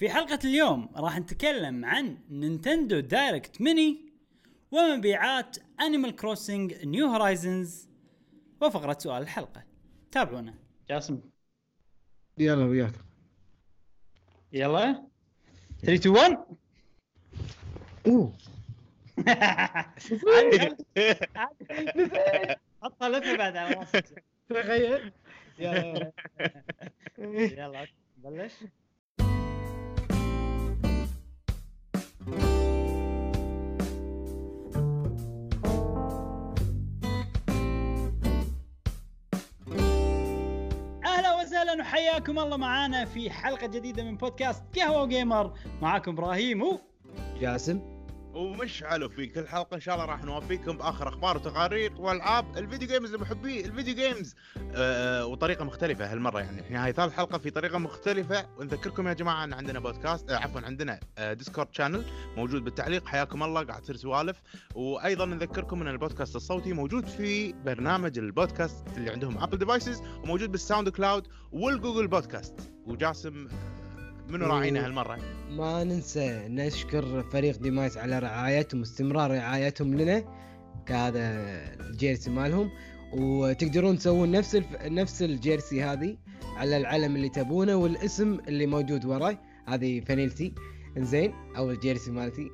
في حلقة اليوم راح نتكلم عن نينتندو دايركت ميني ومبيعات Animal Crossing New Horizons وفقرة سؤال الحلقة. تابعونا. جاسم يلا وياك. يلا 3 2 1. اوه حطها لفه بعد على راسك تغير. يلا يلا بلش. اهلا وحياكم الله معانا في حلقه جديده من بودكاست قهوه وجيمر. معاكم ابراهيم وجاسم ومشعل. في كل حلقه ان شاء الله راح نوفيكم باخر اخبار وتقارير والعاب الفيديو جيمز لمحبي الفيديو جيمز وطريقه مختلفه هالمره. يعني احنا هاي ثالث حلقه في طريقه مختلفه، ونذكركم يا جماعه ان عندنا بودكاست عندنا ديسكورد شانل موجود بالتعليق. حياكم الله قاعد تصير سوالف. وايضا نذكركم ان البودكاست الصوتي موجود في برنامج البودكاست اللي عندهم ابل ديفايسز، وموجود بالساوند كلاود والجوجل بودكاست. وجاسم منو راعينا هالمرة؟ ما ننسى نشكر فريق ديمايس على رعايتهم واستمرار رعايتهم لنا كهذا الجيرسي مالهم، وتقدرون تسوون نفس الجيرسي هذه على العلم اللي تبونه والاسم اللي موجود وراي. هذه فانيلتي انزين او الجيرسي مالتي.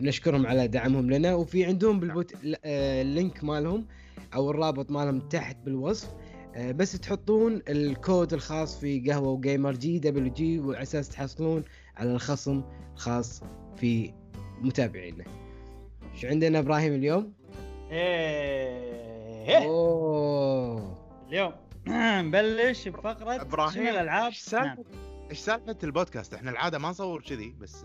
نشكرهم على دعمهم لنا. وفي عندهم اللينك مالهم او الرابط مالهم تحت بالوصف، بس تحطون الكود الخاص في قهوة وجيمر GWG وعلى أساس تحصلون على الخصم الخاص في متابعينا. شو عندنا إبراهيم اليوم؟ اليوم نبلش بفقرة إبراهيم الألعاب. إيش سالفة البودكاست؟ إحنا العادة ما نصور كذي، بس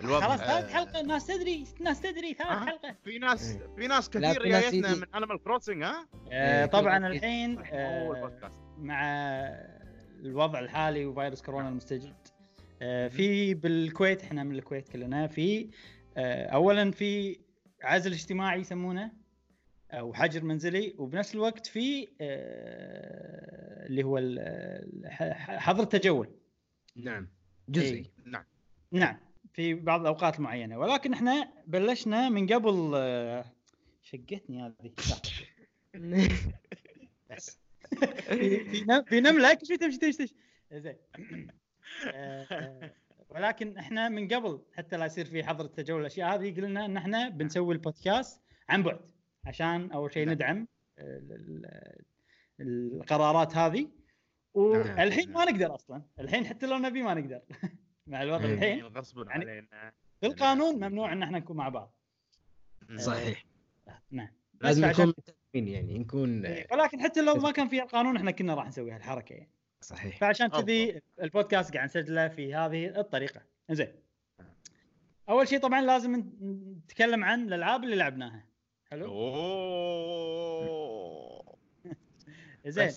خلاص ثالث حلقة الناس تدري، الناس تدري ثالث حلقة. في ناس كثير ريايتنا من Animal Crossing. طبعا الحين مع الوضع الحالي وفيروس كورونا المستجد في بالكويت، احنا من الكويت كلنا، في اولا في عزل اجتماعي يسمونه او حجر منزلي، وبنفس الوقت في اللي هو حظر التجول. نعم جزئي. نعم في بعض الأوقات المعينة. ولكن إحنا بلشنا من قبل. شقتني هذه. بس. في نملك شو تمشي. زين. ولكن إحنا من قبل حتى لا يصير في حظر التجول الأشياء هذه، قلنا إن إحنا بنسوي البودكاست عن بعد عشان أول شيء ندعم القرارات هذه. والحين ما نقدر أصلاً. الحين حتى لو نبي ما نقدر. مع الوضع الحين غصبا علينا بالقانون ممنوع ان احنا نكون مع بعض. صحيح. نعم لازم نكون متفقين يعني نكون. ولكن حتى لو ما كان في القانون احنا كنا راح نسوي هالحركه يعني. صحيح. فعشان كذي البودكاست قاعد نسجله في هذه الطريقه. زين. اول شيء طبعا لازم نتكلم عن الالعاب اللي لعبناها. حلو. اوه زين.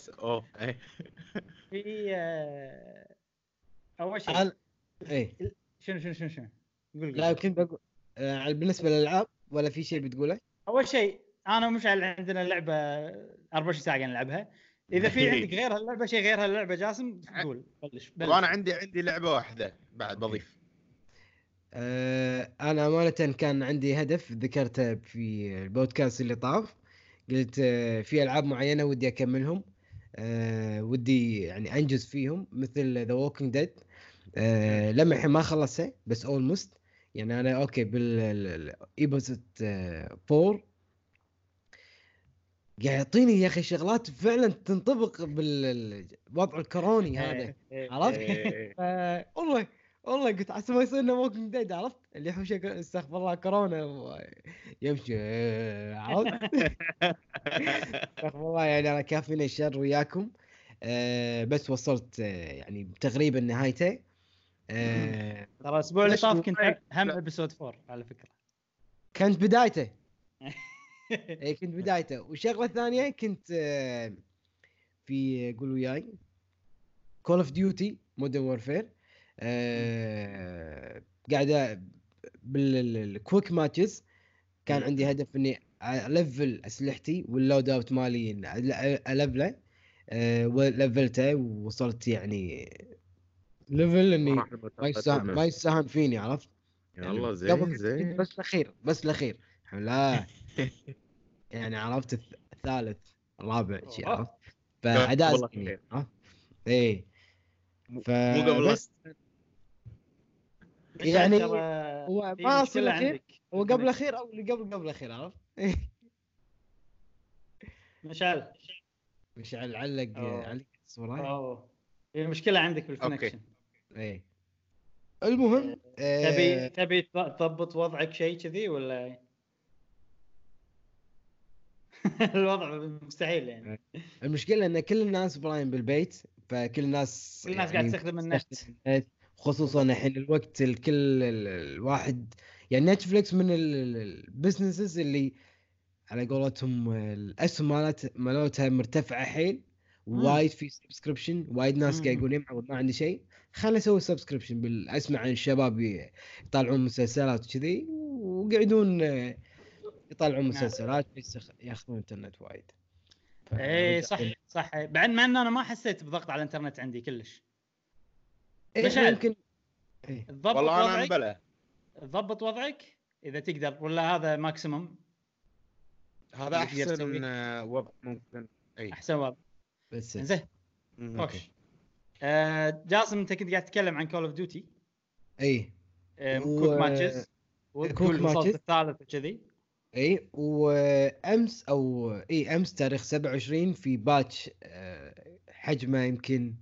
في اول شيء ايه شنو لا يمكن بقول بالنسبه للالعاب ولا في شيء بتقوله؟ اول شيء انا ومشعل عندنا لعبه 24 ساعه قاعد نلعبها. اذا في عندك غير هاللعبه شيء، غير هاللعبه جاسم تقول بلش. وانا عندي لعبه واحده بعد بضيف. انا امانه كان عندي هدف ذكرته في البودكاست اللي طاف، قلت في العاب معينه ودي اكملهم، ودي يعني انجز فيهم، مثل The Walking Dead. لما الحين ما خلصها بس اولموست يعني انا اوكي بالايبوزيت 4. يعطيني يا اخي شغلات فعلا تنطبق بالوضع الكوروني هذا. عرفت؟ والله قلت عسى ما يصير لنا موكن ديد. عرفت اللي حوشك استغفر الله كورونا يمشي. عرفت؟ استغفر الله يعني انا كافيني الشر وياكم. بس وصلت يعني تقريبا نهايته. ترى الاسبوع اللي طاف كنت هم ابسود 4 على فكره. كنت بدايته. والشغله الثانيه كنت في قول وياي كول اوف ديوتي مودرن وورفير، قاعده بالكويك ماتشز. كان عندي هدف اني الفل اسلحتي واللود اوت مالي الفله، ولفلته ووصلت يعني ليفل اني ما يساهم فيني، عرفت والله يعني زين بس الاخير، بس الاخير لا يعني عرفت الثالث الرابع شيء، عرفت فاداء ايه فبس يعني هو ما اصل عندك هو قبل الاخير او اللي قبل الاخير، عرفت مشعل علق الصوره هي المشكله عندك بالكونكشن. ايه المهم تبي تضبط وضعك شيء كذي ولا الوضع مستحيل يعني. المشكله ان كل الناس برايم بالبيت، فكل الناس يعني قاعد تستخدم النت، خصوصا الحين الوقت الكل الواحد يعني نتفليكس من البزنسز اللي على قولتهم الاسهم مالتها مرتفعه حيل، وايد في سبسكريبشن، وايد ناس قاعد يقول يمعود ما عندي شيء خلنا اسوي سبسكريبشن بالاسمع عن الشباب يطالعون مسلسلات وكذي وقاعدون يطالعون مسلسلات ياخذون انترنت وايد. اي صح صح، بعد ما انا ما حسيت بضغط على الانترنت عندي كلش. ايش ممكن تضبط وضعك؟ تضبط وضعك اذا تقدر، ولا هذا ماكسيمم؟ هذا احسن وضع ممكن. اي احسن وضع بس زين. اوكي جاسم انت كنت قاعد تتكلم عن كول اوف ديوتي. اي كوك ماتشز وكل ماتش الثالث وكذي. اي وامس او اي امس تاريخ 27 في باتش حجمه يمكن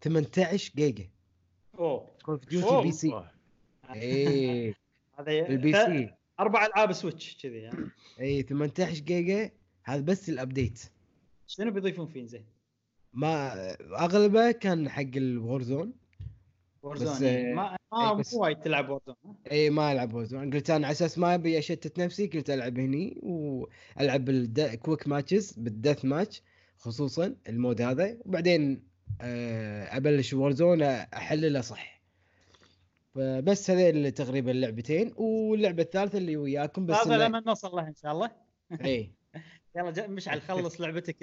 18 جيجا كول اوف ديوتي بي سي. اي هذا البي سي 4 ألعاب سويتش كذي يعني. اي 18 جيجا هذا بس الابديت. شنو بيضيفون فيه زين؟ ما اغلبه كان حق الورزون. بس إيه. ما وايد تلعب وورزون. اي ما العب وورزون، قلت انا على اساس ما ابي اشتت نفسي، قلت العب هني والعب الكويك ماتشز بالدث ماتش خصوصا المود هذا، وبعدين ابلش وورزون احلله صح. فبس هذول تقريبا اللعبتين، واللعبه الثالثه اللي وياكم بس هذا لما نوصل لها ان شاء الله. اي يلا مشعل خلص لعبتك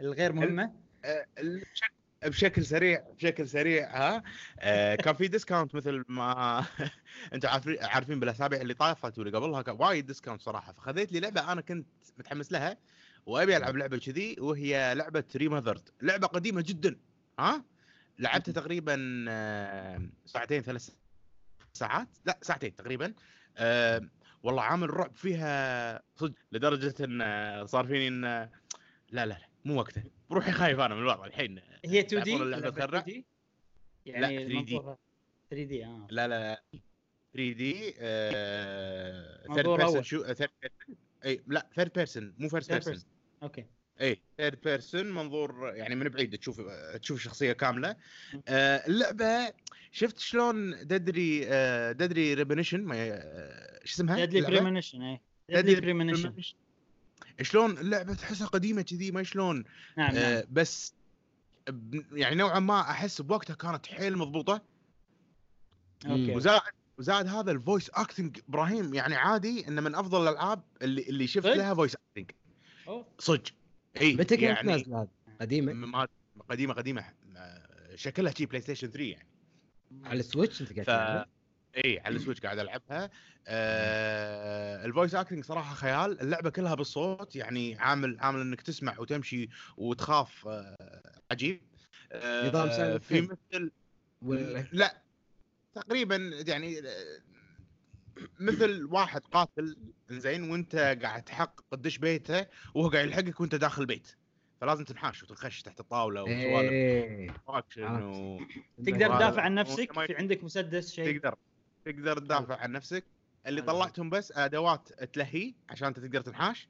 الغير مهمه بشكل سريع. كان في ديسكاونت مثل ما انتم عارفين بالاسابيع اللي طافت واللي قبلها وايد ديسكاونت صراحه، فخذيت لي لعبه انا كنت متحمس لها وابي العب لعبه كذي، وهي لعبه ريماذرد، لعبه قديمه جدا. لعبتها تقريبا 2-3 ساعات تقريبا. والله عامل رعب فيها صدق، لدرجه ان صار فيني ان لا مو وقته، بروحي خايف انا من الوضع الحين. هي 2 دي اللعبه يعني 3 دي. لا 3 دي ثيرد بيرسون. شو ثيرد بيرسون؟ اي لا ثيرد بيرسون مو فيرست بيرسون. اوكي اي ثيرد بيرسون، منظور يعني من بعيد تشوف شخصيه كامله. اللعبه شفت شلون تدري ريبنيشن شو اسمها؟ ديدلي بريمنيشن. شلون اللعبه تحسها قديمه كذي ما شلون. نعم. بس يعني نوعا ما احس بوقتها كانت حيل مضبوطه. اوكي. وزاد هذا الفويس اكتنج ابراهيم، يعني عادي انه من افضل الالعاب اللي شفت لها فويس اكتنج صدق. اي يعني قديمه قديمه قديمه، شكلها شي بلاي ستيشن 3 يعني. على السويتش انت قاعد ايه على السويتش قاعد العبها. الفويس اكتنج صراحه خيال، اللعبه كلها بالصوت يعني عامل انك تسمع وتمشي وتخاف. عجيب. نظام سايلنت في مثل لا تقريبا يعني مثل واحد قاتل زين وانت قاعد تحقق قدش بيته وهو قاعد يلحقك وانت داخل البيت، فلازم تنحاش وتنخش تحت الطاوله وسوالف. تقدر تدافع عن نفسك، في عندك مسدس شيء تقدر تدافع عن نفسك. اللي طلعتهم بس ادوات تلهي عشان انت تقدر تنحاش،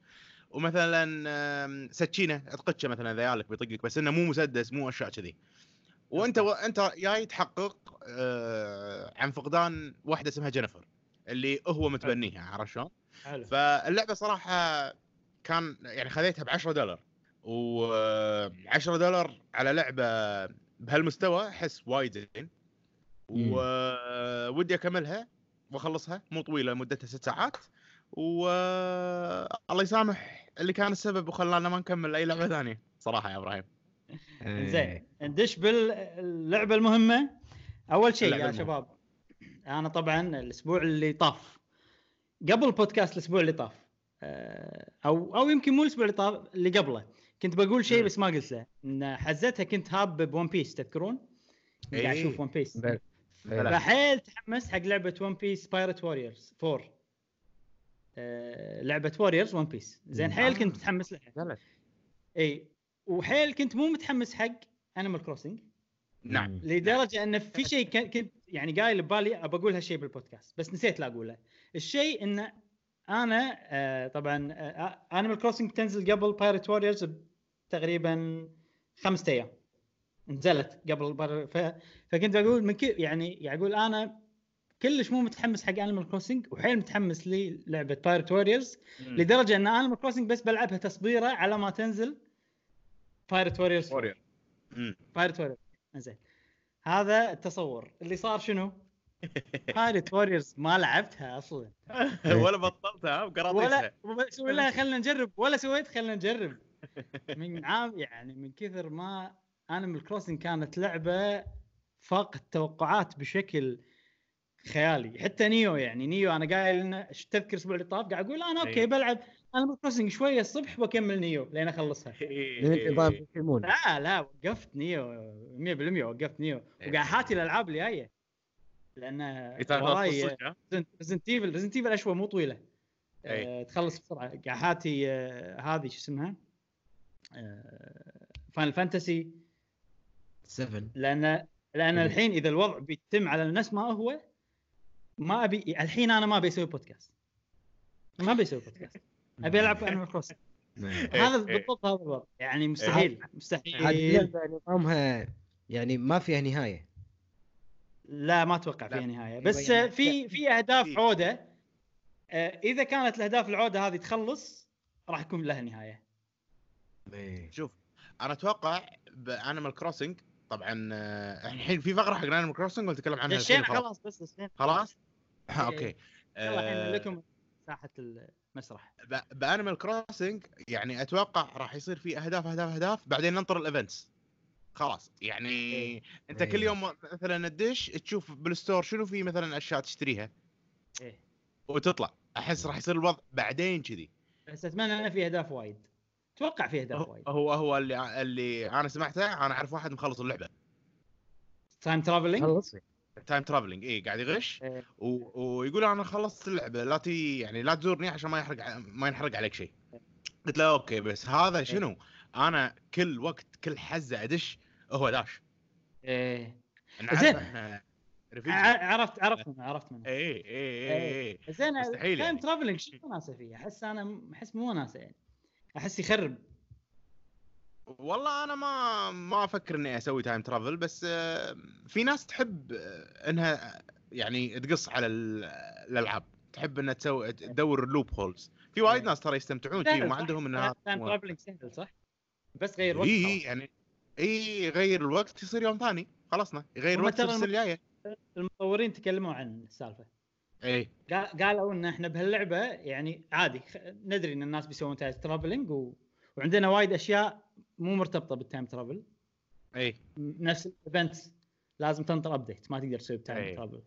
ومثلا سكينه تقطشه مثلا ذيالك بيطقك، بس انه مو مسدس مو اشياء كذي. وانت جاي تحقق عن فقدان واحده اسمها جينيفر اللي هو متبنيها، عرفت شلون؟ فاللعبه صراحه كان يعني خذيتها $10 $10 على لعبه بهالمستوى احس وايد زين، وودي اكملها واخلصها. مو طويله، مدتها 6 ساعات، والله يسامح اللي كان السبب وخلانا ما نكمل اي لعبه ثانيه صراحه يا ابراهيم. زين ندش باللعبه المهمه. أول شيء يا شباب أنا طبعا الأسبوع اللي طاف قبل بودكاست الأسبوع اللي طاف أو يمكن مو الأسبوع اللي طاف اللي قبله كنت بقول شيء بس ما قلته إن حزتها كنت هاب بون بيس تذكرون قاعد أشوف ون بيس فحيل تحمس حق لعبة ون بيس بايرت ووريرز 4 لعبة ووريرز ون بيس زين حيل كنت متحمس لها إيه وحيل كنت مو متحمس حق أنيمال كروسنج نعم لدرجة أن في شيء كنت يعني قايل ببالي أبى أقول هالشيء بالبودكاست بس نسيت لا أقوله الشيء إن أنا طبعًا أنيمال كروسنج تنزل قبل بايرت ووريرز تقريبًا 5 أيام نزلت قبل فكنت أقول من يعني أقول أنا كلش مو متحمس حق أنيمال كروسنج وحيل متحمس للعبة بايرت ووريرز لدرجة أن أنيمال كروسنج بس بلعبها تصبيرة على ما تنزل بايرت ووريرز بايرت ووريرز زين هذا التصور اللي صار شنو بايرت ووريرز ما لعبتها أصلاً ولا بطلتها وقرأتها ولا خلنا نجرب ولا سويت خلنا نجرب من عام يعني من كثر ما أنيمال كروسنج كانت لعبة فاق التوقعات بشكل خيالي حتى نيو يعني نيو أنا قايل إنه تذكر أسبوع اللي طاف قاعد أقول أنا أوكي بلعب أنيمال كروسنج شوية الصبح وأكمل نيو لين أخلصها لا وقفت نيو 100% وقفت نيو وقاعد حاتي الألعاب اللي هي لأنه وراي ريزنت إيفل أشوى مو طويلة تخلص بسرعة قاعد حاتي هذه شو اسمها فاينل فانتسي 7 لأن الحين إذا الوضع بيتم على الناس ما هو ما أبي الحين أنا ما بيسوي بودكاست أبي ألعب أنيمال كروسنج هذا بالضبط هذا الوضع يعني مستحيل نظامها يعني ما فيها نهاية لا ما أتوقع فيها نهاية بس في أهداف عودة إذا كانت الأهداف العودة هذه تخلص راح يكون لها نهاية شوف أنا أتوقع بأنيمال كروسنج طبعا الحين في فقره حق أنيمال كروسنج ونتكلم عنها خلاص بس خلاص اوكي يلا لكم ساحه المسرح بأنيمال كروسنج يعني اتوقع راح يصير في اهداف بعدين ننطر الايفنتس خلاص يعني انت كل يوم مثلا الدش تشوف بالستور شنو في مثلا اشياء تشتريها وتطلع احس راح يصير الوضع بعدين كذي بس اتمنى انا في اهداف وايد اتوقع فيه هدف وايد هو اللي انا سمعته انا اعرف واحد مخلص اللعبه تايم ترافلينج اي قاعد يغش إيه. ويقول انا خلصت اللعبه لا يعني لا تزورني عشان ما ينحرق عليك شيء إيه. قلت له اوكي بس هذا شنو إيه. انا كل وقت كل حزه ادش هو داش ايه زين عرفت منه اي زين تايم ترافلينج شو مناسبه فيه احس انا احس مو مناسبه يعني أحس يخرب والله أنا ما أفكر إني أسوي تايم ترافل بس في ناس تحب إنها يعني تقص على الألعاب تحب إنها تدور لوب هولز في وايد ناس ترى يستمتعون فيه وما عندهم إنها تايم ترافلينج سهل صح بس غير وقت إيه يعني إيه غير الوقت يصير يوم ثاني خلصنا غير وقت السلية المطورين تكلموا عن السالفة اي قالوا ان احنا بهاللعبه يعني عادي ندري ان الناس بيسوون تايم ترافلينج وعندنا وايد اشياء مو مرتبطه بالتايم ترافل اي نفس الايفنت لازم تنطر ابديت ما تقدر تسوي تايم ترافل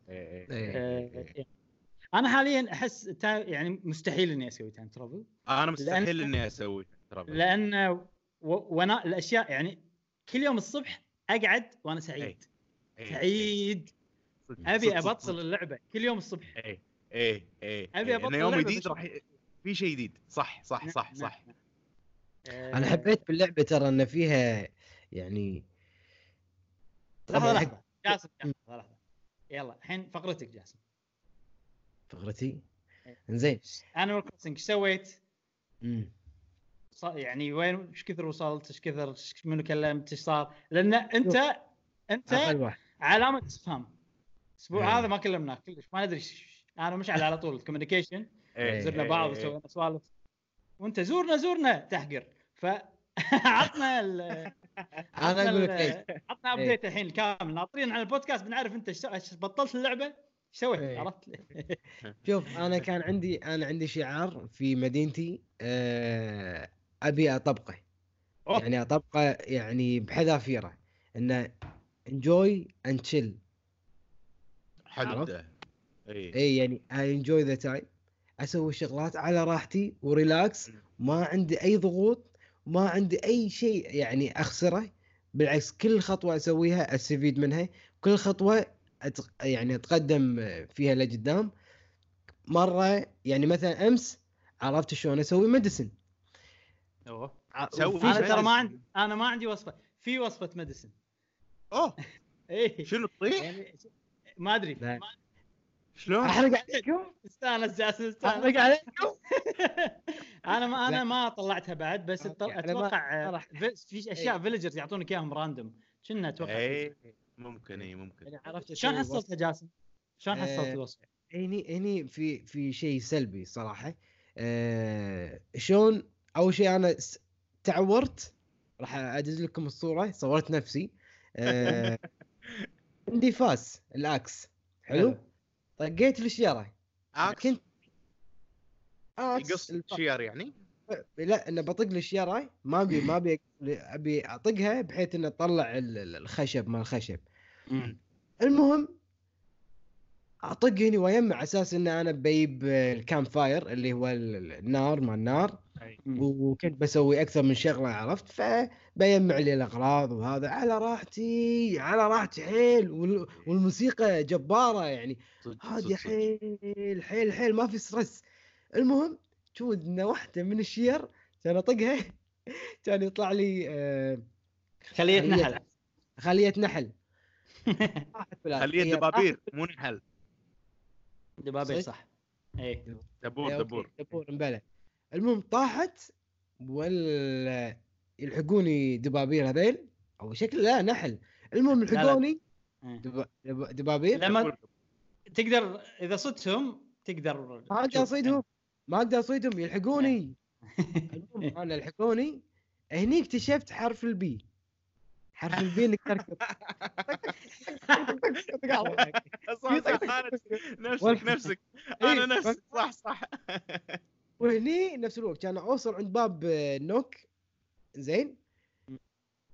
انا حاليا احس يعني مستحيل اني اسوي تايم ترافل انا مستحيل اني اسوي ترافل لان وانا الاشياء يعني كل يوم الصبح اقعد وانا سعيد أبي أبطل اللعبة كل يوم الصبح. إيه. أبي أبطل. يوم جديد راح في شيء جديد. صح. أنا حبيت باللعبة ترى إن فيها يعني. لحظة. جاسم. يلا الحين فقرتك جاسم. فقرتي. إنزين. أنا والكروسنج سويت. يعني وين إيش كثر وصلت إيش كثر منو كلمت إيش صار لأن أنت علامة استفهام. الاسبوع هذا ما كلمناك كلش ما ادري انا مش على طول الكوميونيكيشن زرنا بعض وسوينا سوالف وانت زورنا تحقر فعطنا عطنا ابديت الحين كامل ناطرين على البودكاست بنعرف انت بطلت اللعبه ايش سويت عرفت شوف انا كان عندي شعار في مدينتي ابي اطبقه يعني اطبقه يعني بحذافيره انه انجوي اند تشيل حده اي يعني I enjoy the time, اسوي شغلات على راحتي وريلاكس, ما عندي اي ضغوط, ما عندي اي شيء يعني اخسره, بالعكس كل خطوه اسويها استفيد منها, كل خطوه يعني اتقدم فيها لقدام. مره يعني مثلا امس عرفت شلون اسوي ميديسن. اوه ترى ما عندي وصفه, في وصفه ميديسن. اوه ايه شنو الطريق يعني ما ادري شلون احرق عليكم. استانس عليكم. انا ما طلعتها بعد, بس اتوقع في اشياء فيليجرز يعطونك اياهم راندوم, كنا اتوقع اي ممكن. اي ممكن يعني عرفت شلون حصلتها جاسم, شلون حصلت الوصف. هني في شيء سلبي صراحه. شلون اول شيء انا تعورت, راح ادز لكم الصوره, صورت نفسي عندي فاس الاكس حلو, طقيت الشيارة كنت يقص الشيار يعني لا انا بطق الشيارة ما ابي اطقها بحيث ان اطلع الخشب مال الخشب. المهم اطق هنا ويمع اساس ان انا بجيب الكامب فاير اللي هو النار مع النار, وكنت بسوي اكثر من شغله عرفت, فبيجمع لي الاغراض وهذا على راحتي حيل, والموسيقى جباره يعني هذه حيل حيل حيل ما في ستريس. المهم شوف ان واحده من الشير كان اطقها كان يطلع لي خليه نحل خليه دبابير مو نحل, دبابير صح اي دبور مبلى. المهم طاحت ولا الحقوني دبابير هذيل او شكل لا نحل. المهم الحقوني دبابير لما تقدر اذا صدتهم تقدر ما اقدر اصيدهم يلحقوني. المهم انا الحقوني هني اكتشفت حرف البي, حرف البي انك تركب نفسك انا نفسك صح. وهني نفس الوقت كان اوصل عند باب نوك زين,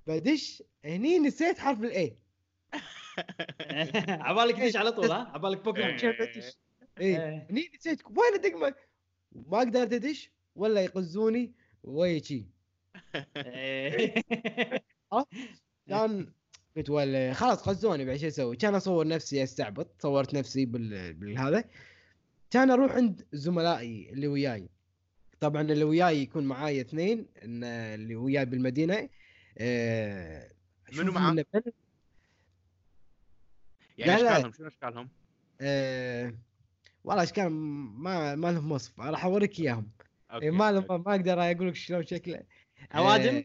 بدش هني نسيت حرف الاي عبالك ليش على طول ها عبالك بوكيمون شفتش ايه هني نسيت وين الدقمه ما قدرت ادش ولا يقزوني ويجي كان قلت ولا خلاص قزوني بعد شو اسوي. كان اصور نفسي استعبط, صورت نفسي بالهذا. كان اروح عند زملائي اللي وياي, طبعا اللي وياي يكون معايا اثنين, ان اللي وياي بالمدينه منو معاه يعني شنو اشكالهم والله اشكال ما لهم وصف, راح اوريك اياهم ما اقدر اقول لك شلون شكله. اوادم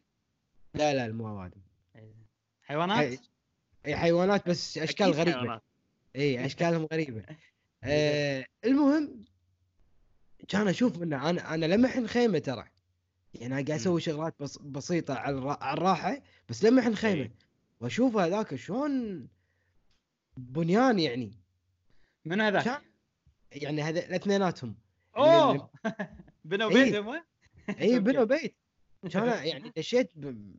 لا مو اوادم, حيوانات اي حيوانات بس اشكال غريبه, اي اشكالهم غريبه. المهم كان اشوف ان انا لمحن خيمه ترى, يعني قاعد اسوي شغلات بسيطه على الراحه, بس لمحن خيمه واشوف هذاك شلون بنيان يعني من هذاك يعني هذا الاثنيناتهم اوه بنوا بيتهم اي بنوا بيت. كان يعني دشيت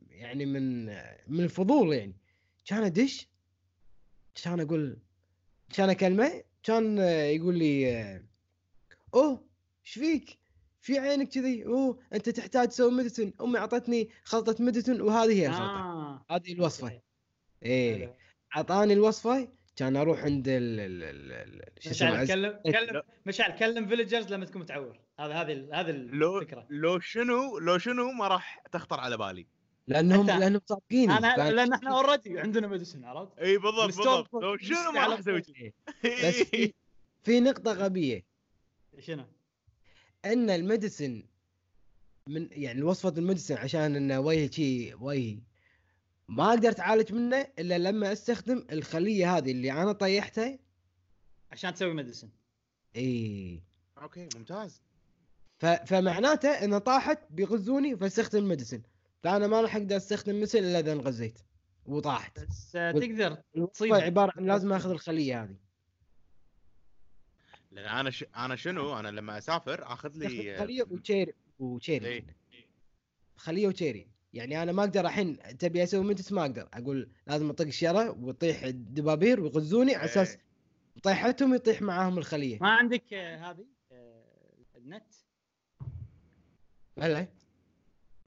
يعني من الفضول يعني كان ادش كان اقول كان اكلمه كان يقول لي اوه شفيك في عينك كذي, اوه انت تحتاج تسوي ميديسن. امي اعطتني خلطه ميديسن وهذه هي الخلطه هذه الوصفه ايه اعطاني الوصفه. كان اروح عند مشعل كلم فيليجرز لما تكون متعور, هذا الفكره. لو شنو ما راح تخطر على بالي لانهم صادقين, لان احنا اوريدي عندنا ميديسن عرفت اي بالضبط. لو شنو ما راح اسوي كذي, بس في نقطه غبيه شنو ان الميديسن من يعني وصفه الميديسن عشان انه وجهي ما اقدر اتعالج منه الا لما استخدم الخليه هذه اللي انا طيحتها عشان تسوي ميديسن. اي اوكي ممتاز. فمعناته انه طاحت بيغزوني فاستخدم الميديسن, فانا ما راح اقدر استخدم مثل الا اذا انغزيت وطاحت, بس تقدر تصيب عباره عن لازم اخذ الخليه هذه. لان انا لما اسافر اخذ لي خليه وتشيري يعني انا ما اقدر الحين تبي اسوي ميديسن ما اقدر اقول لازم اطق الشيره ويطيح الدبابير ويغزوني على اساس طيحتهم يطيح معاهم الخليه. ما عندك هذه النت؟ هلا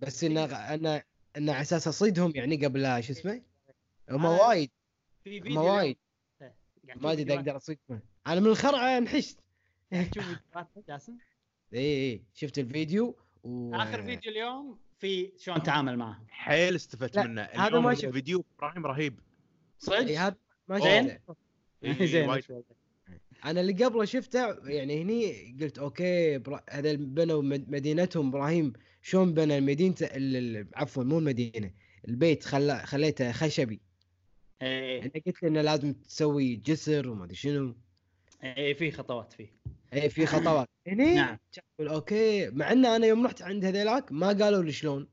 بس انا على اساس اصيدهم يعني قبل لا شو اسمه موايد ما ادري اقدر اصيدهم انا من الخرعه انحشت. شوف جاسم اي شفت الفيديو اخر فيديو اليوم في شلون تعامل معه حيل استفدت منه. هذا ما شفت فيديو ابراهيم رهيب صدق. هذا ما زين زين. انا اللي قبله شفته يعني هني قلت اوكي هذا بنوا مدينتهم ابراهيم شلون بنى المدينه عفوا مو المدينه البيت خليته خشبي. انا قلت انه لازم تسوي جسر وما ادري شنو في خطوات فيه في خطوات هني نعم. اوكي مع ان انا يوم رحت عند هذيلاك ما قالوا لي شلون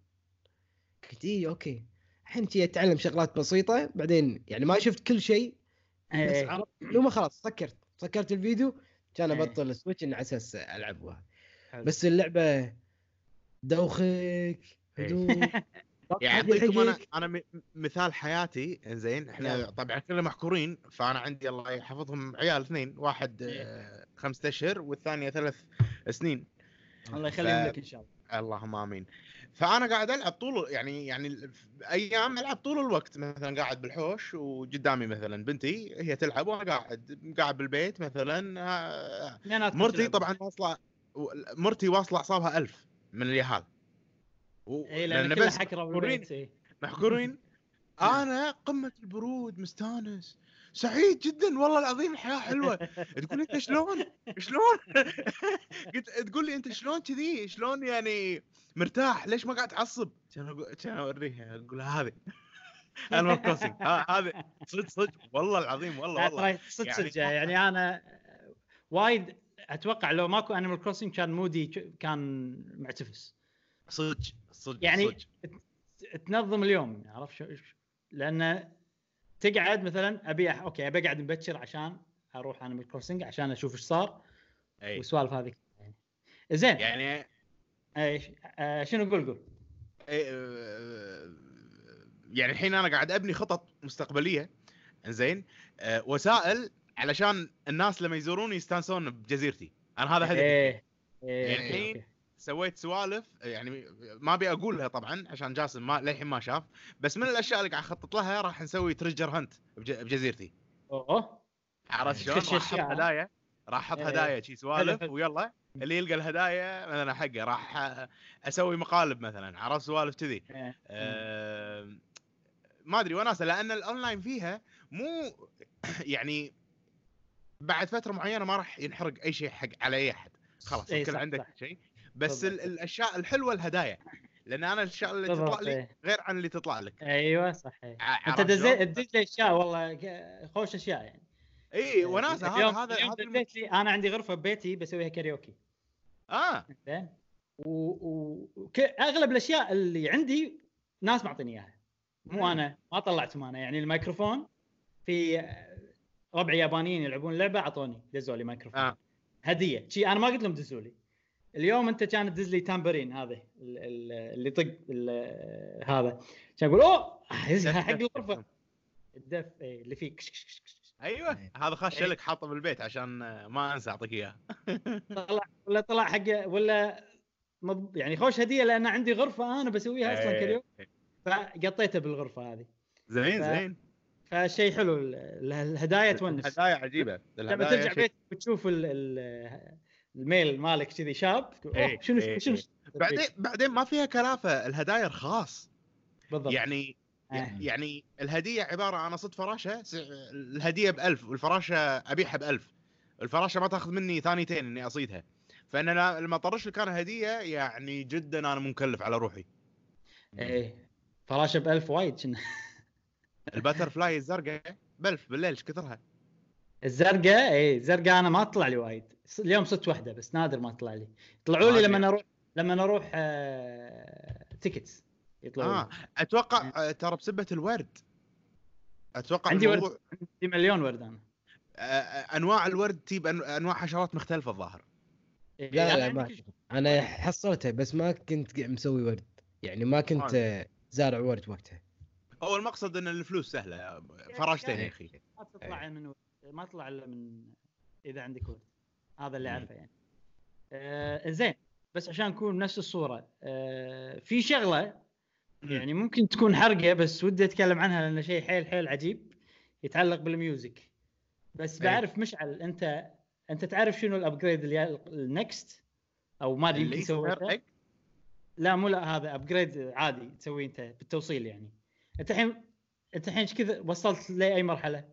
قلت اوكي الحين تي اتعلم شغلات بسيطه بعدين يعني ما شفت كل شيء بس عرفت لو خلاص سكرت الفيديو كان ابطل السويتش ان اساس العبها. بس اللعبه دوخك هدوء يعطيكم. انا مثال حياتي زين احنا طبعا كلنا محكورين فانا عندي الله يحفظهم عيال اثنين واحد 5 أشهر والثانيه 3 سنين الله يخليهم لك ان شاء الله اللهم امين. فانا قاعد العب طول يعني ايام العب طول الوقت مثلا قاعد بالحوش وقدامي مثلا بنتي هي تلعب وانا قاعد بالبيت مثلا. مرتي طبعا واصله اعصابها 1000 من اليهال لان بس محكورين انا قمه البرود مستانس سعيد جدا والله العظيم الحياه حلوه. تقول انت شلون قلت تقول لي انت شلون كذي شلون يعني مرتاح ليش ما قاعد تعصب؟ كان اوريها اقول هذه المركوسين هذا صدق والله العظيم والله صدق يعني انا وايد اتوقع لو ماكو انيمال كروسنج كان مودي كان معتفس صدق يعني صدق. تنظم اليوم عرف شو لان تقعد مثلا ابي اقعد مبكر عشان اروح انا بالكروسنج عشان اشوف ايش صار والسوالف هذه يعني زين يعني ايش شنو قول يعني الحين انا قاعد ابني خطط مستقبليه زين وسائل علشان الناس لما يزوروني يستانسون بجزيرتي انا هذا هدفي. يعني الحين سويت سوالف يعني ما ابي اقولها طبعا عشان جاسم ما للحين ما شاف بس من الاشياء اللي قاعد اخطط لها راح نسوي تريجر هانت بجزيرتي. عرفت شلون راح احط هدايا شي سوالف ويلا اللي يلقى الهدايا مثلا حقه راح اسوي مقالب مثلا عرفت سوالف كذي ما ادري وناسه لان الاونلاين فيها مو يعني بعد فتره معينه ما راح ينحرق اي شيء حق على اي احد خلاص كل عندك شيء بس الاشياء الحلوه الهدايا لان انا الاشياء اللي تطلع لي غير عن اللي تطلع لك. ايوه صحيح انت دزيت لي اشياء والله خوش اشياء يعني اي وناسه هذا دزيت لي انا عندي غرفه ببيتي بسويها كاريوكي زين واغلب الاشياء اللي عندي ناس معطيني اياها مو انا ما طلعت معنا يعني الميكروفون في ربع يابانيين يلعبون لعبه اعطوني دزولي ميكروفون هديه شي انا ما قلت لهم دزولي. اليوم انت كان تدز لي تامبرين هذا اللي طق هذا كان اقول حق الغرفه الدف اللي فيه ايوه هذا خاش لك حاطه بالبيت عشان ما انسى اعطيك اياه. طلع حق ولا يعني خوش هديه لان عندي غرفه انا بسويها اصلا كل يوم فقطيتها بالغرفه هذه زين فشيء حلو الهدايا تونس هدايا عجيبه لما ترجع بيت بتشوف الميل مالك كذي شاب شنو بعدين ما فيها كلافه الهدايا رخاص بالضبط يعني الهديه عباره انا صد فراشه الهديه ب1000 والفراشه ابيعها ب1000 الفراشه ما تاخذ مني ثانيتين اني اصيدها فانا لما طرش كان هديه يعني جدا انا مكلف على روحي فراشه ب1000 وايد شنو الباترفلاي الزرقاء ب1000 بالليل ايش كثرها الزرقاء الزرقاء انا ما اطلع لي وايد اليوم صدت واحده بس نادر ما اطلع لي طلعوا لي لما اروح تيكتس يطلعوا اتوقع ترى بسبه الورد اتوقع عندي ورد عندي مليون ورد انا انواع الورد تيب انواع حشرات مختلفه الظاهر لا ما انا حصلتها بس ما كنت مسوي ورد يعني ما كنت زارع ورد وقتها اول مقصد ان الفلوس سهله فراشتين يا اخي ما تطلع من ما طلع الا من اذا عندك ورد. هذا اللي اعرفه يعني. زين بس عشان نكون بنفس الصوره، في شغله يعني ممكن تكون حرقه بس ودي اتكلم عنها لانه شيء حيل حيل عجيب يتعلق بالميوزك. بس بعرف مشعل انت تعرف شنو الابجريد اللي النكست او ما ادري اللي سويته؟ لا مو لا، هذا ابجريد عادي تسويه انت بالتوصيل يعني. انت الحين كذا وصلت لاي مرحله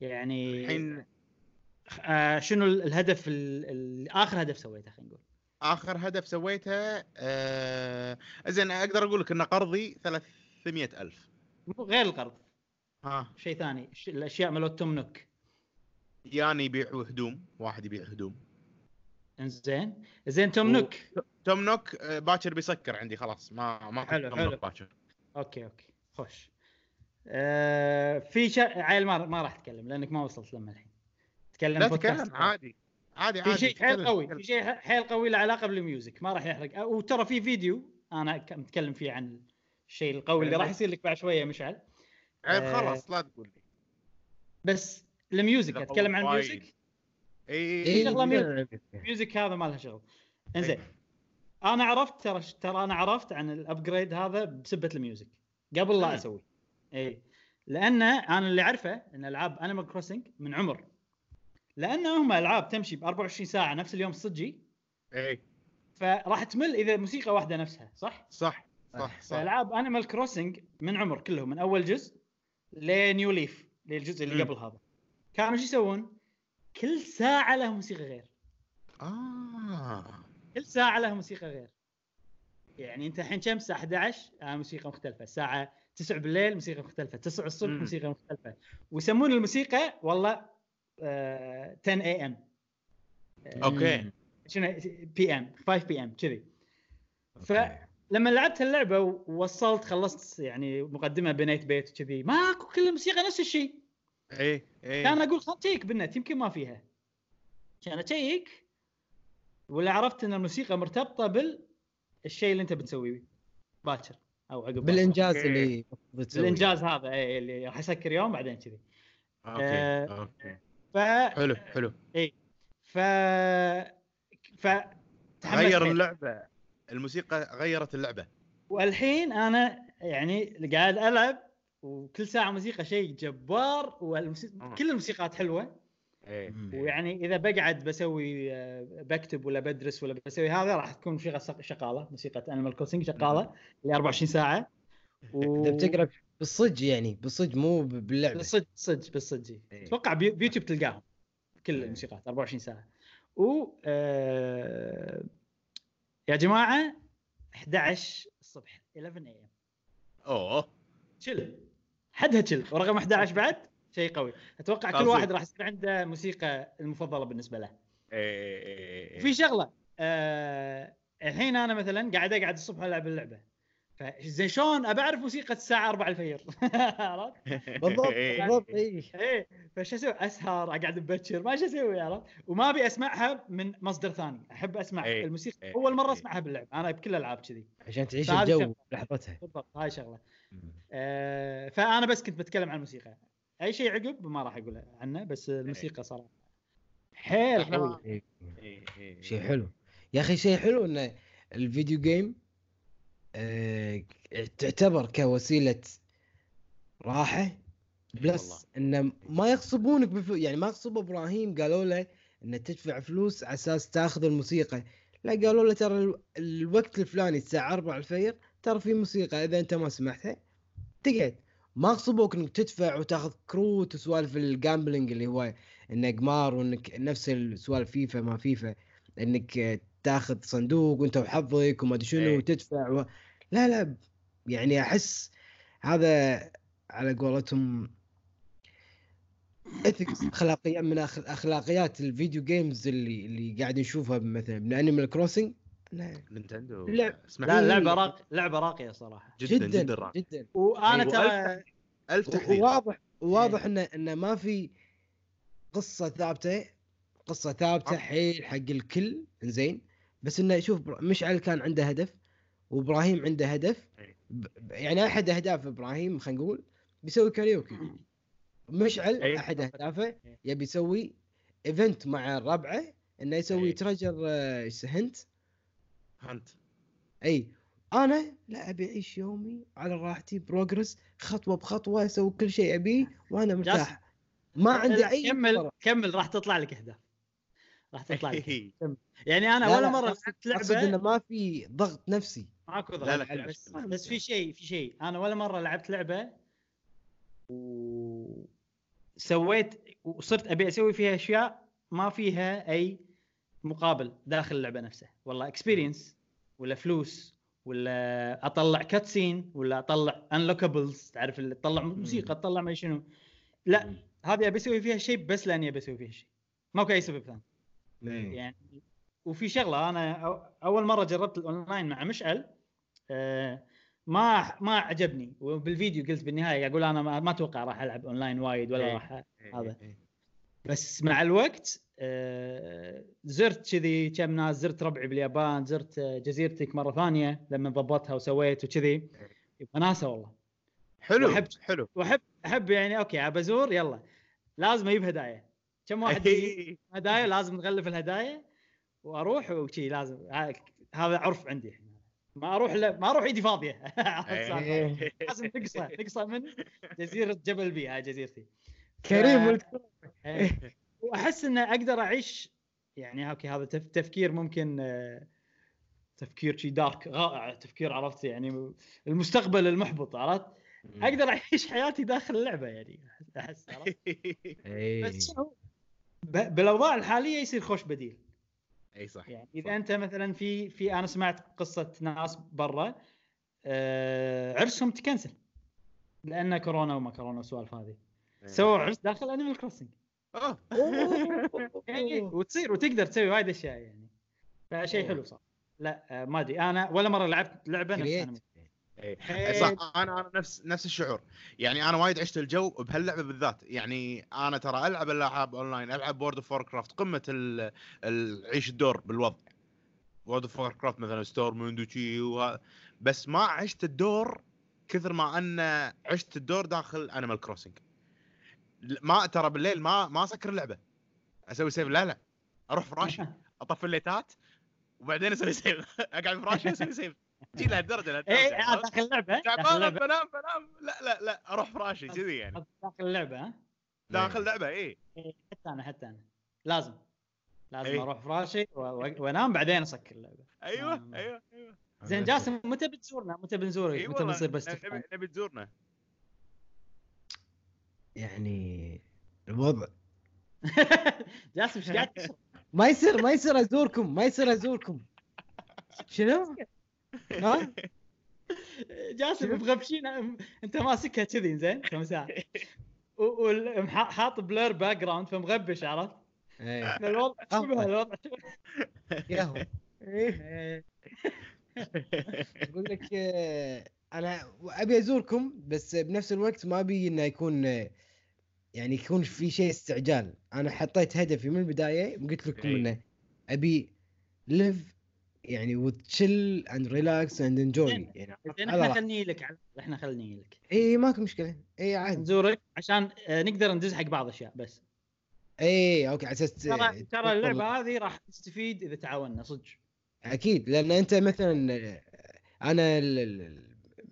يعني الحين؟ شنو الهدف اخر هدف سويته؟ خلينا نقول اخر هدف سويته زين اقدر اقول لك ان قرضي 300,000 غير القرض شيء ثاني. الاشياء مالت تمنك يعني يبيعوا هدوم، واحد يبيع هدوم. انزين زين تومنوك باكر بيسكر عندي خلاص، ما حلو باكر. اوكي خوش. في عيل ما راح اتكلم لانك ما وصلت لما الحين. تكلم بودكاست عادي. في شيء حيل قوي له علاقه بالميوزك، ما راح يحرق. وترى في فيديو انا متكلم فيه عن الشيء القوي اللي راح يصير لك بعد شويه مشعل. خلص لا تقول لي بس الميوزك. اتكلم عن الميوزك. اي شغله ميوزك هذا ما لها شغل. انزين انا عرفت ترى انا عرفت عن الابجريد هذا بسبه الميوزك قبل لا اسوي لان انا اللي عارفه ان العاب انيمال كروسنج من عمر، لانهم العاب تمشي ب 24 ساعه نفس اليوم الصجي. فراح تمل اذا موسيقى واحده نفسها. صح. العاب انيمال كروسنج من عمر كلهم من اول جزء لنيو ليف للجزء اللي قبل هذا كانوا شو يسوون؟ كل ساعه له موسيقى غير. كل ساعه له موسيقى غير. يعني انت الحين كم الساعه 11 موسيقى مختلفه، الساعه 9 بالليل موسيقى مختلفه، 9 الصبح موسيقى مختلفه. ويسمون الموسيقى والله 10 اي ام اوكي شنو بي ام 5 بي ام كذي. فلما لعبت اللعبه ووصلت خلصت يعني مقدمه بنيت بيت كذي ماكو كل موسيقى نفس الشيء. ايه كان اقول خلتيك بالنت يمكن ما فيها، كان اتشيك ولا عرفت ان الموسيقى مرتبطه بالشيء اللي انت بتسويه باكر او عقب بالانجاز اللي بتسويه. الانجاز هذا اللي راح يسكر يوم بعدين كذي. اوكي حلو. اي ف غير اللعبه، الموسيقى غيرت اللعبه. والحين انا يعني قاعد العب وكل ساعه موسيقى شيء جبار كل الموسيقات حلوه. ويعني اذا بقعد بسوي بكتب ولا بدرس ولا بسوي هذا راح تكون موسيقى شغاله، موسيقى انيمال كروسنج شغاله ل 24 ساعه. بتقرا بالصج يعني بالصج مو باللعب، بالصج اتوقع بيوتيوب تلقاهم كل الموسيقات 24 ساعه. و يا جماعه 11 الصبح 11 اي ام شل حدها شل ورقم 11 بعد شيء قوي. اتوقع كل واحد راح يصير عنده موسيقى المفضله بالنسبه له. في شغله الحين انا مثلا قاعد الصبح العب اللعبه، فزين شلون بعرف موسيقى الساعه 4 الفجر؟ عرفت بالضبط. اي فش اسوي؟ اسهر اقعد ابكر ما ايش اسوي عرفت. وما ابي اسمعها من مصدر ثاني، احب اسمع الموسيقى اول مره اسمعها باللعب. انا بكل العاب كذي عشان تعيش الجو بلحظتها. بالضبط هاي شغله. فانا بس كنت بتكلم عن الموسيقى، اي شيء عقب ما راح اقول عنه، بس الموسيقى صراحه حيل حلو. شيء حلو يا اخي، شيء حلو ان الفيديو جيم تعتبر كوسيلة راحة، بلس إنه ما يغصبونك يعني ما يغصب إبراهيم قالوا له إنه تدفع فلوس على أساس تأخذ الموسيقى، لا قالوا له ترى الوقت الفلاني الساعة 4 الفجر ترى في موسيقى إذا أنت ما سمعتها تقعد. ما يغصبوك إنك تدفع وتأخذ كروت وسوالف الجامبلينج اللي هو إنه قمار، وإنك نفس السوالف فيفا ما فيفا إنك تاخذ صندوق وانت وحظك وما ادري شنو وتدفع لا يعني احس هذا على قولتهم اثكس اخلاقيه من اخلاقيات الفيديو جيمز اللي قاعد نشوفها مثلا من انيمال كروسنج. نينتندو لعبه راقيه صراحه جدا راقيه جدا. وانا ترى واضح انه ما في قصة ثابتة حيل حق الكل. إنزين بس إنه يشوف مشعل كان عنده هدف وإبراهيم عنده هدف يعني أحد أهداف إبراهيم خلينا نقول بيسوي كاريوكي مشعل احد اهدافه يبي يسوي ايفنت مع ربعه انه يسوي ترجر هنت. اي انا لا ابي اعيش يومي على راحتي بروجرس خطوه بخطوه اسوي كل شيء ابي وانا مرتاح ما عندي اي كمل راح تطلع لك اهداف راح تطلع لك يعني انا لا ولا لا مره لعبت لعبه انه ما في ضغط نفسي معاك ضغط لا بس في شيء انا ولا مره لعبت لعبه وسويت وصرت ابي اسوي فيها اشياء ما فيها اي مقابل داخل اللعبه نفسها والله اكسبيرينس ولا فلوس ولا اطلع كاتسين ولا اطلع انلوكابلز تعرف اللي تطلع موسيقى تطلع ما شنو لا هذه ابي اسوي فيها شيء بس لاني ابي اسوي فيها شيء ماكو اي سبب ثاني يعني وفي شغله انا اول مره جربت الاونلاين مع مشعل ما عجبني وبالفيديو قلت بالنهايه اقول انا ما اتوقع راح العب اونلاين وايد ولا راح هذا بس مع الوقت زرت كذي كم ناس زرت ربعي باليابان زرت جزيرتك مرة ثانية لما ضبطتها وسويت وكذي وناسة والله حلو حلو وأحب يعني أوكي أبزور يلا لازم أجيب هدايا كم واحد هدايا لازم نغلف الهدايا وأروح وكذي لازم هذا عرف عندي ما أروح إيدي فاضية لازم تقصى من جزيرة جبل بي هاي جزيرتي كريم وأحس إن أقدر أعيش يعني أوكي هذا تفكير ممكن تفكير شيء دارك رائع تفكير عرفت يعني المستقبل المحبط عرفت أقدر أعيش حياتي داخل اللعبة يعني أحس عرفت بس بالأوضاع الحالية يصير خوش بديل أي صح يعني إذا أنت مثلا في أنا سمعت قصة ناس برا عرسهم تكنسل لأن كورونا وما كورونا والسوالف هذه سووا عرس داخل أنيمال كروسنج وتصير وتقدر تسوي وايد اشياء يعني فشيء حلو صح لا ما ادري انا ولا مره لعبت لعبه نفس صح انا نفس الشعور يعني انا وايد عشت الجو بهاللعبه بالذات يعني انا ترى العب الالعاب اونلاين العب بورد اوف ووركرافت قمه العيش الدور بالوضع بورد اوف ووركرافت مثلا ستور موندوتشي بس ما عشت الدور كثر ما انا عشت الدور داخل انيمال كروسنج ما ترى بالليل ما اسكر اللعبه اسوي سيف لا اروح فراشي اطفي الليتات وبعدين اسوي سيف اقعد فراشي اسوي سيف جي لهالدرجه اي داخل اللعبه بنام لا اروح فراشي كذي يعني داخل اللعبه داخل لعبه اي حتى انا لازم أيه. اروح فراشي وانام بعدين اسكر اللعبه ايوه زين جاسم متى بتزورنا متى بنزورك أيوة متى بنصير بس نبي تزورنا يعني الوضع جاسم شجعت ما يصير ازوركم شنو ها جاسم بغبشين انت ماسكها كذي زين كم ساعه وحاط بلير باك جراوند فمغبش عرفت الوضع شبه الوضع ياهو اقول لك انا ابي ازوركم بس بنفس الوقت ما ابي انه يكون في شيء استعجال انا حطيت هدفي من البدايه قلت لكم انه ابي ليف يعني وتشيل اند ريلاكس اند انجوي يعني احنا خلني لك اي ماكو مشكله اي عادي نزورك عشان نقدر ندز حق بعض الاشياء بس اي اوكي عشان ترى اللعبه هذه راح تستفيد اذا تعاوننا صدق اكيد لان انت مثلا انا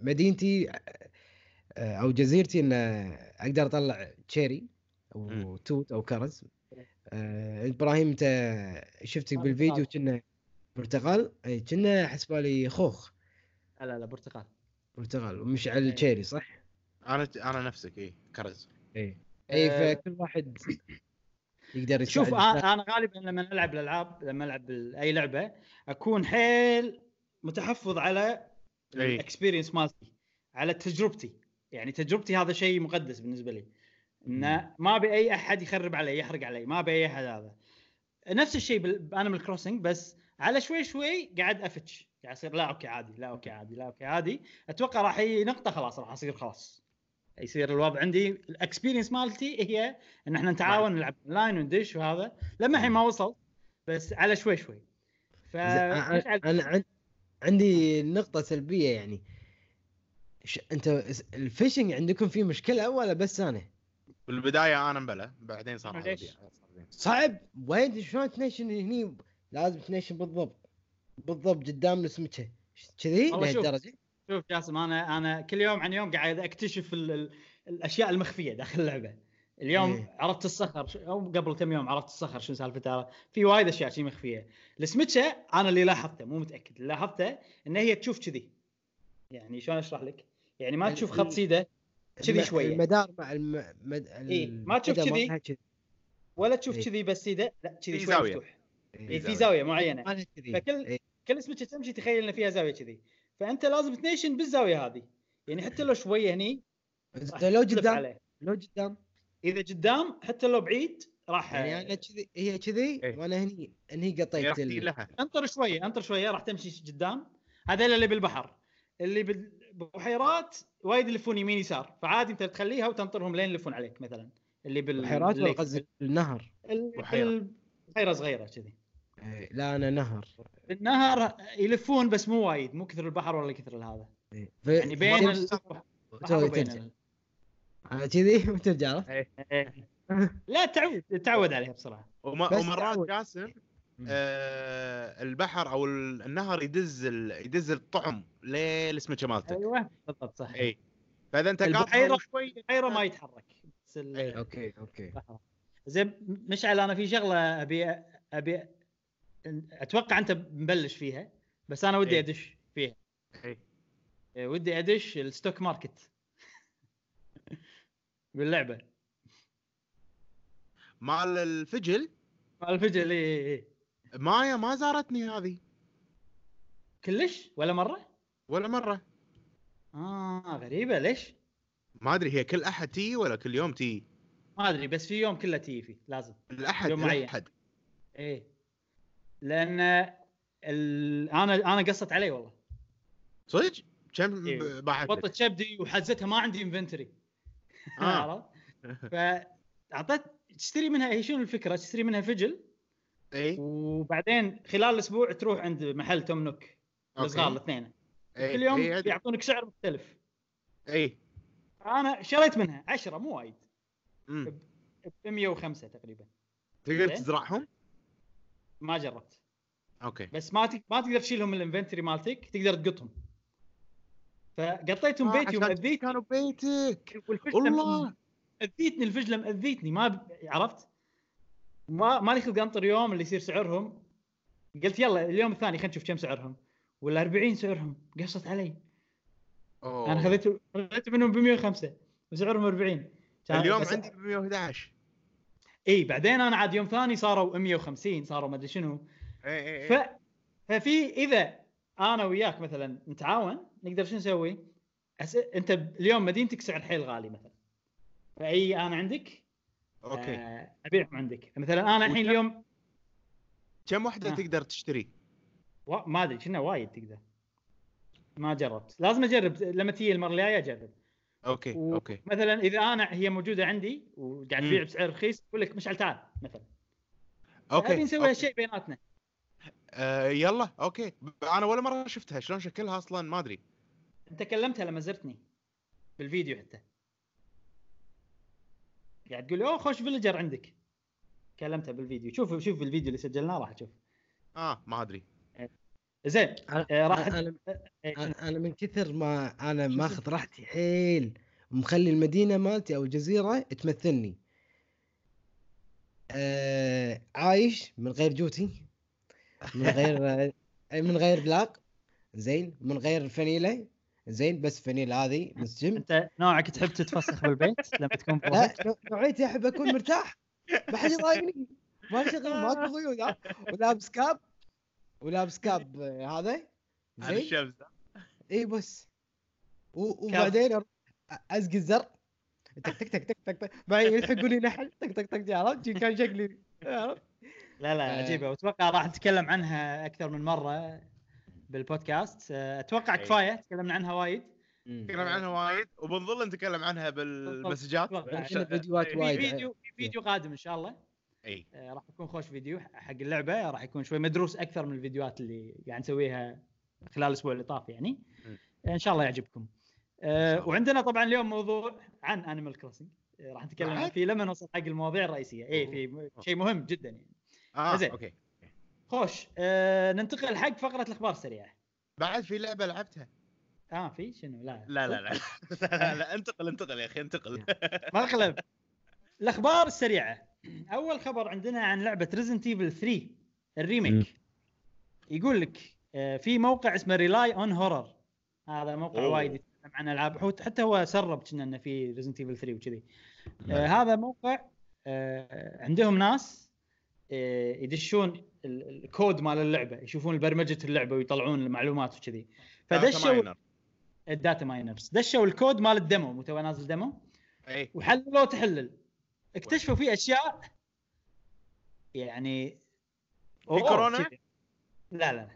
مدينتي او جزيرتي ان اقدر اطلع تشيري او توت او كرز ابراهيم انت شفتك بالفيديو كنا برتقال اي كنا حسبالي خوخ لا برتقال ومشعل تشيري صح انا نفسك اي كرز اي فكل واحد يقدر شوف انا غالبا لما العب اي لعبه اكون حيل متحفظ على الاكسبيرينس مالتي على تجربتي يعني تجربتي هذا شيء مقدس بالنسبه لي ان ما باي احد يخرب علي يحرق علي ما باي احد هذا نفس الشيء بالانيمال كروسنج بس على شوي قاعد افتش قاعد اصير لا اوكي عادي اتوقع راح نقطه خلاص راح اصير خلاص يصير الوضع عندي الاكسبيرينس مالتي هي ان احنا نتعاون نلعب لاين وندش وهذا لما الحين ما وصل بس على شوي انا عندي نقطة سلبية يعني انت الفيشنج عندكم فيه مشكلة ولا بس انا بالبدايه انا مبلى بعدين صار صعب. وين شلون تنيشن هني؟ لازم تنيشن بالضبط قدام نسمته كذي لهالدرجه. شوف جاسم انا كل يوم عن يوم قاعد اكتشف الاشياء المخفيه داخل اللعبه. اليوم عرفت الصخر او قبل كم يوم عرفت الصخر شنو سالفته. في وايد اشياء شي مخفيه. السميتشه انا اللي لاحظته مو متاكد، لاحظته ان هي تشوف كذي، يعني شلون اشرح لك، يعني ما تشوف خط سيده كذي شويه المدار مع ما تشوف كذي ولا تشوف كذي بس سيده، لا كذي شويه مفتوح في زاويه معينه. فكل كل سميتشه تمشي تخيل ان فيها زاويه كذي، فانت لازم تنيشن بالزاويه هذه، يعني حتى لو شويه هني لو قدام اذا قدام حتى لو بعيد راح، يعني انا كذي هي كذي وانا هني قطيت انطر شويه راح تمشي قدام. هذول اللي بالبحر اللي بالبحيرات وايد يلفون يمين يسار، فعادي انت تخليها وتنطرهم لين يلفون عليك. مثلا اللي بالبحيرات والقصد النهر البحيره صغيره كذي، لا انا نهر بالنهر يلفون بس مو وايد، مو كثر البحر ولا كثر هذا، يعني بين انا كذي وترجع. لا تعود عليها بصراحه. ومرات جاسم البحر او النهر يدز الطعم للسمكه مالتك. ايوه بالضبط صح. اي فاذا انت قاعد شوي البحيره ما يتحرك. اوكي زين مشعل، انا في شغله ابي اتوقع انت مبلش فيها، بس انا ودي ادش فيها. ودي ادش الستوك ماركت باللعبه مع الفجل. ايه مايا ما زارتني هذه كلش ولا مره. غريبه ليش ما ادري. هي كل احد تي ولا كل يوم تي ما ادري، بس في يوم كله تي في لازم الاحد يوم معين. ايه لان انا قصت عليه والله صدق. كم بعت بطه شبدي وحزتها ما عندي انفنتوري. فاعطيت تشتري منها. هي شنو الفكره؟ تشتري منها فجل وبعدين خلال الاسبوع تروح عند محل تومنوك الصغار الاثنين كل يوم يعطونك سعر مختلف. انا شريت منها 10 مو وايد، ب 105 تقريبا. تقدر تزرعهم؟ ما جربت. بس ما تقدر تشيلهم من الانفنتوري مالتك، تقدر تقطهم. فقطيتهم بيتي ومأذيت كانوا بيتك والله اذيتني الفجله، مأذيتني ما عرفت. ما لي خلق انطر يوم اللي يصير سعرهم. قلت يلا اليوم الثاني خلينا نشوف كم سعرهم، ولا 40 سعرهم. قصت علي. انا خذيت منهم ب 105 وسعرهم 40. اليوم عندي ب 111. بعدين انا عاد يوم ثاني صاروا 150، صاروا ما ادري شنو. ففي اذا انا وياك مثلا نتعاون نقدر شنو نسوي؟ انت اليوم مدينتك سعر حيل غالي مثلا، فاي انا عندك ابيعهم عندك. مثلا انا الحين اليوم كم وحده تقدر تشتري؟ ما ادري كنا وايد تقدر، ما جربت. لازم اجرب لما تيجي المره الجايه اجرب. اوكي مثلا اذا انا هي موجوده عندي وقاعد ابيع بسعر رخيص اقول لك مشعل تعال مثلا. هذه نسوي هالشيء بيناتنا. يلا اوكي. انا ولا مره شفتها شلون شكلها اصلا ما ادري. انت كلمتها لما زرتني بالفيديو، حتى قاعد تقول خوش فيلجر عندك. كلمتها بالفيديو. شوف الفيديو اللي سجلناه راح تشوف. ما ادري زين. انا من كثر ما انا ماخذ راحتي حيل ومخلي المدينه مالتي او الجزيره تمثلني. عايش من غير جوتي، من غير بلاق، زين، من غير فانيلة، زين، بس فانيلة هذه مسجم. انت نوعك تحب تتفسخ بالبيت لما تكون بروحك؟ لا، نوعيتي احب اكون مرتاح، ما حد يضايقني، ما شغل، ماكو ضيوف، ولابس كاب هذا زين الشمس. بس وبعدين ازق الزر تك تك تك تك تك بعدين يلحقوني نحل تك تك تك. عرفت كان شكلي؟ عرفت. لا عجيبة، وأتوقع راح نتكلم عنها أكثر من مرة بالبودكاست. أتوقع كفاية تكلمنا عنها وايد. وبنظل نتكلم عنها بالمسجات. فيديوهات وايد. فيديو قادم إن شاء الله. راح يكون خوش فيديو حق اللعبة، راح يكون شوي مدروس أكثر من الفيديوهات اللي قاعد نسويها خلال الأسبوع اللي طاف، يعني إن شاء الله يعجبكم. وعندنا طبعا اليوم موضوع عن Animal Crossing راح نتكلم فيه لما نوصل حق المواضيع الرئيسيه. اي في شيء مهم جدا يعني. زين اوكي خوش. ننتقل حق فقره الاخبار السريعه. بعد في لعبه لعبتها في شنو؟ لا لا لا لا, لا, لا. انتقل يا اخي انتقل مقلب الاخبار السريعه. اول خبر عندنا عن لعبه Resident Evil 3 الريميك. يقول لك في موقع اسمه Rely on Horror، هذا موقع وايد يتكلم عن العاب، حتى هو سرب كنا انه في Resident Evil 3 وكذي. هذا موقع عندهم ناس يدشون الكود مال اللعبه، يشوفون برمجه اللعبه ويطلعون المعلومات وكذي. فدشوا الداتا ماينرز، دشوا الكود مال الديمو، متوا نازل ديمو وحللوه تحلل، اكتشفوا فيه اشياء يعني في كورونا كده. لا لا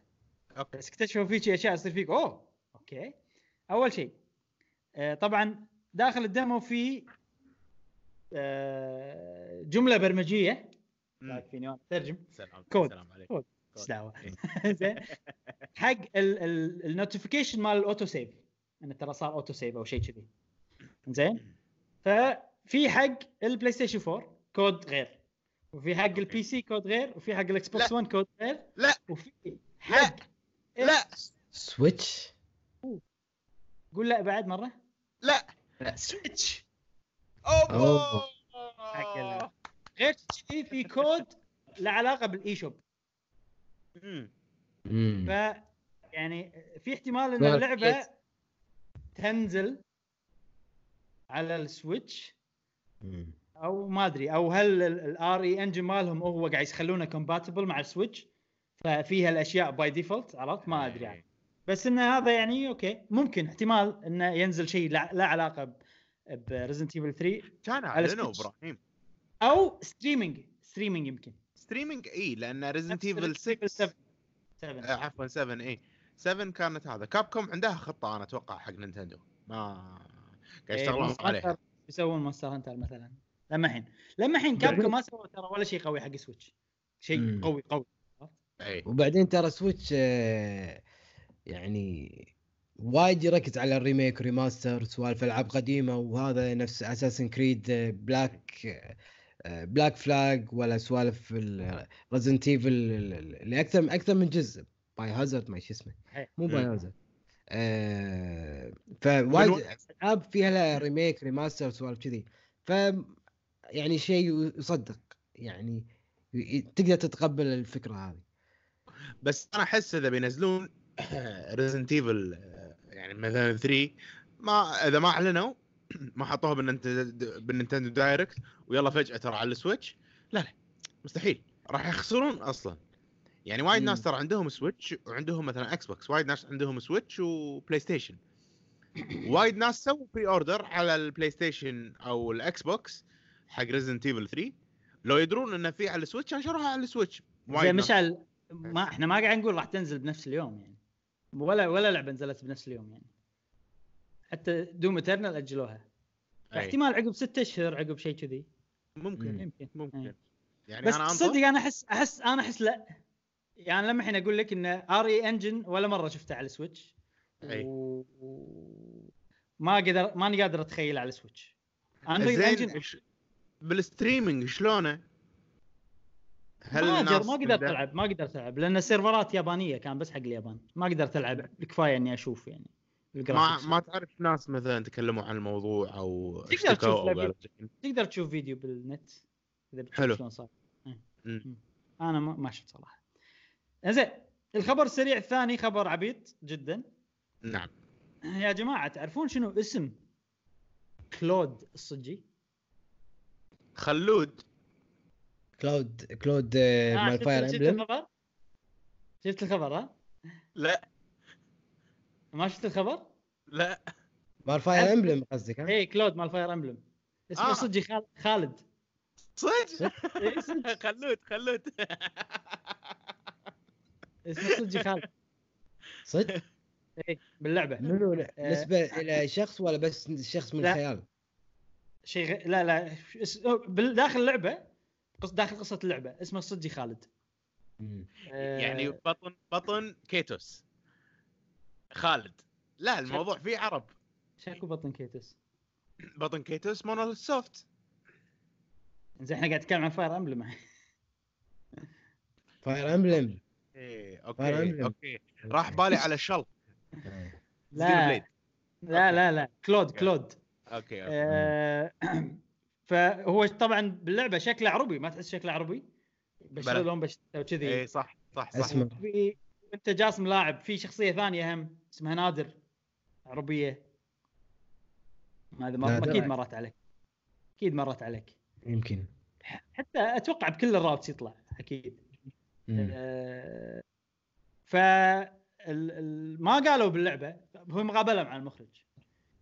اوكي، بس اكتشفوا فيه اشياء يصير فيك اوكي. اول شيء طبعا داخل الديمو في جمله برمجيه فيني وانا اترجم السلام عليكم استعوا زين حق النوتيفيكيشن مال الاوتو سيف، ان ترى صار اوتو سيف او شيء كذي زين. ففي حق البلاي ستيشن 4 كود غير، وفي حق البي سي كود غير، وفي حق الاكس بوكس 1 كود غير، لا وفي حق لا سويتش. قول لا بعد مره، لا سويتش غير كذي. في كود له علاقه بالاي شوب، ف يعني في احتمال ان اللعبه تنزل على السويتش او ما ادري، او هل الار اي انجن مالهم هو قاعد يخلونه كومباتبل مع السويتش ففيها الاشياء باي ديفولت، عرفت؟ ما ادري يعني. بس ان هذا يعني اوكي، ممكن احتمال انه ينزل شيء لا علاقه بريزنت ايفل 3 كان على ابراهيم، او ستريمينج يمكن ستريمينج لان ريزنت ايفل 7 عفوا 7 7 كانت. هذا كابكوم عندها خطه انا اتوقع حق نينتندو، ما قاعد يشتغلون عليها، يسوون مونستر هانتر مثلا. لما حين كابكوم ما سووا ترى ولا شيء قوي حق سويتش، شيء قوي. وبعدين ترى سويتش يعني وايد يركز على الريميك ريماستر سوالف العاب قديمه، وهذا نفس اساسن كريد بلاك فلاج ولا سوالف ريزنت ايفل اللي اكثر من جزء باي هازارد، ما شو اسمه، مو باي هازارد. فوايد العاب فيها لها ريميك ريماستر سوالف كذي، ف يعني شيء يصدق، يعني تقدر تتقبل الفكره هذه. بس انا احس اذا بينزلون ريزنت ايفل يعني مثلا 3 ما اذا ما اعلنوا ما حطوها بالنينتندو دايركت ويلا فجأة ترى على السويتش، لا مستحيل راح يخسرون اصلا. يعني وايد ناس ترى عندهم سويتش وعندهم مثلا اكس بوكس، وايد ناس عندهم سويتش وبلاي ستيشن، وايد ناس سووا بري اوردر على البلاي ستيشن او الاكس بوكس حق ريزنت ايفل 3 لو يدرون انه في على السويتش انشروها على السويتش. زي مشعل، ما احنا ما قاعد نقول راح تنزل بنفس اليوم يعني، ولا لعبه نزلت بنفس اليوم يعني. حتى دوم إترنال أجلوها، احتمال عقب 6 أشهر عقب شيء كذي ممكن. يعني بس صدق أنا أحس لا، يعني لما حين أقول لك إن RE Engine ولا مرة شفته على سويتش، ماني قادر أتخيل على سويتش. بالستريمينج شلونه؟ ما قدرت ألعب لأن السيرفرات يابانية، كان بس حق اليابان، ما قدرت ألعب كفاية إني أشوف يعني. ما تعرف ناس مثلا تكلموا عن الموضوع او تقدر تشوف فيديو بالنت اذا بتشوف شلون صار. انا ما شفت صراحه. زين الخبر السريع الثاني خبر عبيط جدا. نعم يا جماعه، تعرفون شنو اسم كلود الصجي؟ خلود كلود مال فاير امبلم. شفت الخبر ها؟ لا ما شفت الخبر؟ لا مال فاير امبلم قصدك ها؟ اي كلود مال فاير امبلم اسمه صجي خالد صج خلود اسمه صجي خالد صج اي باللعبه. بالنسبه الى شخص ولا بس شخص من الخيال؟ شيء لا داخل اللعبه، داخل قصه اللعبه اسمه صجي خالد. يعني بطن كيتوس خالد. لا الموضوع فيه عرب. شكو بطن كيتوس مونو سوفت زين احنا قاعد نتكلم عن فاير امبلم. فاير امبلم ايه اوكي اوكي راح بالي على شل. لا لا لا لا كلود اوكي. فهو طبعا باللعبه شكله عربي ما تحس شكله عربي بس لون بس وكذي. اي صح صح صح. انت جاس ملاعب في شخصيه ثانيه هم اسمها نادر عربيه. هذا ما اكيد مرت عليك اكيد مرت عليك يمكن حتى اتوقع بكل الراوتس يطلع اكيد. ف ما قالوا باللعبه هو مقابله مع المخرج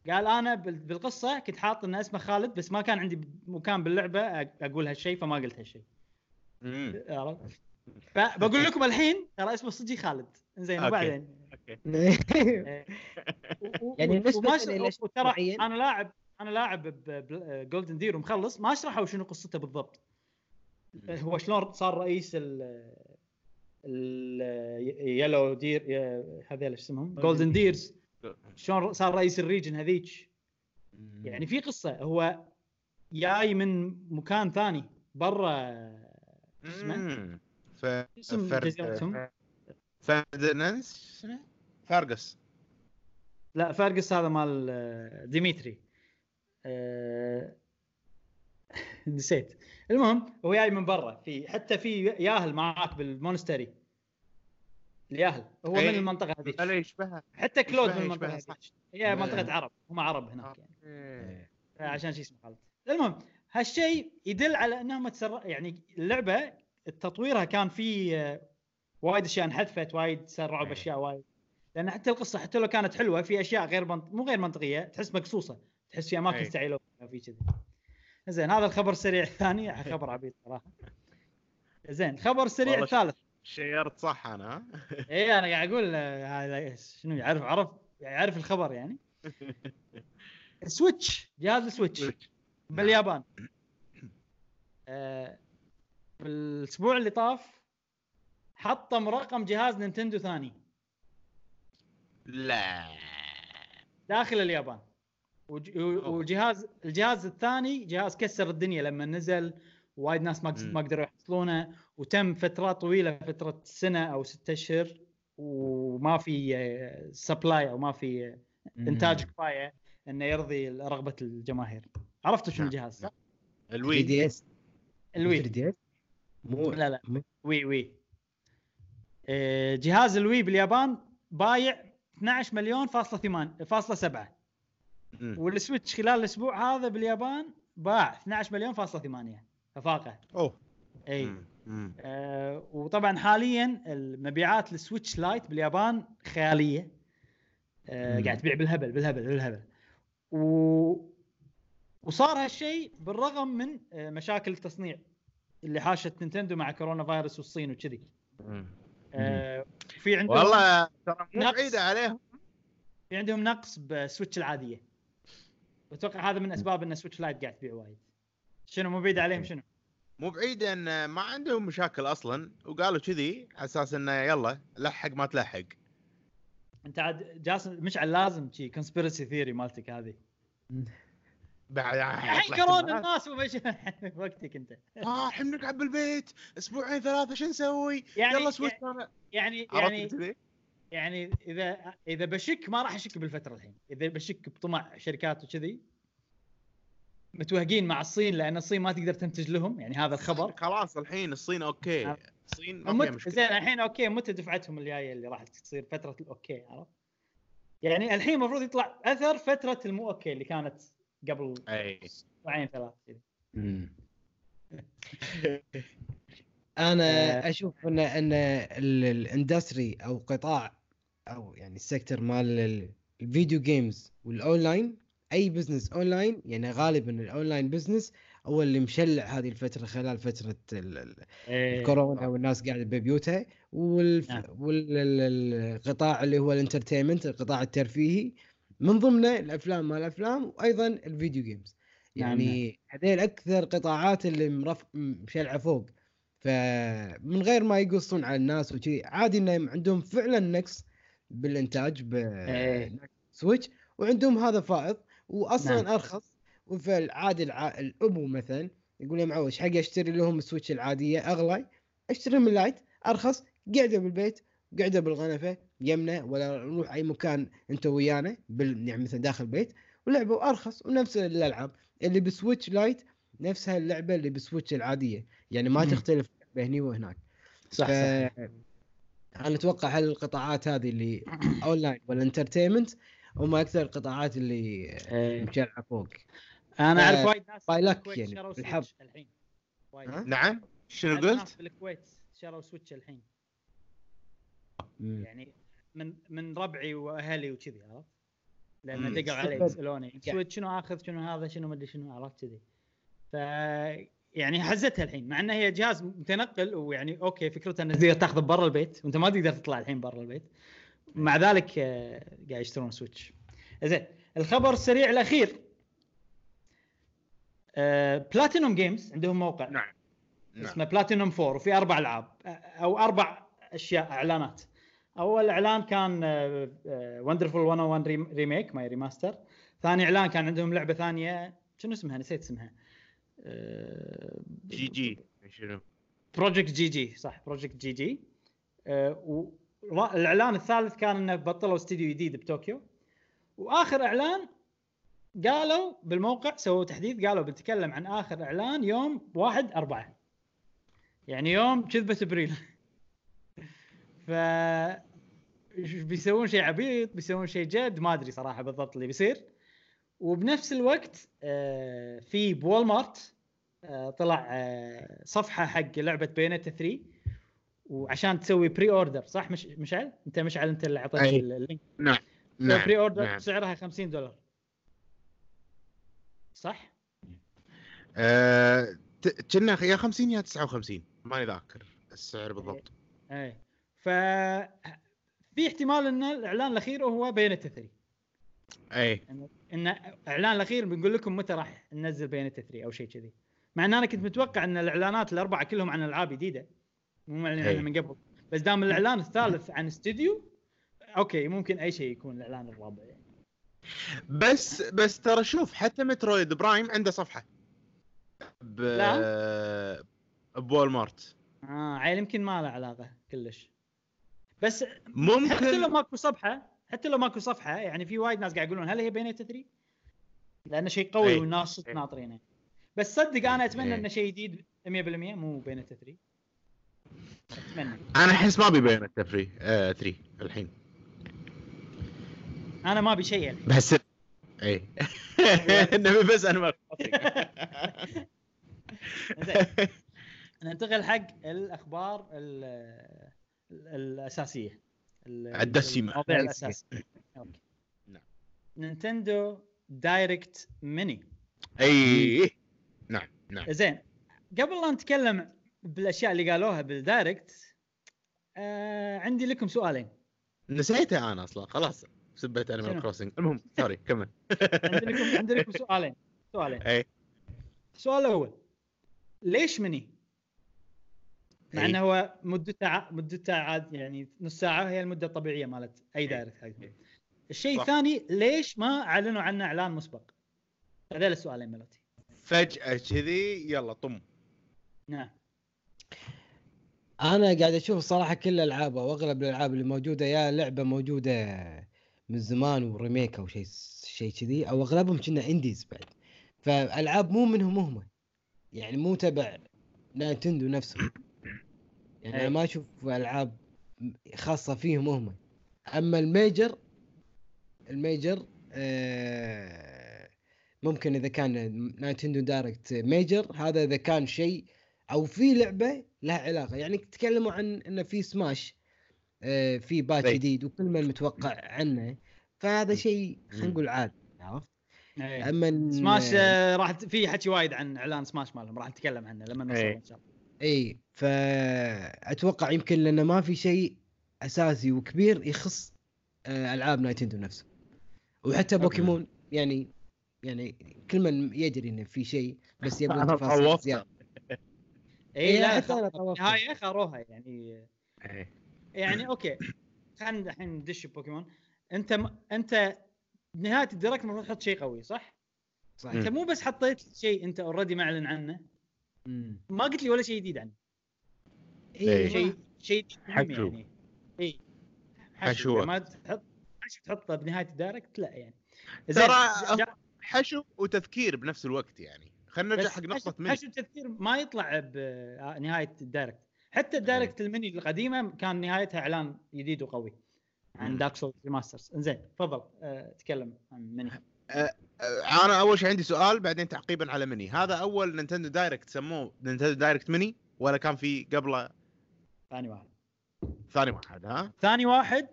قال انا بالقصه كنت حاط ان اسمه خالد بس ما كان عندي مكان باللعبه اقول هالشيء فما قلت هالشيء. بقول لكم الحين ترى اسمه صدق خالد زين وبعدين يعني بالنسبه ترى انا لاعب بجولدن دير ومخلص ما اشرحوا شنو قصته بالضبط هو شلون صار رئيس اليلو دير هذا ايش اسمهم جولدن ديرز شلون صار رئيس الريجن هذيك يعني في قصه هو جاي من مكان ثاني برا اسمه فردنانس فارغس لا فارغس هذا مال ديمتري نسيت. المهم هو جاي من برا في حتى في ياهل معاك بالمونستري الياهل هو من المنطقه هذه حتى كلود من المنطقه هذه هي منطقه عرب هم عرب هناك يعني عشان شيء اسمه خالد. المهم هالشيء يدل على انهم يعني اللعبه تطويرها كان فيه وايد اشياء انحذفت وايد سرعوا باشياء وايد لان حتى القصه حتى لو كانت حلوه في اشياء غير مو غير منطقيه تحس مقصوصه تحس في اماكن مستعيله في كذا. زين هذا الخبر السريع الثاني خبر عبيط صراحه. زين خبر سريع الثالث شيرت صح انا اي انا قاعد اقول هذا شنو يعرف الخبر يعني. سويتش جهاز السويتش باليابان بالاسبوع اللي طاف حطم رقم جهاز نينتندو ثاني لا داخل اليابان وجهاز الجهاز الثاني جهاز كسر الدنيا لما نزل وايد ناس ما قدروا يحصلونه وتم فترة طويلة فترة سنة أو 6 أشهر وما في سبلاي أو ما في إنتاج كفاية إنه يرضي رغبة الجماهير. عرفتوا شو الجهاز؟ الوي دي اس الوي دي اس مو لا لا وي جهاز الوي باليابان بايع 12.8 مليون والسويتش خلال الأسبوع هذا باليابان باع 12.8 مليون ففاقة. أوه. أي. وطبعًا حاليًا المبيعات للسويتش لايت باليابان خيالية. قاعد تبيع بالهبل. وصار هالشيء بالرغم من مشاكل التصنيع اللي حاشت نينتندو مع كورونا فيروس والصين وكذي. في عندهم والله ترى مو بعيدة عليهم. في عندهم نقص بسويتش العادية. أتوقع هذا من أسباب أن سويتش لايت قاعد تبيع وايد. شنو مو بعيد عليهم شنو؟ مو بعيد أن ما عندهم مشاكل أصلاً وقالوا كذي على أساس إنه يلا لحق ما تلحق. أنت عاد جالس مش على لازم شيء كونسبيرسي ثيوري مالتك هذه. بعد الحين كورونا الناس ومش وقتك أنت. حنا نقعد بالبيت أسبوعين 3 شو نسوي؟ يلا سويتش يعني إذا بشك ما راح أشك بالفترة الحين إذا بشك بطمع شركات وكذي متوهقين مع الصين لأن الصين ما تقدر تنتج لهم يعني هذا الخبر خلاص الحين الصين أوكي الصين ما فيها مشكلة زين الحين أوكي متى دفعتهم الجاية اللي راح تصير فترة الأوكي عرفت يعني الحين مفروض يطلع أثر فترة المو أوكي اللي كانت قبل أسبوعين 3 كذي. أنا أشوف أن الاندستري أو قطاع أو يعني السيكتور مال الفيديو جيمز والأونلاين أي بزنس أونلاين يعني غالباً الأونلاين بزنس هو اللي مشلع هذه الفترة خلال فترة الكورونا والناس قاعدة ببيوتها والقطاع اللي هو الانترتينمنت القطاع الترفيهي من ضمنه الأفلام مال الأفلام وأيضاً الفيديو جيمز يعني هذيل أكثر قطاعات اللي مشلعة فوق فمن غير ما يقصون على الناس وشي عادي إنهم عندهم فعلاً نقص بالإنتاج بسويتش وعندهم هذا فائض وأصلاً أرخص وفالعادي الأبو مثلاً يقول يا معوش حق اشتري لهم السويتش العاديه اغلى، اشتري من لايت ارخص، قاعده بالبيت، قاعده بالغرفه يمنا ولا نروح اي مكان انت ويانا يعني مثلا داخل البيت، ولعبه ارخص ونفس الالعاب اللي بسويتش لايت نفسها اللعبه اللي بسويتش العاديه، يعني ما تختلف بهني وهناك. صح انا اتوقع هالقطاعات هذه اللي اونلاين ولا انترتينمنت وما اكثر القطاعات اللي مشارعه فوق. انا اعرف وايد ناس بالكويت يعني شروا سويتش الحين. نعم شنو قلت؟ ناس بالكويت شروا سويتش الحين. يعني من ربعي واهلي وكذي، عرفت؟ لان دقوا علي يسالوني سويتش شنو اخذ، شنو هذا، شنو ما ادري شنو، عرفت كذي. ف يعني حزتها الحين، مع انها هي جهاز متنقل، ويعني اوكي فكرتها انك تقدر تاخذه برا البيت وانت ما تقدر تطلع الحين برا البيت، مع ذلك قاعد يشترون سويتش. زين الخبر السريع الاخير، بلاتينوم جيمز عندهم موقع نعم. اسمه بلاتينوم 4، وفي 4 العاب او 4 اشياء اعلانات. اول اعلان كان وندرفول 101 ريميك ماي ريماستر. ثاني اعلان كان عندهم لعبه ثانيه شنو اسمها، نسيت اسمها، جي جي شنو، بروجكت جي جي، صح بروجكت جي جي. والاعلان الثالث كان انه بطلوا استديو جديد بطوكيو. واخر اعلان قالوا بالموقع، سووا تحديث قالوا بنتكلم عن اخر اعلان يوم 1/4، يعني يوم كذبه ابريل. ف بيسوون شيء عبيط، بيسوون شيء جد، ما ادري صراحه بالضبط اللي بيصير. وبنفس الوقت في بولمارت طلع صفحه حق لعبه بينتا 3، وعشان تسوي بري اوردر، صح مشعل؟ انت مشعل انت اللي اعطيت اللينك. نعم بري اوردر سعرها $50، صح؟ كنا يا 50 يا 59، ما اذكر السعر بالضبط. اي ففي احتمال ان الاعلان الاخير هو بينتا 3. اي ان الاعلان الاخير بنقول لكم متى راح ننزل بينتا 3 او شيء كذي، مع ان انا كنت متوقع ان الاعلانات الاربعه كلهم عن العاب جديده مو معلنين من قبل، بس دام الاعلان الثالث عن استوديو اوكي ممكن اي شيء يكون الاعلان الرابع يعني. بس ترى شوف، حتى مترويد برايم عنده صفحه بوالمارت. عيل يمكن ما له علاقه كلش، بس ممكن حتى لو ماكو صفحه يعني في وايد ناس قاعد يقولون هل هي بينتا 3 لانه شيء قوي والناس ناطرينه، بس صدق انا اتمنى انه شيء جديد 100% مو بينتا 3. أتمنى. انا احس ما بي بينتا 3 الحين، انا ما بشيء بس اي انه بس انا ما ننتقل حق الاخبار الاساسيه، المواضيع الاساسيه. اوكي نعم، نينتندو دايركت ميني. اي نعم زين، قبل لا نتكلم بالاشياء اللي قالوها بالدايركت عندي لكم سؤالين. نسيتها انا اصلا، خلاص سبت انيمال كروسنج. المهم سوري كمل. عندي لكم سؤالين. اي السؤال الاول، ليش مني مع انه هو مدته عاد يعني نص ساعه، هي المده الطبيعيه مالت اي دايركت حقهم. الشيء الثاني، ليش ما اعلنوا عنه اعلان مسبق؟ هذول السؤالين مالتي. فجاه كذي يلا طم. نعم انا قاعد اشوف صراحه كل الالعاب واغلب الالعاب اللي موجوده يا لعبه موجوده من زمان وريميك او شيء كذي، او اغلبهم كنا انديز بعد، فالالعاب مو منهم هم يعني مو تبع نينتندو نفسهم يعني. أنا ما اشوف العاب خاصه فيهم هم. اما الميجر ممكن اذا كان نينتندو دايركت ميجر هذا، اذا كان شيء او في لعبه لها علاقه، يعني تكلموا عن انه في سماش في بات جديد وكل ما متوقع عنه، فهذا شيء خلينا نقول عادي، عرفت؟ اما سماش راح في حكي وايد عن اعلان سماش مالهم، راح نتكلم عنه لما نوصل ان شاء الله. اي فاتوقع يمكن لانه ما في شيء اساسي وكبير يخص العاب نينتندو نفسه، وحتى بوكيمون يعني كل من يدري انه في شيء بس يبون تفاصيل زياده. اي لا هاي خروها يعني اوكي خلينا الحين ندش بوكيمون. انت نهايه الديركت المفروض تحط شيء قوي، صح؟ انت مو بس حطيت شيء انت اوريدي معلن عنه، ما قلت لي ولا شيء جديد عنه. شيء حشو يعني. إيه حشو ما تحط تحطه بنهاية الدايركت لا يعني. ترى حشو وتذكير بنفس الوقت يعني. خلنا نرجع حق نقطة مني. حشو تذكير ما يطلع بنهاية الدايركت. حتى الدايركت المني القديمة كان نهايتها إعلان جديد وقوي عن دارك سولز ريماسترز. إنزين تفضل تكلم عن مني. أنا أول شيء عندي سؤال بعدين تعقيبا على مني. هذا أول نينتندو دايركت سموه نينتندو دايركت مني ولا كان في قبله ثاني واحد ها؟ ثاني واحد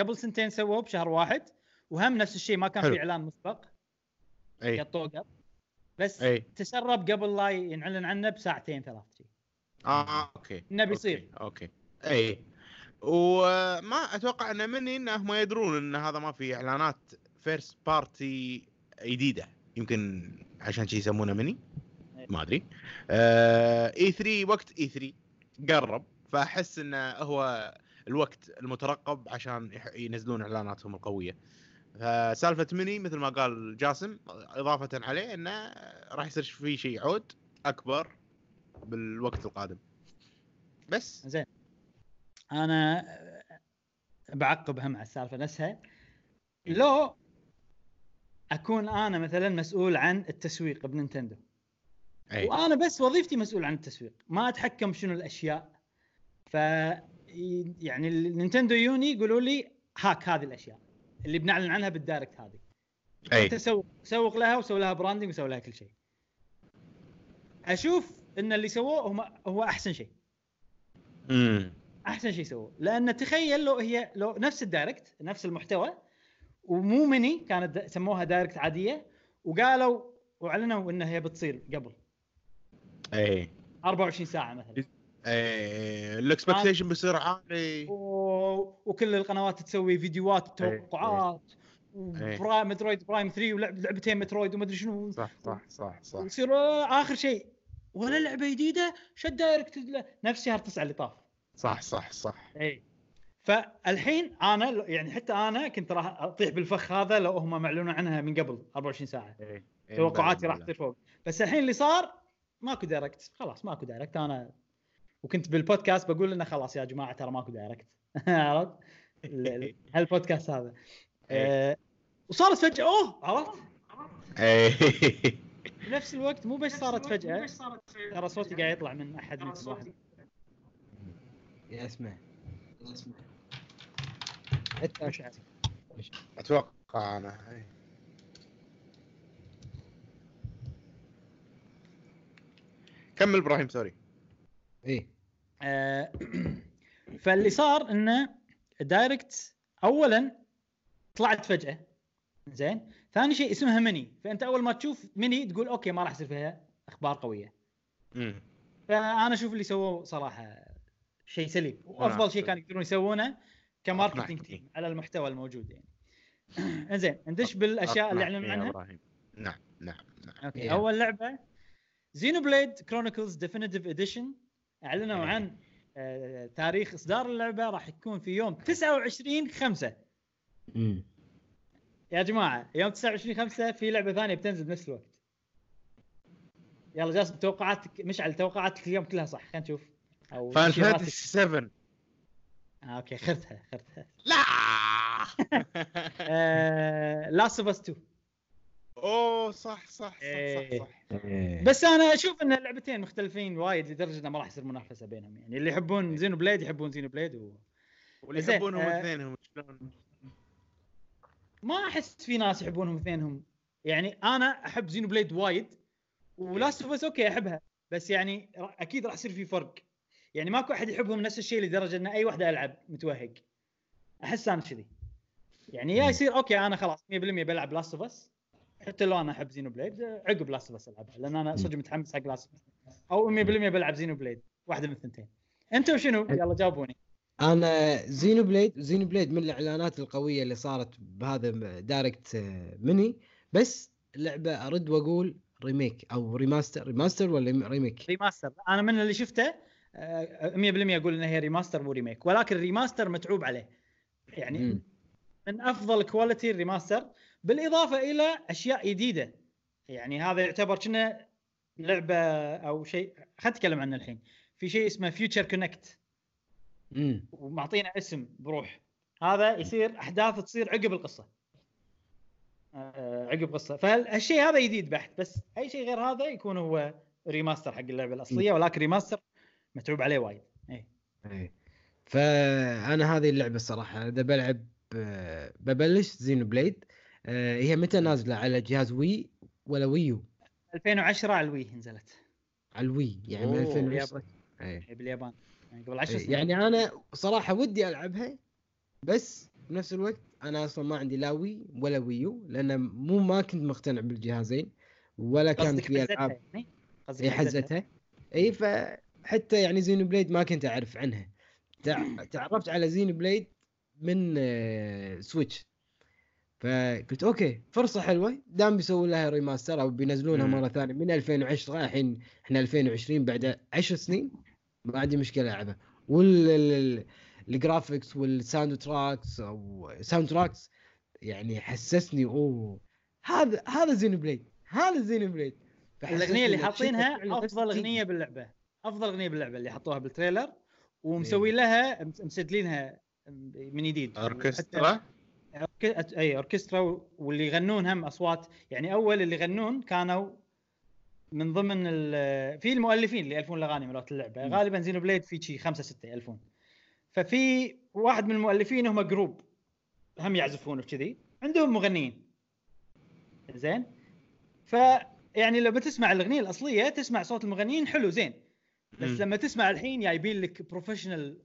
قبل سنتين سووه بشهر واحد وهم نفس الشيء ما كان في إعلان مسبق. أي. كطوقة بس أي. تسرب قبل لا ينعلن عنه بساعتين ثلاث شيء. أوكي. إنه بيصير. أوكي. أي. وما أتوقع أن مني إنهم يدرون إن هذا ما في إعلانات فيرست بارتي جديدة يمكن عشان شيء يسمونه مني ما أدري. E3 وقت E3 قرب فأحس إنه هو الوقت المترقب عشان ينزلون إعلاناتهم القوية. فسالفة مني مثل ما قال جاسم إضافة عليه إنه راح يصير في شيء عود أكبر بالوقت القادم. بس زين أنا بعقبها مع السالفة نفسها. لو أكون أنا مثلا مسؤول عن التسويق بنينتندو وأنا بس وظيفتي مسؤول عن التسويق ما أتحكم شنو الأشياء ف يعني النينتندو يوني يقولوا لي هاك هذه الأشياء اللي بنعلن عنها بالدايركت هذه أنت سوق لها وسوي لها براندينج وسوي لها كل شيء. أشوف إن اللي سووه هو أحسن شيء أحسن شيء سووه لأن تخيل لو هي لو نفس الدايركت نفس المحتوى ومو مني كانت سموها دايركت عادية وقالوا وعلنوا إنها هي بتصير قبل 24 ساعة مثلا الاكسبكتيشن بيصير عالي وكل القنوات تسوي فيديوهات توقعات برايم مترويد برايم 3 ولعبتين مترويد وما ادري شنو صح يصير اخر شيء ولا لعبه جديده شد دايركت نفس شهر 9 اللي طاف صح اي. فالحين انا يعني حتى انا كنت راح اطيح بالفخ هذا لو هم معلنوا عنها من قبل 24 ساعه توقعاتي راح تصير فوق. بس الحين اللي صار ماكو دايركت خلاص ماكو دايركت. انا وكنت بالبودكاست بقول لنا خلاص يا جماعة ترى ماكو دايركت عرفت هالبودكاست هذا وصارت فجأة عرفت بنفس الوقت مو بس صارت فجأة ترى صوتي قاعد يطلع من أحد الواحد يا اسمع أنت مش عارف أتوقع أنا كمل إبراهيم سوري إيه. فاللي صار إنه دايركت أولاً طلعت فجأة زين. ثاني شيء اسمها مني فأنت أول ما تشوف مني تقول أوكي ما راح يصير فيها أخبار قوية. فأنا أشوف اللي سووه صراحة شيء سليم وأفضل شيء كانوا يقدرون يسوونه كماركتينج تيم على المحتوى الموجود يعني. زين ندش بالأشياء اللي أعلن عنها. نعم. أوكي. أول لعبة Xenoblade Chronicles Definitive Edition أعلنوا عن تاريخ إصدار اللعبة راح يكون في يوم 29/5. يا جماعة يوم 29/5 في لعبة ثانية بتنزل بنفس الوقت. يلا جاسم توقعاتك مش على توقعاتك اليوم كلها صح خلينا نشوف. فاينل فانتسي 7 أوكي خرتها لا Last of Us 2 أوه صح. بس أنا أشوف إن اللعبتين مختلفين وايد لدرجة إنه ما راح يصير منافسة بينهم يعني اللي يحبون زينوبلايد يحبون زينوبلايد واللي يحبونهم اثنينهم شلون ما أحس في ناس يحبونهم اثنينهم يعني. أنا أحب زينوبلايد وايد ولاست اوف اس أوكي أحبها بس يعني أكيد راح يصير في فرق يعني ماكو أحد يحبهم نفس الشيء لدرجة إن أي واحدة ألعب متوهق أحس أنا كذي يعني يا يصير أوكي أنا خلاص 100% بلعب لاست اوف اس حتى لو أنا أحب زينوبلايد عقب لاست بس ألعبها لأن أنا صدق متحمس حق لاست أو 100% بلعب زينوبلايد واحدة من الثنتين. أنتوا شنو يلا جاوبوني. أنا زينوبلايد من الإعلانات القوية اللي صارت بهذا دايركت مني بس لعبة أرد وأقول ريميك أو ريماستر ولا ريماستر. أنا من اللي شفته 100% أقول إنها هي ريماستر مو ريميك ولكن الريماستر متعوب عليه يعني من أفضل كواليتي الريماستر بالإضافة إلى أشياء جديدة يعني هذا يعتبر كنا لعبه او شيء خلينا نتكلم عنه الحين. في شيء اسمه فيوتشر كونكت ومعطينا اسم بروح. هذا يصير احداث تصير عقب القصه، عقب قصه. فالشيء هذا جديد بحت، بس اي شيء غير هذا يكون هو ريماستر حق اللعبه الاصليه، ولكن ريماستر متعوب عليه وايد. اي فانا هذه اللعبه الصراحه اذا بلعب ببلش زينو بليد. هي متى نازله؟ على جهاز وي ولا ويو؟ 2010 على الوي نزلت، على الوي يعني 2010 باليابان يعني قبل 10 سنين. يعني انا صراحه ودي العبها، بس بنفس الوقت انا اصلا ما عندي لا وي ولا ويو، لان مو ما كنت مقتنع بالجهازين ولا كانت في العاب حزتها. اي فحتى يعني زينو بليد ما كنت اعرف عنها. تعرفت على زينو بليد من سويتش، فقلت اوكي فرصه حلوه دام بيسووا لها ريماستر او بينزلونها مره ثانيه من 2010. الحين احنا 2020 بعد 10 سنين، ما عندي مشكله العبها. والجرافيكس والساوند تراكس او ساوند تراكس يعني حسسني اوه هذا زينوبليد، هذا زينوبليد. الاغنيه اللي حاطينها افضل اغنيه باللعبه، افضل اغنيه باللعبه اللي حطوها بالتريلر ومسوي لها مسدلينها من جديد اوركسترا. اي اوركسترا، واللي يغنون هم اصوات. يعني اول اللي يغنون كانوا من ضمن في المؤلفين اللي الفون الاغاني مالت اللعبه. غالبا زينو بليد في شيء 5-6 الفون، ففي واحد من المؤلفين هم جروب هم يعزفون وكذي، عندهم مغنيين زين. فيعني لو بتسمع الاغنيه الاصليه تسمع صوت المغنيين حلو زين، بس لما تسمع الحين جايبين لك بروفيشنال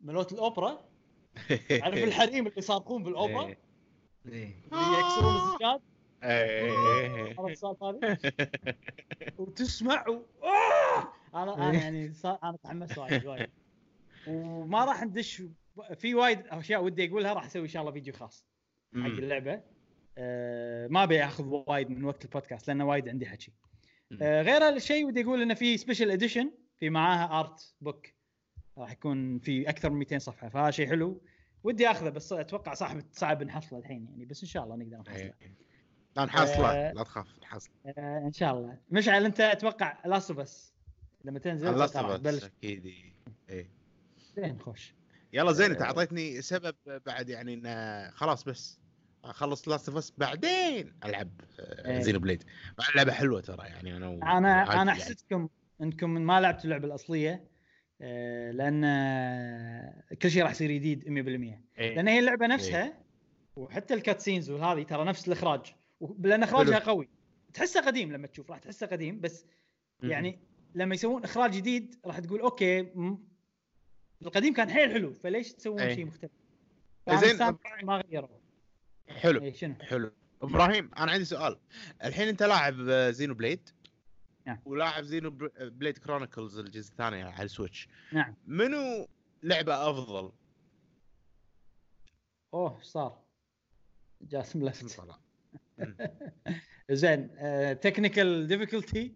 ملوت الاوبرا، عارف الحريم اللي صارقون بالاوبرا اللي يكسرون الزجاج، عارف الصوت هذا، وتسمع انا يعني انا تحمست وايد وما راح ندش في وايد اشياء ودي اقولها. راح اسوي ان شاء الله فيديو خاص حق اللعبه، ما بياخذ وايد من وقت البودكاست لانه وايد عندي حكي. غير هالشيء ودي اقول انه في سبيشال اديشن في معاها ارت بوك، راح يكون في اكثر من 200 صفحه، فهذا شيء حلو ودي اخذه، بس اتوقع صعب نحصله الحين يعني، بس ان شاء الله نقدر نحصله. لا نحصله، لا تخاف نحصله ان شاء الله. مشعل انت اتوقع لاصو بس لما تنزل بلش اكيد. اي زين خوش يلا زين. انت اعطيتني سبب بعد يعني انه خلاص بس اخلص لاست بس بعدين العب زينو بليد. لعبه حلوه ترى يعني. انا حسيتكم انكم ما لعبتوا اللعبه الاصليه، لان كل شيء راح يصير جديد 100%. لان هي اللعبه نفسها وحتى الكاتسينز وهذه ترى نفس الاخراج، لان اخراجها قوي تحسه قديم. لما تشوف راح تحسه قديم، بس يعني لما يسوون اخراج جديد راح تقول اوكي القديم كان حيل حلو، فليش تسوون شيء مختلف؟ زين ما غيروا. حلو حلو. ابراهيم انا عندي سؤال الحين، انت لاعب زينو بليد نعم، ولاعب زينو بليد كرونيكلز الجزء الثاني على السويتش نعم، منو لعبه افضل؟ صار جاسم لفت زين تكنيكال ديفيكولتي.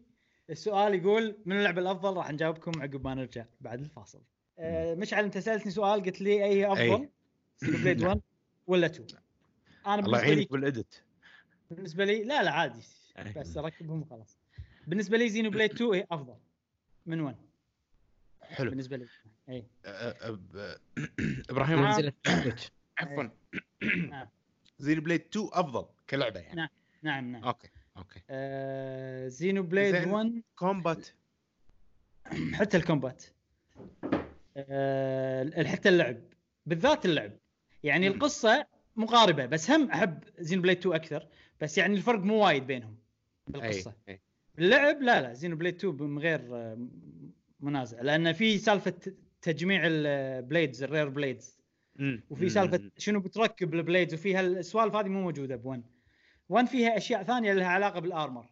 السؤال يقول منو لعبه الافضل، راح نجاوبكم عقب ما نرجع بعد الفاصل. مشعل انت سالتني سؤال قلت لي اي افضل، زينو بليد 1 ولا 2؟ انا بالنسبه لي لا عادي بس ركبهم خلاص. بالنسبه لي زينو بلاي 2 هي افضل من 1. حلو بالنسبه لي. اي ابراهيم نزلت عفوا زينو بلاي 2 افضل كلعبه يعني. نعم اوكي. زينو بلاي 1 كومبات، حتى الكومبات حتى اللعب بالذات اللعب يعني القصه مقاربه، بس هم احب زينو بلاي 2 اكثر، بس يعني الفرق مو وايد بينهم بالقصه. اللعب لا زينو بليد 2 من غير منازع، لأن في سالفة تجميع البليدز الرير بليدز، وفي سالفة شنو بتركب البليدز، وفيها السوالف هذه مو موجودة بوان. وان فيها أشياء ثانية لها علاقة بالآرمر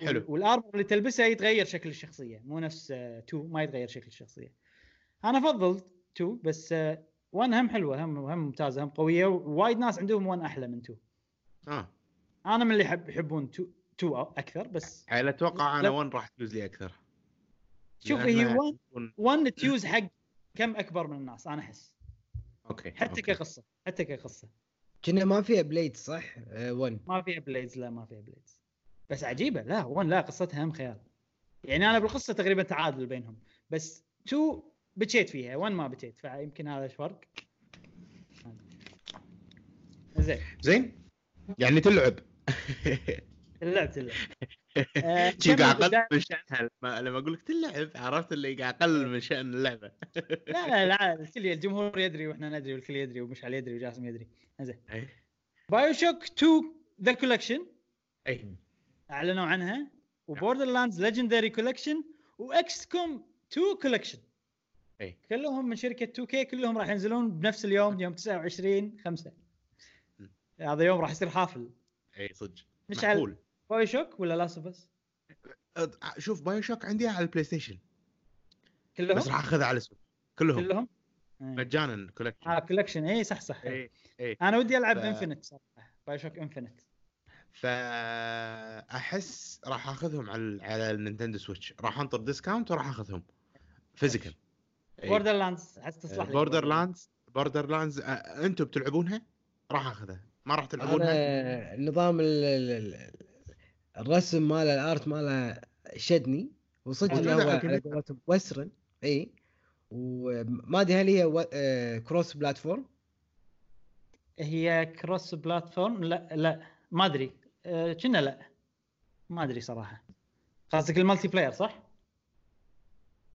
حلو. والآرمر اللي تلبسها يتغير شكل الشخصية، مو نفس 2 ما يتغير شكل الشخصية. أنا فضلت 2 بس 1 هم حلوة، هم ممتازة، هم قوية، ووايد ناس عندهم 1 أحلى من 2. أنا من اللي يحبون 2 اكثر، بس على اتوقع انا 1 راح تجوز لي اكثر. شوف هي 1 تيوز حق كم اكبر من الناس انا احس. اوكي حتى كقصه، كنا ما فيها بليد صح 1 ما فيها بليدز. لا ما فيها بليدز، بس عجيبة. لا وان لا قصتها هم خيال يعني. أنا بالقصة تقريبا تعادل بينهم بس تو بتشيت فيها وان ما بتشيت، فيمكن هذا الفرق. زين يعني تلعب تلعب شي قاعد أقل من شأنها. لما أقول لك تلعب عرفت اللي قاعد أقل من شأن اللعبة. لا لا الكل الجمهور يدري وإحنا ندري والكل يدري ومش على يدري وجاسم يدري. زين بايوشوك 2 ذا كولكشن أي أعلنوا عنها، وبوردرلاندز ليجندري كولكشن، وإكس كوم 2 كولكشن أي كلهم من شركة 2K، كلهم راح ينزلون بنفس اليوم يوم 29/5. هذا يوم راح يصير حافل. أي صدق مش معقول. بايوشوك ولا لاست اوف اس؟ شوف بايوشوك عندي على البلاي ستيشن كلهم، بس راح اخذها على السويتش كلهم مجانا كولكشن. كولكشن اي صح صح اي. انا ودي العب انفينيت صراحه، بايوشوك انفينيت، فاحس راح اخذهم على النينتندو سويتش، راح انطر ديسكاونت وراح اخذهم فيزيكال. بوردرلاندز حتى تصلح لي. بوردرلاندز انتم بتلعبونها راح اخذها، ما راح تلعبونها. نظام الرسم ماله الارت ماله شدني وصدق انه هو على قولتهم وسرن اي، وما دي هل هي كروس بلاتفورم؟ هي كروس بلاتفورم؟ لا ما ادري كنا لا ما ادري صراحه. قصدك المالتي بلاير صح؟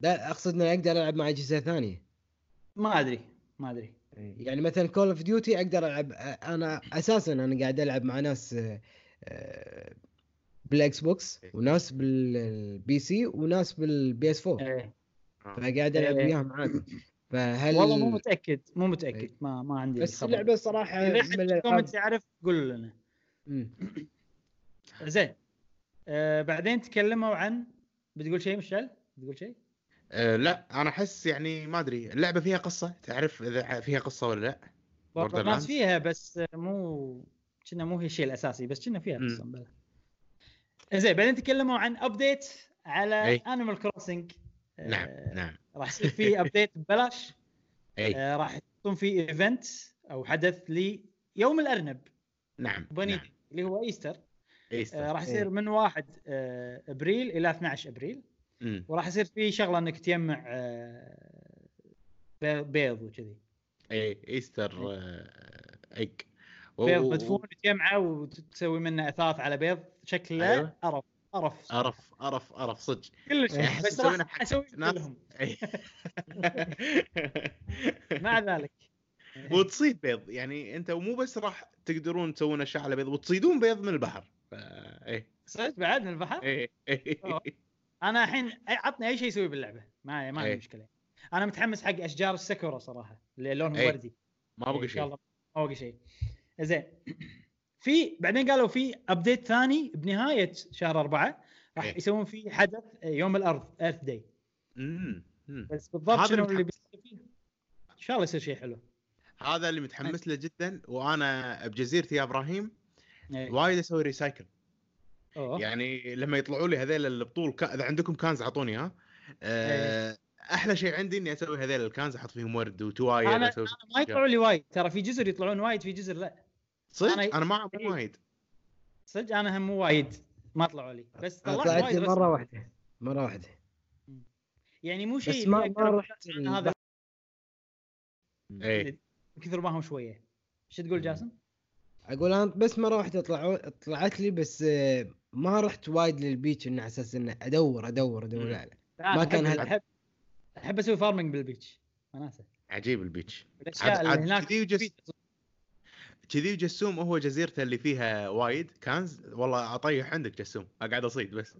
لا اقصد اني اقدر العب مع اجهزه ثانيه. ما ادري يعني مثلا كول اوف ديوتي اقدر العب انا، اساسا انا قاعد العب مع ناس بالاكس بوكس وناس بالبي سي وناس بالبي اس 4 فقاعد العب وياهم عادي. فهل والله مو متاكد ما عندي بس خبر. اللعبه صراحه انت تعرف قول لنا. زين بعدين تكلموا عن بتقول شيء مشعل؟ بتقول شيء؟ لا انا احس يعني ما ادري اللعبه فيها قصه، تعرف اذا فيها قصه ولا لا؟ بوردرلاند فيها بس مو هي الشيء الاساسي، بس كنا فيها قصه بلا. زين بعدين تكلموا عن ابديت على Animal Crossing. نعم راح يصير فيه ابديت ببلاش. راح يحطون فيه ايفنت او حدث ليوم الارنب. نعم. اللي هو ايستر. راح يصير من 1 ابريل الى 12 ابريل. وراح يصير فيه شغله انك تجمع بيض وكذي. ايستر ايج بيض مدفون تجمعه وتسوي منه اثاث على بيض شكله. أيوة. أرف صدق كلش. بس راح أسوي كلهم مع ذلك وتصيد بيض يعني أنت، ومو بس راح تقدرون تسوون أشياء على بيض وتصيدون بيض من البحر. إيه صدق بعد من البحر. أنا الحين عطني أي شيء يسوي باللعبة ما عندي مشكلة. أنا متحمس حق أشجار السكورة صراحة اللي لونها وردي. ما بقى شيء زين. في بعدين قالوا في أبديت ثاني بنهاية شهر 4 راح يسوون فيه حدث يوم الأرض Earth Day. بس بالضبط شنو اللي بيصير فيه؟ إن شاء الله يصير شيء حلو. هذا اللي متحمس له جدا، وأنا بجزيرتي يا إبراهيم وايد أسوي ريسايكل. يعني لما يطلعوا لي هذيل البطول إذا عندكم كانز عطوني ها. أحلى شيء عندي إني أسوي هذيل الكانز أحط فيهم ورد وتواير. أنا ما يطلعوا لي وايد ترى، في جزر يطلعون وايد في جزر لا. صدق أنا ما وايد. صدق أنا هم وايد ما طلعوا لي، بس طلعت وايد مرة واحدة يعني مو شيء ما هذا كثر ما هم شوية. شو تقول جاسم؟ أقول أنا بس مرة واحدة طلعت لي، بس ما رحت وايد للبيتش إن أساس إن أدور لا ما كان أحب أسوي فارمينج بالبيتش. مناسب عجيب البيتش هناك كذي. جسوم هو جزيرته اللي فيها وايد كنز. والله أطيح عندك جسوم، أقعد أصيد بس.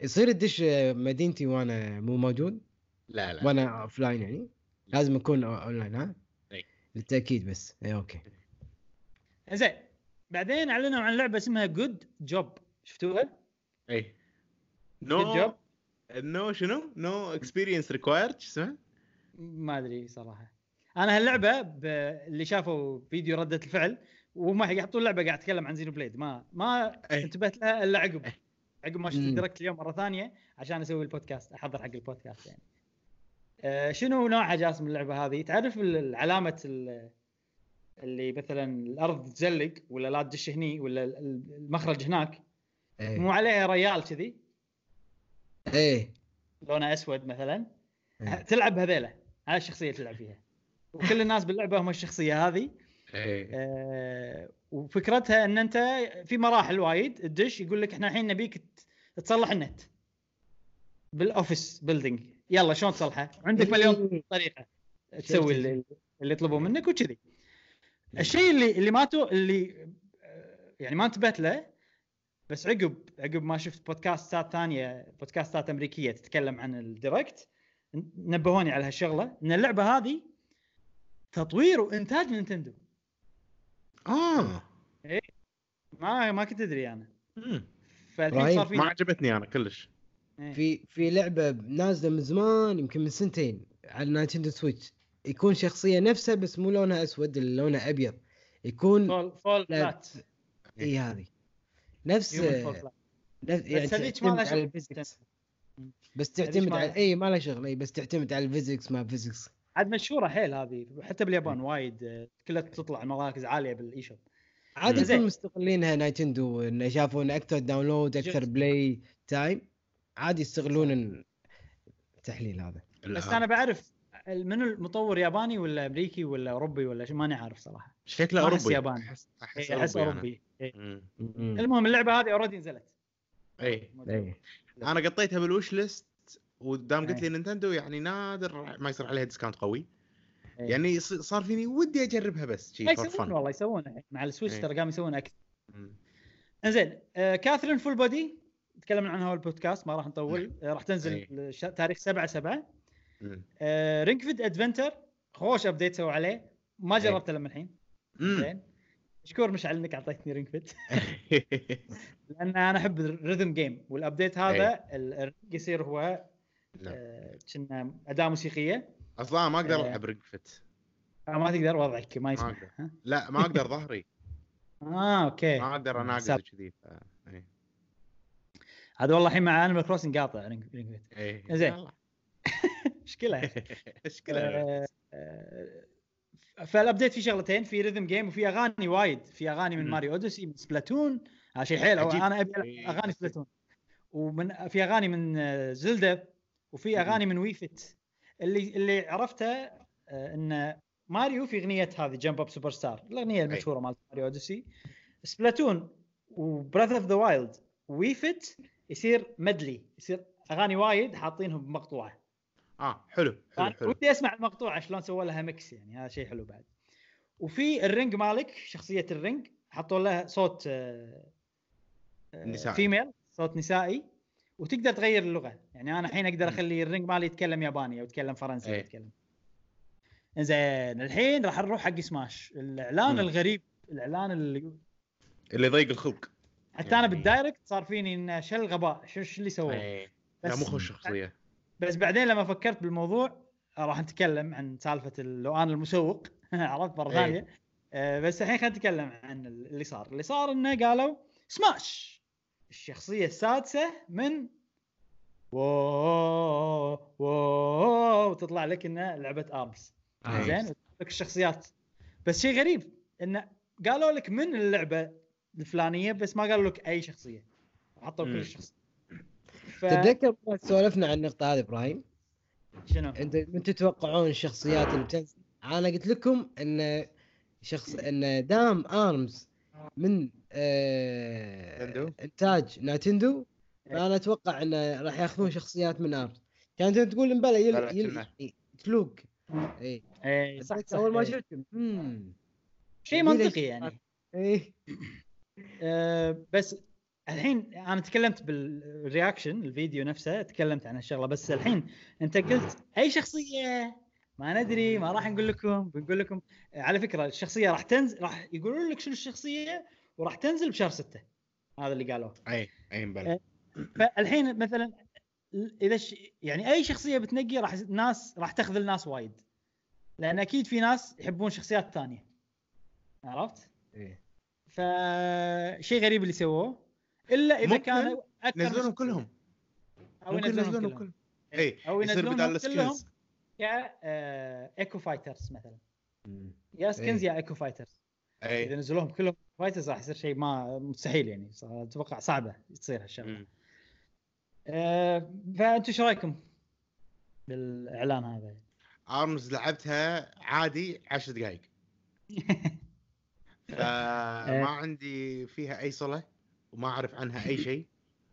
يصير الدش مدينتي وأنا مو موجود؟ لا وأنا أوفلاين يعني لازم أكون أونلاين ها؟ للتأكيد بس. أوكي زين بعدين أعلنوا عن لعبة اسمها Good Job، شفتوها؟ أي No experience required اسمها؟ ما أدري صراحة. أنا هاللعبة اللي شافوا فيديو ردة الفعل وما يحطون اللعبة قاعد أتكلم عن زينوبليد ما انتبهت لها إلا عقب ما شفت الديركت اليوم مرة ثانية عشان أسوي البودكاست أحضر حق البودكاست يعني. شنو نوعها جاسم اللعبة هذه؟ تعرف العلامة اللي مثلا الأرض تزلق ولا لا تدش هني ولا المخرج هناك؟ ايه. مو عليها ريال كذي ايه لونه اسود مثلا ايه. تلعب هذيله هذه الشخصيه تلعب فيها وكل الناس باللعبه هم الشخصيه هذه ايه. وفكرتها ان انت في مراحل وايد الدش يقول لك احنا الحين نبيك تصلح النت بالاوفيس بيلدينج يلا شلون تصلحه عندك مليون طريقه تسوي اللي يطلبوا منك وكذي. الشيء اللي ماتوا اللي يعني ما انتبهت له بس عقب ما شفت بودكاستات ثانيه بودكاستات امريكيه تتكلم عن الديركت نبهوني على هالشغله ان اللعبه هذه تطوير وانتاج نينتندو. إيه ما كنت ادري انا فالحين صار في ما عجبتني انا كلش. في لعبه نازله من زمان يمكن من سنتين على نينتندو سويتش يكون شخصيه نفسها بس مو لونها اسود لونها ابيض يكون فول فلات اي هذه نفس يعني على الفيزيكس بس تعتمد على اي ما له شغله بس تعتمد على الفيزيكس ما فيزيكس عاد مشهوره حيل هذه حتى باليابان وايد كلها تطلع مراكز عاليه بالاي شوب عاد يكون مستقلينها نينتندو ان شافوا ان اكثر داونلود اكثر بلاي تايم عادي يستغلون التحليل هذا. بس انا بعرف من المطور ياباني ولا امريكي ولا اوروبي ولا شيء ماني عارف صراحه شكله اوروبي ياباني احس اوروبي إيه. المهم اللعبه هذه اوريدي نزلت اي انا قطيتها بالوش ليست ودام قلت لي نينتندو يعني نادر ما يصير عليها ديسكاونت قوي يعني صار فيني ودي اجربها بس شيء فن والله يسوونها مع السويتش ترى قام يسوون اكثر. انزين كاثرين فول بودي تكلمنا عنها بالبودكاست ما راح نطول راح تنزل تاريخ 7/7. رينكفيد أدفنتر خوش أبديت سووا عليه ما جربته لما الحين زين شكور مشعل إنك عطيتني رينكفيد لأن أنا أحب الريذم جيم والأبديت هذا يصير هو كنا أداة موسيقية أصلاً ما أقدر ألعب رينكفيد ما تقدر وضعك ما يسمح لا ما أقدر ظهري أوكي ما أقدر أنا أقدر كذي هذا والله الحين مع أنيمال كروسنج قاطع رينكفيد زين مشكلة فالابديت في شغلتين في ريذم جيم وفي اغاني وايد في اغاني من ماريو اوديسي من سبلاتون شيء حيل انا ابي اغاني سبلاتون ومن في اغاني من زلدة وفي اغاني من ويفت اللي عرفته ان ماريو في اغنيه هذه جمب اب سوبر ستار الاغنيه المشهوره مال ماريو اوديسي سبلاتون وبراذ اوف ذا وايلد ويفت يصير مدلي يصير اغاني وايد حاطينهم بمقطوعه حلو حلو ودي اسمع المقطوعه شلون سووا لها ميكس يعني هذا شيء حلو بعد. وفي الرينج مالك شخصيه الرينج حطوا لها صوت نسائي فيميل صوت نسائي وتقدر تغير اللغه يعني انا الحين اقدر اخلي الرينج مالي يتكلم ياباني او يتكلم فرنسي يتكلم زين. الحين راح نروح حق سماش الاعلان الغريب الاعلان اللي ضيق الخلق حتى انا بالدايركت صار فيني ان شل غباء شو اللي سووه لا مو خوش شخصيه بس بعدين لما فكرت بالموضوع راح نتكلم عن سالفه لو انا المسوق عرفت مره ثانيه بس الحين خلينا نتكلم عن اللي صار انه قالوا سماش الشخصيه السادسه من واو وتطلع لك انها لعبه ارمز زين لك الشخصيات بس شيء غريب انه قالوا لك من اللعبه الفلانيه بس ما قالوا لك اي شخصيه حطوا كل الشخصيات. تذكر سولفنا عن النقطة هذه إبراهيم شنو؟ من تتوقعون الشخصيات اللي بتنزل؟ أنا قلت لكم إن دام آرمز من إنتاج نينتندو فأنا أتوقع إن راح يأخذون شخصيات من آرمز. كانت تقول مبلا تلوك إيه صحيح أول ما شفتهم شيء منطقي يعني إيه بس الحين انا تكلمت بالرياكشن الفيديو نفسه تكلمت عن الشغله بس الحين انت قلت اي شخصيه ما ندري ما راح نقول لكم بنقول لكم على فكره الشخصيه راح تنزل راح يقولون لك شنو الشخصيه وراح تنزل بشهر 6 هذا اللي قالوه اي مبالغ. فالحين مثلا اذا يعني اي شخصيه بتنقي راح ناس راح تاخذ الناس وايد لان اكيد في ناس يحبون شخصيات ثانيه عرفت ايه فشيء غريب اللي سووه الا اذا كانوا نزلونهم كلهم او ينزلونهم كلهم او يصير بدال سكنز يا ايكو فايترز مثلا يا سكنز يا ايكو فايترز اي اذا نزلوهم كلهم فايتز راح يصير شيء ما مستحيل يعني، اتوقع صعبه تصير هالشغله. فانتوا شو رايكم بالاعلان هذا؟ ارمز لعبتها عادي 10 دقائق فما عندي فيها اي صله وما اعرف عنها اي شيء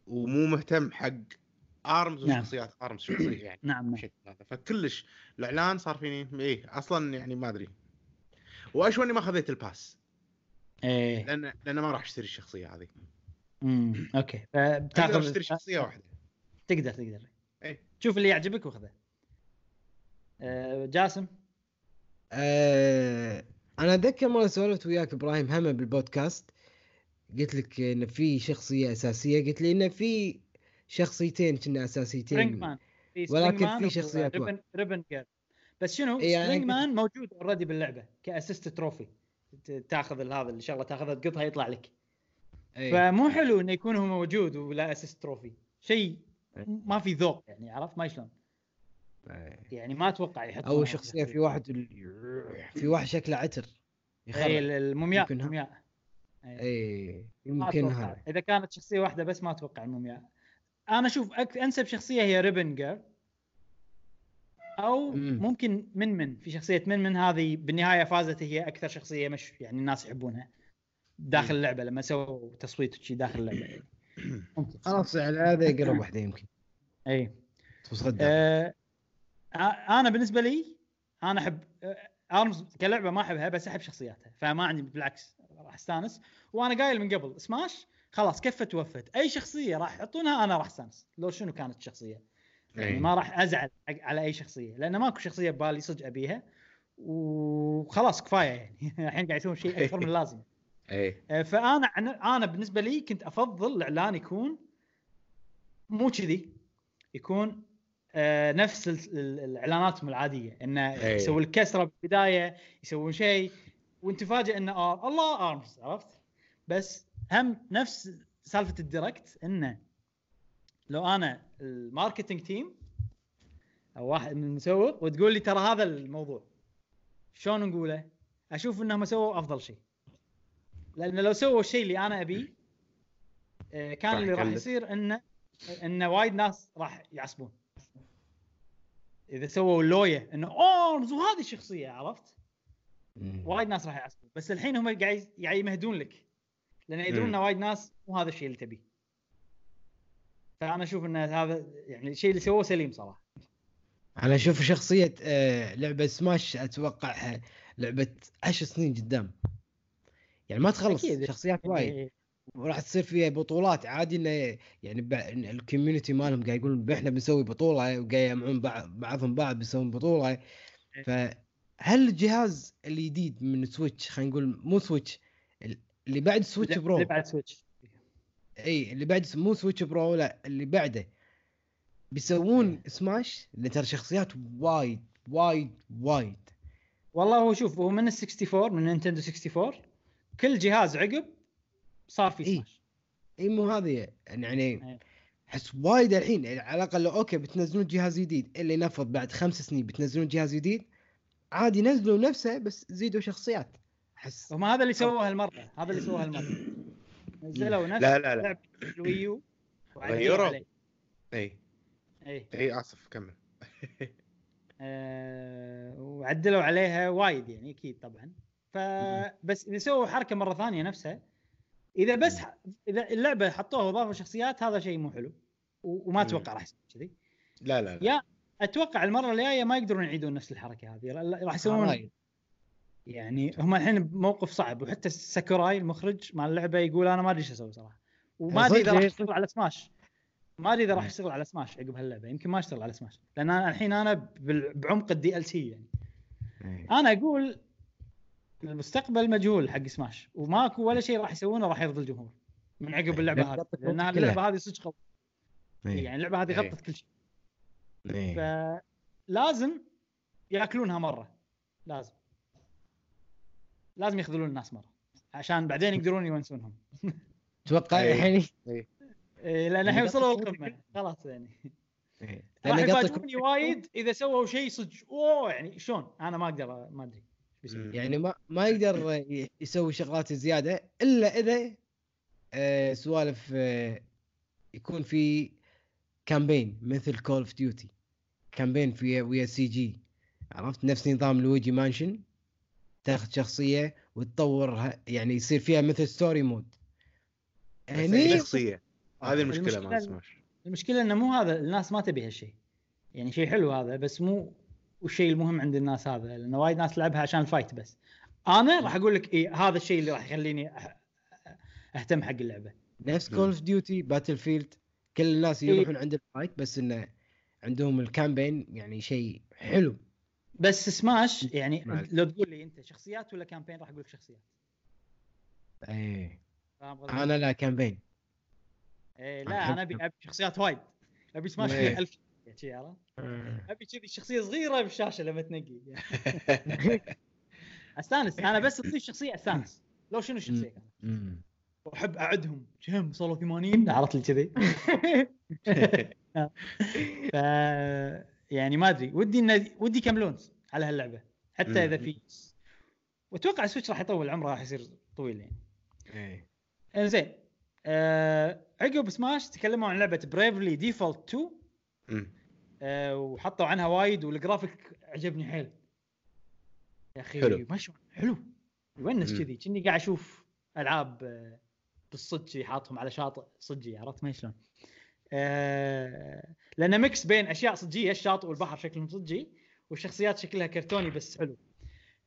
ومو مهتم حق ارمز وشخصيات ارمز شخصيه يعني نعم. فكلش الاعلان صار فيني ايه اصلا يعني ما ادري، وايش واني ما خذيت الباس ايه لان ما راح اشتري الشخصيه هذه. اوكي بتاخذ اشتري شخصيه واحده تقدر ايه شوف اللي يعجبك وخذه. جاسم انا اتذكر مره سولفت وياك ابراهيم هم بالبودكاست، قلت لك ان في شخصيه اساسيه، قلت لي ان في شخصيتين كنا اساسيتين ولكن في شخصيات ريبن جير بس شنو يعني سبرينغ مان موجود اوريدي باللعبه كاسيست تروفي، تاخذ هذا الشغله تاخذها تقطها يطلع لك أيه. فمو حلو انه يكون هو موجود ولا اسيست تروفي، شيء ما في ذوق يعني، عرفت ما شلون أيه. يعني ما اتوقع يحط او شخصيه في واحد في واحد شكله عتر يخلي المومياء اي يمكن هذا اذا كانت شخصيه واحده بس ما اتوقع المومياء. انا اشوف انسب شخصيه هي ريبنجر او ممكن من في شخصيه من هذه بالنهايه فازت، هي اكثر شخصيه مش يعني الناس يحبونها داخل اللعبه لما سووا تصويت وشي داخل اللعبه ممكن خلاص على هذا يقرب واحده يمكن اي تصدق. انا بالنسبه لي انا احب ارمز كلعبه ما احبها بس احب شخصياتها، فما عندي بالعكس راح استانس، وانا قايل من قبل سماش خلاص كفت وفت اي شخصيه راح يحطونها انا راح استانس لو شنو كانت الشخصيه يعني ما راح أزعل على أي شخصية لأن ماكو شخصية بالي صدق أبيها وخلاص كفاية يعني الحين قاعد يسوون شيء أكثر من اللازم. فأنا بالنسبة لي كنت أفضل الإعلان يكون مو كذي، يكون نفس الإعلانات العادية إنه يسوي الكسرة بالبداية يسوون شيء وأنت فاجئ إنه الله أرمز عرفت. بس هم نفس سالفة الديركت إنه لو أنا الماركتينج تيم أو واحد من المسوق وتقول لي ترى هذا الموضوع شلون نقوله، أشوف إنهم سووا أفضل شيء لأن لو سووا الشيء اللي أنا أبي كان اللي راح يصير إن وايد ناس راح يعصبون إذا سووا اللوية إنه أرمز وهذه الشخصية عرفت وايد ناس راح يعصبون. بس الحين هم قاعد يمهدون لك لأن يدرون إن وايد ناس مو هذا الشيء اللي تبيه، فأنا أشوف إن هذا يعني الشيء اللي سووه سليم صراحة. أنا أشوف شخصية لعبة سماش أتوقعها لعبة 10 سنين قدام يعني ما تخلص شخصيات وايد وراح تصير فيها بطولات عادي إنه يعني الكوميونتي مالهم قاعد يقولون إحنا بنسوي بطولة وقاعد يجمعون بعضهم بيسوون بطولة. فهل الجهاز الجديد من سويتش خلينا نقول مو سويتش اللي بعد سويتش برو اللي بعد سويتش اي اللي بعد مو سويتش برو لا اللي بعده بيسوون سماش اللي ترى شخصيات وايد والله. هو شوف هو من ال64 من نينتندو 64 كل جهاز عقب صار في سماش اي مو هذه يعني حس وايد الحين على الاقل اوكي بتنزلون جهاز جديد اللي نفض بعد 5 سنين بتنزلون جهاز جديد عادي نزلوا نفسه بس زيدوا شخصيات. حس وما هذا اللي سووه هالمره، هذا اللي سووه هالمره نزلوا نفس لعبة الويو غيروا اي اسف كمل وعدلوا عليها وايد يعني اكيد طبعا. فبس اذا سووا حركه مره ثانيه نفسها اذا بس اذا اللعبه حطوها وضافوا شخصيات هذا شيء مو حلو وما اتوقع راح يصير كذي لا يا اتوقع المره الجايه ما يقدرون يعيدون نفس الحركه هذه راح يسوون يعني هم الحين بموقف صعب. وحتى ساكوراي المخرج مع اللعبة يقول أنا ما أدري شو أسوي صراحة وما أدري إذا راح يشتغل على سماش عقب هاللعبة يمكن ما يشتغل على سماش لأن أنا الحين أنا بعمق الDLT يعني أنا أقول المستقبل مجهول حق سماش وماكو ولا شيء راح يسوونه راح يرضي الجمهور من عقب اللعبة هذه لأن اللعبة هذه صدق خلص يعني اللعبة هذه غطت كل شيء فلازم يأكلونها مرة لازم يخذلون الناس مرة عشان بعدين يقدرون يونسونهم. توقع الحين لأن الحين وصلوا القمة خلاص يعني راح يفاجئوني وايد إذا سووا شيء صدق أوه يعني شون أنا ما أقدر ما أدري يعني ما يقدر يسوي شغلات زيادة إلا إذا سوالف يكون في كامبين مثل كول اوف ديوتي، كامبين في ويا سي جي، عرفت؟ نفس نظام لويجي مانشن، تاخذ شخصية وتطورها، يعني يصير فيها مثل ستوري مود. هني شخصية، هذه المشكلة مع سماش. المشكلة إنه مو هذا، الناس ما تبي هالشيء، يعني شيء حلو هذا بس مو والشيء المهم عند الناس هذا، لأن وايد ناس لعبها عشان الفايت بس. أنا راح أقول لك إيه هذا الشيء اللي راح يخليني أهتم حق اللعبة. نفس كول اوف ديوتي، باتل فيلد، كل الناس يروحون عند الفايت بس إنه عندهم الكامبين، يعني شيء حلو. بس سماش يعني لو تقول لي أنت شخصيات ولا كامبين راح أقول لك شخصيات. إيه. أنا لا كامبين. إيه لا أنا أبي شخصيات وايد، أبي سماش فيه 1000 شيء، عرفت؟ أبي كذي شخصية صغيرة بالشاشة لما تنقي. أستانس أنا بس أصير شخصية أستانس. لو شنو شخصية؟ وأحب أعدهم كم صاروا 80 عرفت لي كذي. يعني ما أدري، ودي كم لونز على هاللعبة حتى إذا في، وأتوقع السويتش راح يطول عمره، راح يصير طويل يعني. إيه زين. عقب سماش تكلموا عن لعبة Bravely Default 2 وحطوا عنها وايد، والجرافيك عجبني حيل يا أخي، حلو ماشي حلو يونس كذي، كني قاعد أشوف ألعاب بالصدق حاطهم على شاطئ صدقي، عرفت ما شلون؟ لأنه ميكس بين أشياء صدقية، الشاطئ والبحر شكلهم صدقي، والشخصيات شكلها كرتوني بس حلو.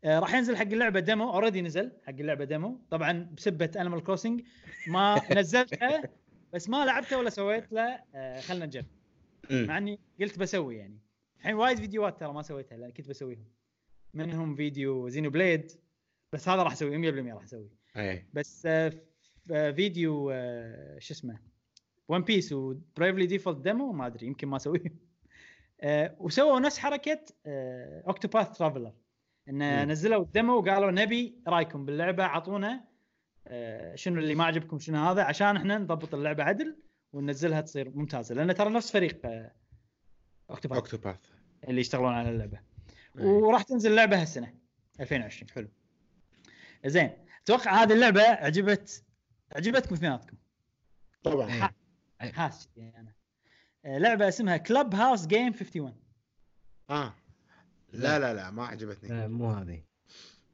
راح ينزل حق اللعبة ديمو، أوريدي نزل حق اللعبة ديمو طبعا بسبة Animal Crossing ما نزلتها بس ما لعبتها ولا سويت له. خلنا نجرب، مع أني قلت بسوي يعني الحين وايد فيديوهات ترى ما سويتها لأن كنت بسويهم، منهم فيديو Xenoblade بس هذا راح أسويه 100% راح أسويه، بس فيديو شو اسمه One Piece و Bravely Default ديمو ما أدري يمكن ما أسويه. وسووا نفس حركة Octopath Traveler، إن نزلوا الدمو وقالوا نبي رأيكم باللعبة، عطونا شنو اللي ما عجبكم شنو هذا، عشان إحنا نضبط اللعبة عدل وننزلها تصير ممتازة، لأن ترى نفس فريق أوكتوباث اللي يشتغلون على اللعبة. وراح تنزل اللعبة هالسنة 2020. حلو زين. أتوقع هذه اللعبة عجبتكم اثنيناتكم طبعا. حاس يعني أنا لعبة اسمها Clubhouse Game 51. لا ما عجبتني، مو هذه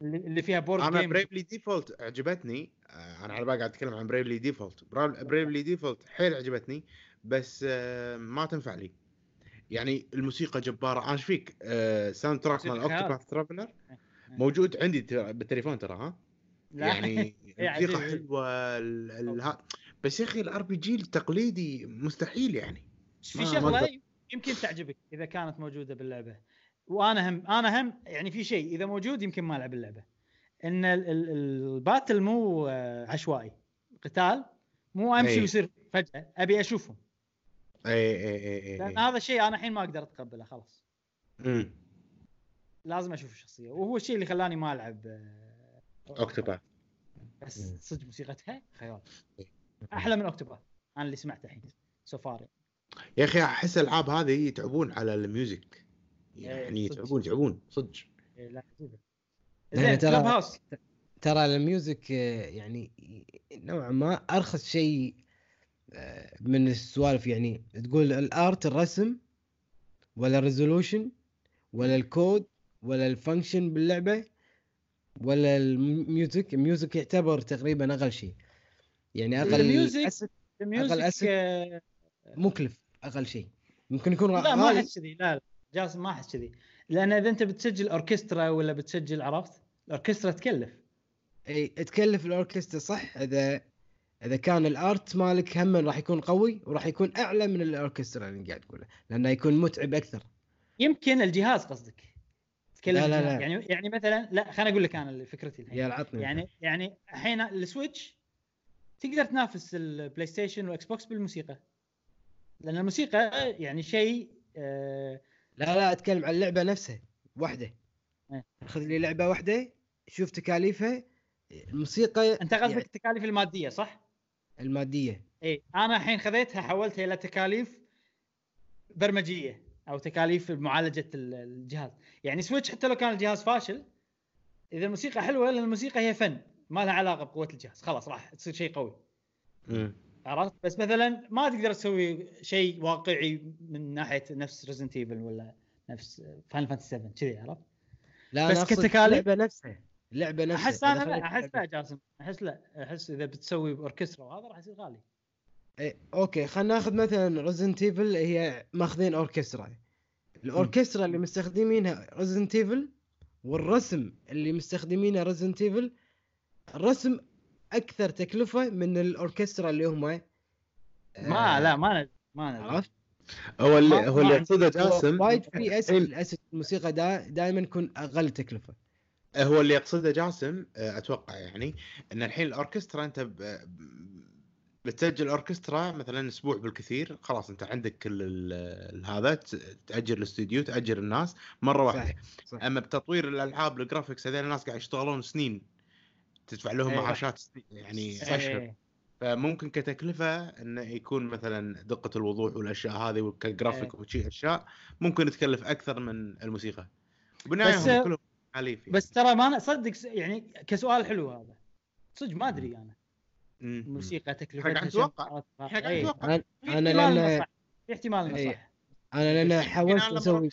اللي فيها بورد جيم. انا بريفلي ديفولت عجبتني، انا على بالي قاعد اتكلم عن بريفلي ديفولت حيل عجبتني، بس ما تنفع لي يعني. الموسيقى جبارة، انا فيك ساوند تراك مال اوكتوباث ترافلر موجود عندي بالتليفون ترى، ها يعني الموسيقى حلوة بس يا اخي الار بي جي التقليدي مستحيل يعني. في شغله يمكن تعجبك اذا كانت موجودة باللعبة، وانا هم يعني في شيء اذا موجود يمكن ما العب اللعبه، ان الباتل مو عشوائي، القتال مو امشي ويصير فجاه، ابي اشوفهم. اي لان هذا الشيء انا الحين ما اقدر اتقبله خلاص. لازم اشوف الشخصيه، وهو الشيء اللي خلاني ما العب اوكتوباث. بس صدق موسيقتها خيال، احلى من اوكتوباث انا اللي سمعته الحين سفاري. يا اخي احس العاب هذه يتعبون على الميوزك يعني، تعبون صدق. لا عجيبه. زين كلاب هاوس ترى الميوزك يعني نوعا ما ارخص شيء من السوالف، يعني تقول الارت الرسم ولا الريزولوشن ولا الكود ولا الفانكشن باللعبه ولا الميوزك. الميوزك يعتبر تقريبا اقل شيء يعني، اقل مكلف، اقل شيء ممكن يكون. لا ما احس كذي، لا جاسم ما أحس كذي، لأن إذا أنت بتسجل أوركسترا ولا بتسجل، عرفت؟ الأوركسترا تكلف. إيه تكلف الأوركسترا صح، إذا كان الأرت مالك هم راح يكون قوي وراح يكون أعلى من الأوركسترا اللي قاعد تقوله، لأنه يكون متعب أكثر. يمكن الجهاز قصدك؟ لا. يعني مثلا لا خلنا أقول لك أنا فكرتي الحين. يعني الحين السويتش تقدر تنافس البلاي ستيشن والإكس بوكس بالموسيقى، لأن الموسيقى يعني شيء. لا أتكلم عن اللعبة نفسها واحدة. أخذ لي لعبة واحدة، شوف تكاليفها الموسيقى. أنت قصدك يعني التكاليف المادية صح؟ المادية. إيه أنا الحين خذيتها حولتها إلى تكاليف برمجية أو تكاليف معالجة الجهاز. يعني سويتش حتى لو كان الجهاز فاشل اذا الموسيقى حلوه، لان الموسيقى هي فن ما لها علاقه بقوه الجهاز، خلاص راح تصير شيء قوي. عرفت؟ بس مثلا ما تقدر تسوي شيء واقعي من ناحيه نفس ريزنت ايفل ولا نفس فاينل فانتسي 7 كذي، عرفت؟ لا بس كتكاليف اللعبه نفسها احس انا احس اذا بتسوي اوركسترا وهذا راح يصير غالي. اي اوكي، خلينا ناخذ مثلا ريزنت ايفل، هي ماخذين اوركسترا، الاوركسترا اللي مستخدمينها ريزنت ايفل والرسم اللي مستخدمينه ريزنت ايفل، الرسم اكثر تكلفه من الاوركسترا اللي هم ما عرفت. هو اللي يقصده جاسم وايد في اسس الموسيقى دائما يكون اقل تكلفه، هو اللي يقصده جاسم اتوقع، يعني ان الحين الاوركسترا انت بتسجل اوركسترا مثلا اسبوع بالكثير، خلاص انت عندك كل هذا، تاجر الاستوديو تاجر الناس مره واحده. صح. اما بتطوير الالعاب الجرافيكس هذول الناس قاعد يشتغلون سنين، تدفع لهم معاشات يعني اشهر. فممكن كتكلفه انه يكون مثلا دقه الوضوح والاشياء هذه والجرافيك وشي اشياء ممكن تكلف اكثر من الموسيقى، وبناءهم كلهم حليف. بس ترى ما اصدق يعني كسؤال حلو هذا صدق، ما ادري انا الموسيقى تكلفتها اتوقع انا لان في احتمال صح، انا لان حاولت اسوي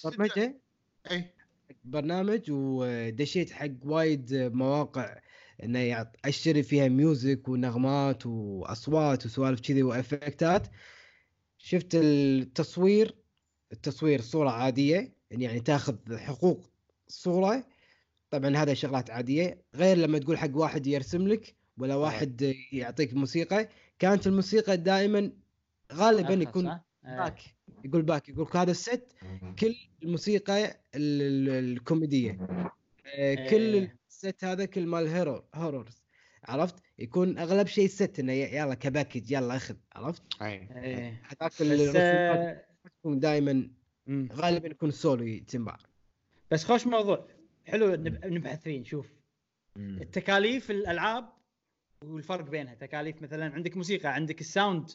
برنامج ودشيت حق وايد مواقع اني اشتري فيها ميوزك ونغمات واصوات وسوالف كذي وافكتات، شفت التصوير صوره عاديه يعني تاخذ حقوق الصوره، طبعا هذا شغلات عاديه غير لما تقول حق واحد يرسم لك ولا واحد يعطيك موسيقى. كانت الموسيقى دائما غالبا يكون باك يقول هذا الست كل الموسيقى الكوميديه، كل الست هذا كل مال هورورز، عرفت؟ يكون اغلب شيء ست انه يلا كباكج يلا اخذ، عرفت؟ حتى الرسومات تكون دائما غالبا يكون سولو يتنبع. بس خوش موضوع حلو نبحث فيه، نشوف التكاليف الالعاب والفرق بينها. تكاليف مثلا عندك موسيقى، عندك الساوند،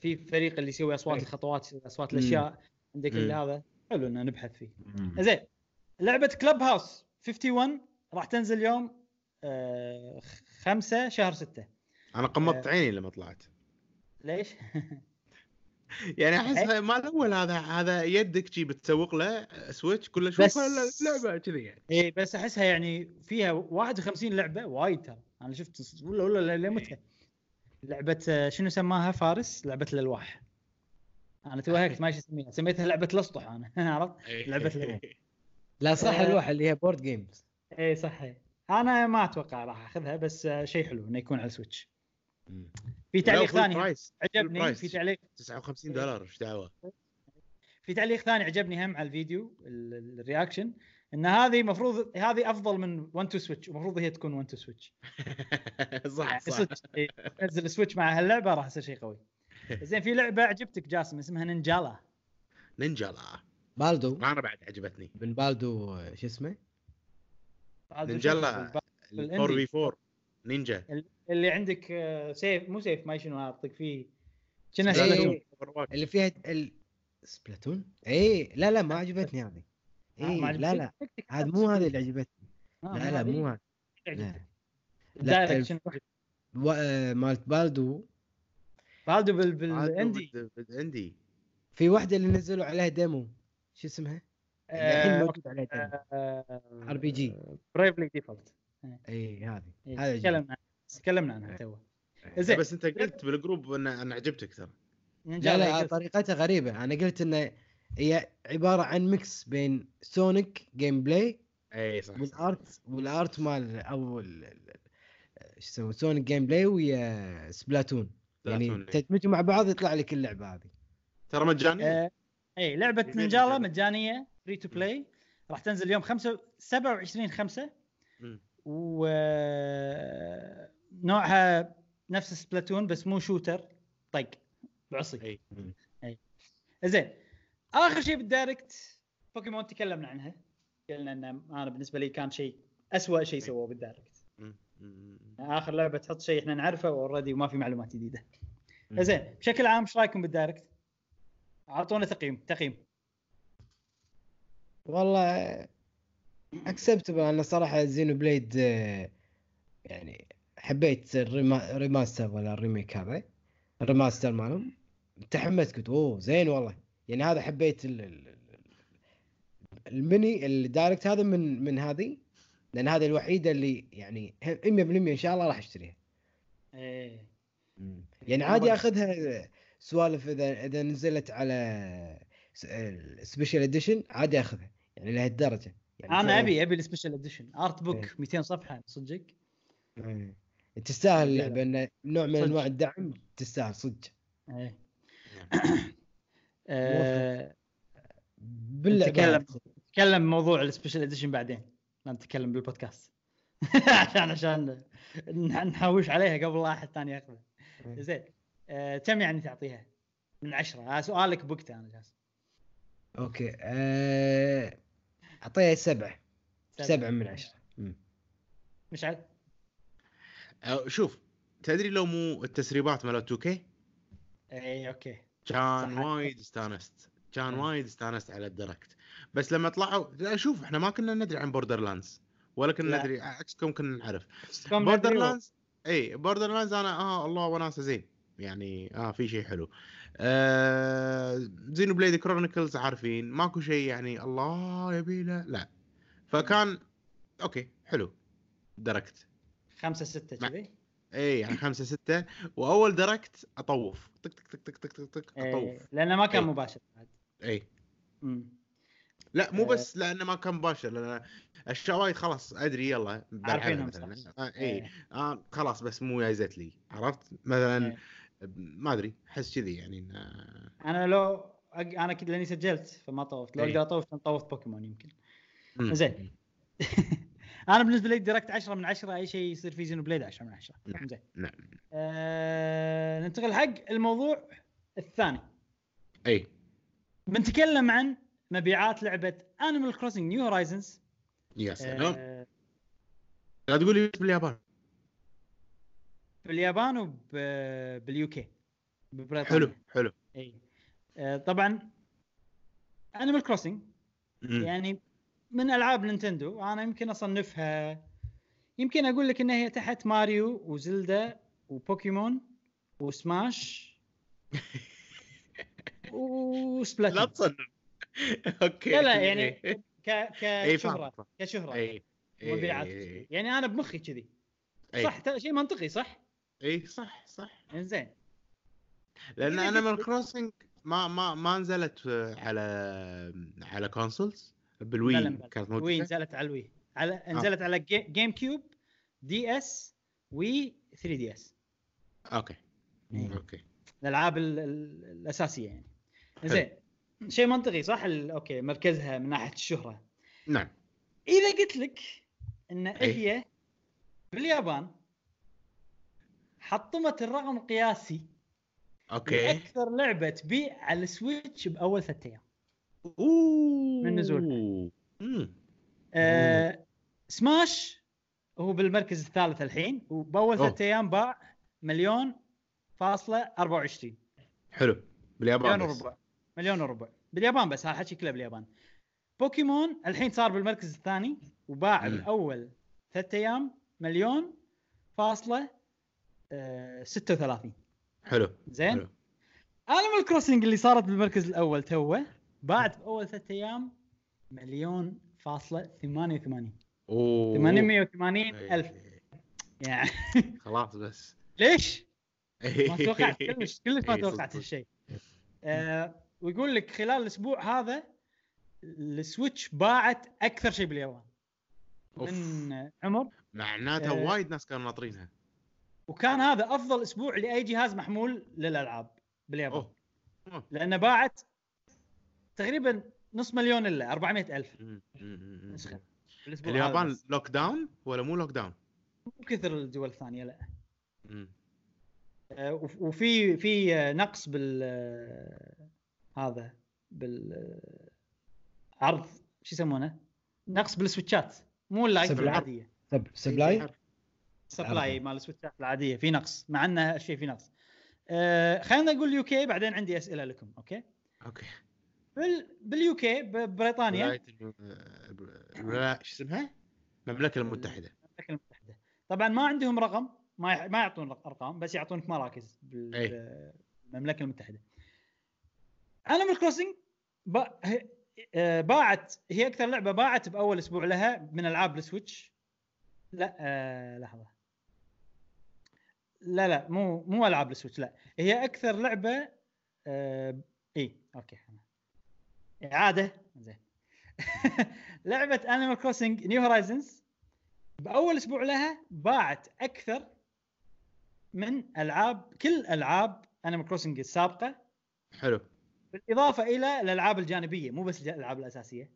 في فريق اللي يسوي اصوات الخطوات اصوات الاشياء، عندك هذا حلو ان نبحث فيه. زين، لعبه كلب هاوس 51 راح تنزل يوم 5/6. انا قمطت عيني لما طلعت. ليش؟ يعني احس ما الاول هذا يدك شي بتسوق له سويتش كل شوي لعبه كذي يعني. اي بس احسها يعني فيها 51 لعبه وايد ترى. انا شفت ولا لمتها لعبه شنو سماها فارس، لعبه الالواح، انا توهقت ما ايش اسميها، سميتها لعبه الاسطح انا عرفت لعبه الالواح. لا صح، الالواح اللي هي بورد جيمز. اي صح، انا ما اتوقع راح اخذها، بس شيء حلو انه يكون على السويتش. في تعليق ثاني عجبني، في تعليق $59 ايش دعوه. في تعليق ثاني عجبني هم على الفيديو الرياكشن، ان هذه مفروض هذه افضل من 1 تو سويتش، ومفروض هي تكون 1 تو سويتش. صح، نزل سويتش مع هاللعبه راح يصير شيء قوي. زين، في لعبه عجبتك جاسم اسمها نينجالا بالدو، انا بعد عجبتني بن بالدو. شو اسمه نينجالا 4v4 نينجا اللي عندك سيف، مو سيف ما شنو اعطيك فيه كنا اللي فيها سبلاتون. اي لا ما عجبتني هذه. إيه لا هذا مو هذا اللي عجبتني. لا مو هذا. لا مالت بالدو بالاندي. في واحدة اللي نزلوا عليها ديمو، شو اسمها؟ الحين موجود عليها ديمو. RPG Bravely Default. إيه هذه. تكلمنا عنها توه. بس أنت قلت بالجروب إن أنا عجبتك ترى. لا طريقتها غريبة، أنا قلت إنه هي عبارة عن ميكس بين سونيك جيم بلاي والارت مال اول شو سونيك جيم بلاي ويا سبلاتون، يعني تدمجوا مع بعض يطلع لك اللعبة هذه ترى مجانية. اي لعبة نينجالا مجانية فري تو بلاي، راح تنزل يوم 27/5، ونوعها نفس سبلاتون بس مو شوتر طق بعصي. اي زين، آخر شيء بالدايركت بوكيمون تكلمنا عنها، قلنا أن أنا بالنسبة لي كان شيء أسوأ شيء سووه بالدايركت، آخر لعبة تحط شيء إحنا نعرفه وأوريدي وما في معلومات جديدة. زين، بشكل عام إيش رأيكم بالدايركت؟ أعطونا تقييم. والله اكسبت بقى. انا صراحه زينو بليد يعني حبيت الريماستر ولا الريميك هذا الريماستر مالهم, تحمست قلت اوه زين والله يعني هذا حبيت الميني الدايركت هذا من هذه, لان هذه الوحيده اللي يعني 100% ان شاء الله راح اشتريها. ايه يعني عادي اخذها سوالف اذا نزلت على السبيشال اديشن عادي اخذها يعني لهالدرجه. يعني انا ابي السبيشال اديشن ارت بوك 200 صفحه صدق. تستاهل اللعبه ان نوع من انواع الدعم, تستاهل صدق. ايه نتكلم موضوع السبيشال اديشن بعدين, لا نتكلم بالبودكاست عشان نحوش عليها قبل لا احد ثاني ياخذها. زين كم يعني تعطيها من 10؟ سؤالك بوقته انا جالس. اوكي اعطيها 7 من 10. مش عاد شوف تدري لو مو التسريبات مال 2K اي اوكي كان وايد استانست, كان وايد استانست على الدايركت. بس لما طلعوا شوف احنا ما كنا ندري عن بوردرلاندز ولا كنا ندري عكسكم كنا نعرف بوردرلاندز. اي بوردرلاندز انا الله وناسه زين يعني في شيء حلو. زينو بليد كرونيكلز عارفين ماكو شيء يعني الله يبيله لا, فكان اوكي حلو دركت 5-6 كذي. اي يعني 5-6 واول دركت اطوف تك تك تك تك تك تك اطوف لانه ما كان مباشر بعد. اي لا مو بس لانه ما كان مباشر, لان الشوايد خلاص ادري يلا عارفينها مثلا. اي خلاص بس مو جايزت لي عرفت مثلا ما ادري احس كذي يعني انا لو انا كنت لاني سجلت فما طوفت, لو اقدر اطوف طوفت بوكيمون يمكن. زين انا بالنسبه لي دايركت 10 من 10 اي شيء يصير في زينو بليد 10 من 10. زين نعم ننتقل حق الموضوع الثاني. اي بنتكلم عن مبيعات لعبه Animal Crossing New Horizons. يا سلام لا تقول لي باليابان, باليابان وباليوكي ببريطانيا. حلو حلو. اي طبعا Animal Crossing يعني من العاب نينتندو انا يمكن اصنفها, يمكن اقول لك انها هي تحت ماريو وزلدا وبوكيمون وسماش وسبلاتون. لا تصنف اوكي لا يعني كشهرة مبيعات يعني انا بمخي كذي صح شيء منطقي صح. اي صح صح انزين لان انا من كروسنج ما نزلت على كونسولز بالوي, كانت موجوده نزلت على الوي على نزلت على جيم كيوب دي اس وي 3 دي اس. اوكي اوكي الالعاب الاساسيه يعني زين شيء منطقي صح. اوكي مركزها من ناحيه الشهره نعم. اذا قلت لك ان هي باليابان حطمت الرقم القياسي اوكي اكثر لعبه تبيع على السويتش باول 3 ايام من نزولها. سماش هو بالمركز الثالث الحين وباول 3 ايام باع 1.24 مليون. حلو باليابان بس 1.25 مليون باليابان بس هالحكي كله باليابان. بوكيمون الحين صار بالمركز الثاني وباع الأول 3 أيام 1.36 مليون. حلو زين حلو. Animal Crossing اللي صارت بالمركز الأول توه باعت بأول 3 أيام 1.88 مليون 880,000 يعني خلاص بس ليش ما توقعت كلش ما توقعت هالشيء. ويقول لك خلال الأسبوع هذا السويتش باعت أكثر شيء باليابان من عمر, معناته وايد ناس كانوا ناطرينها وكان هذا أفضل أسبوع لأي جهاز محمول للألعاب باليابان لأن باعت تقريبا 500,000 إلا 400,000 نسخة. اليابان لوك داون ولا مو لوك داون مو كثر الدول الثانية لا. وفي نقص بال هذا بالعرض شو يسمونه نقص بالسويتشات مو اللايف العاديه سبلاي مال السويتشات العاديه في نقص مع انه شيء في نقص. خلينا نقول يو كي بعدين عندي اسئله لكم. اوكي باليو كي بريطانيا شو اسمها؟ المملكة المتحدة. المملكة المتحدة طبعا ما عندهم رقم، ما يعطون ارقام، بس يعطونك مراكز بالمملكة المتحدة. Animal Crossing باعت، هي اكثر لعبة باعت باول اسبوع لها من العاب السويتش. لا لحظة، لا مو العاب السويتش، لا هي اكثر لعبة اي اوكي عادة زين. لعبة Animal Crossing New Horizons بأول أسبوع لها باعت أكثر من ألعاب كل ألعاب Animal Crossing السابقة. حلو. بالإضافة إلى الألعاب الجانبية، مو بس الألعاب الأساسية.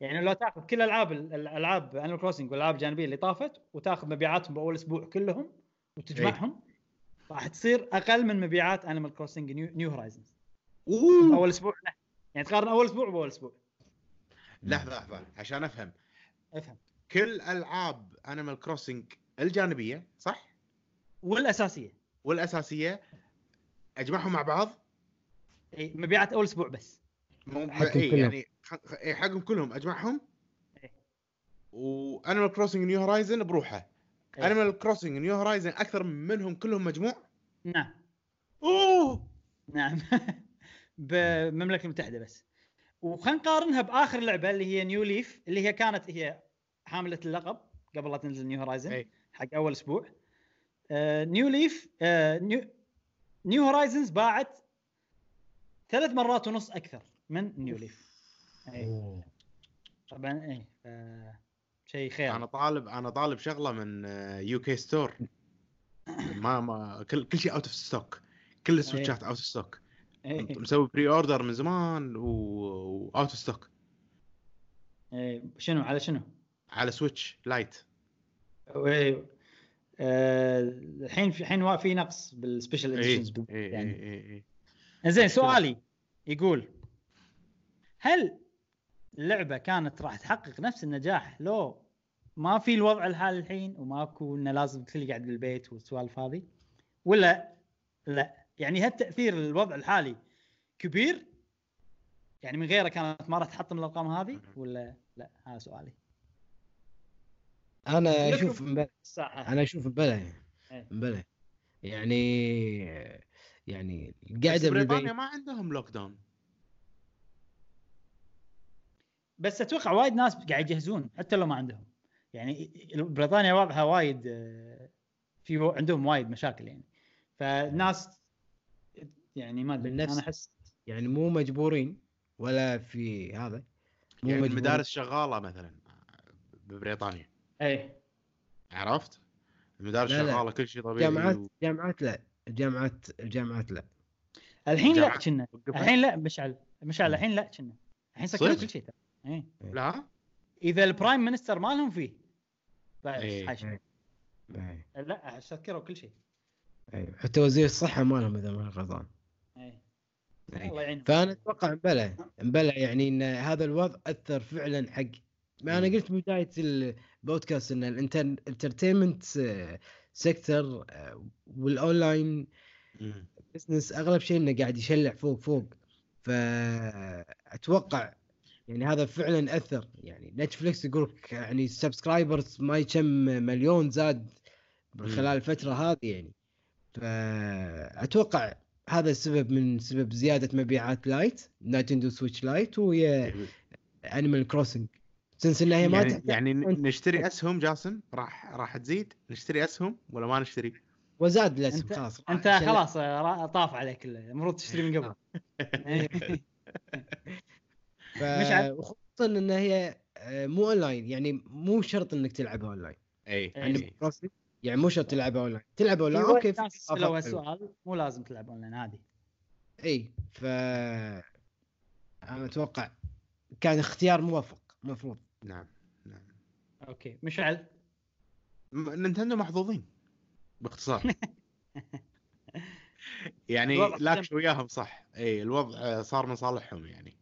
يعني لو تأخذ كل الألعاب Animal Crossing والألعاب الجانبية اللي طافت وتأخذ مبيعاتهم بأول أسبوع كلهم وتجمعهم، راح تصير أقل من مبيعات Animal Crossing New Horizons أول أسبوع لها. يعني تقارن أول أسبوع بأول أسبوع. لحظة عشان أفهم كل ألعاب Animal Crossing الجانبية صح؟ والأساسية أجمعهم مع بعض؟ إيه مبيعات أول أسبوع بس. إيه يعني حقهم كلهم أجمعهم. وAnimal Crossing New Horizon بروحه. Animal Crossing New Horizon أكثر منهم كلهم مجموع؟ نعم. أوه نعم. بمملكة المتحدة بس. وخلينا نقارنها باخر لعبه اللي هي نيو ليف، اللي هي كانت هي حامله اللقب قبل لا تنزل نيو هورايزن حق اول اسبوع. نيو ليف نيو هورايزنز باعت 3.5 مرات اكثر من نيو ليف. طبعا اي شيء خير. انا طالب شغله من يو كي ستور، ما كل شيء اوت اوف ستوك، كل السويتشات اوت اوف ستوك. مسوي بري اوردر من زمان واوت ستوك. شنو على شنو؟ على سويتش لايت. اي الحين في نقص بالسبيشال اديشنز. يعني زين، سؤالي يقول هل اللعبه كانت راح تحقق نفس النجاح لو ما في الوضع الحالي الحين وماكو انه لازم كل قاعد بالبيت والسوالف هذه، ولا لا؟ يعني هالتأثير الوضع الحالي كبير، يعني من غيره كانت ما راح تحطم الأرقام هذه ولا لا؟ هذا سؤالي. أنا أشوف مبلى يعني قاعدة بريطانيا ما عندهم لوك داون، بس أتوقع وايد ناس قاعد يجهزون حتى لو ما عندهم. يعني بريطانيا وضعها وايد، في عندهم وايد مشاكل يعني، فالناس يعني ما بالنفس. أنا أحس يعني مو مجبورين ولا في هذا، يعني المدارس شغالة مثلا ببريطانيا. أي عرفت المدارس شغالة، كل شيء طبيعي. جامعات لا الحين لا كنا الحين لا مشعل الحين لا كنا الحين سكروا كل شيء. لا إذا البرايم مينستر مالهم فيه لا سكروا كل شيء. أيوة. حتى وزير الصحة مالهم إذا ما غلطان. أيوة. فأنا أتوقع مبلى يعني إن هذا الوضع أثر فعلاً حق ما أنا قلت بداية البودكاست، إن الانترتينمنت سيكتور والأونلاين بزنس أغلب شيء إنه قاعد يشلع فوق. فأتوقع يعني هذا فعلاً أثر. يعني نتفليكس يقولك يعني سبسكرايبرز ما يكم مليون زاد خلال الفترة هذه يعني. فأتوقع هذا السبب من سبب زيادة مبيعات لايت نينتندو سويتش لايت ويا أنيمال كروسنج. سنس إنها هي ما يعني نشتري أسهم جاسم راح تزيد. نشتري أسهم ولا ما نشتري؟ وزاد الأسهم خلاص. أنت خلاص طاف عليك، المفروض تشتري من قبل. وخصوصا إنها هي مو أونلاين، يعني مو شرط إنك تلعبها أونلاين. أنيمال كروسنج يعني مو شرط تلعبها أونلاين. تلعبها أونلاين أوكي، لو السؤال مو لازم تلعب أونلاين عادي. أي أنا أتوقع كان اختيار موفق مفروض. نعم أوكي مشعل. نينتندو محظوظين باختصار. يعني لاكش وياهم صح. أي الوضع صار من صالحهم يعني.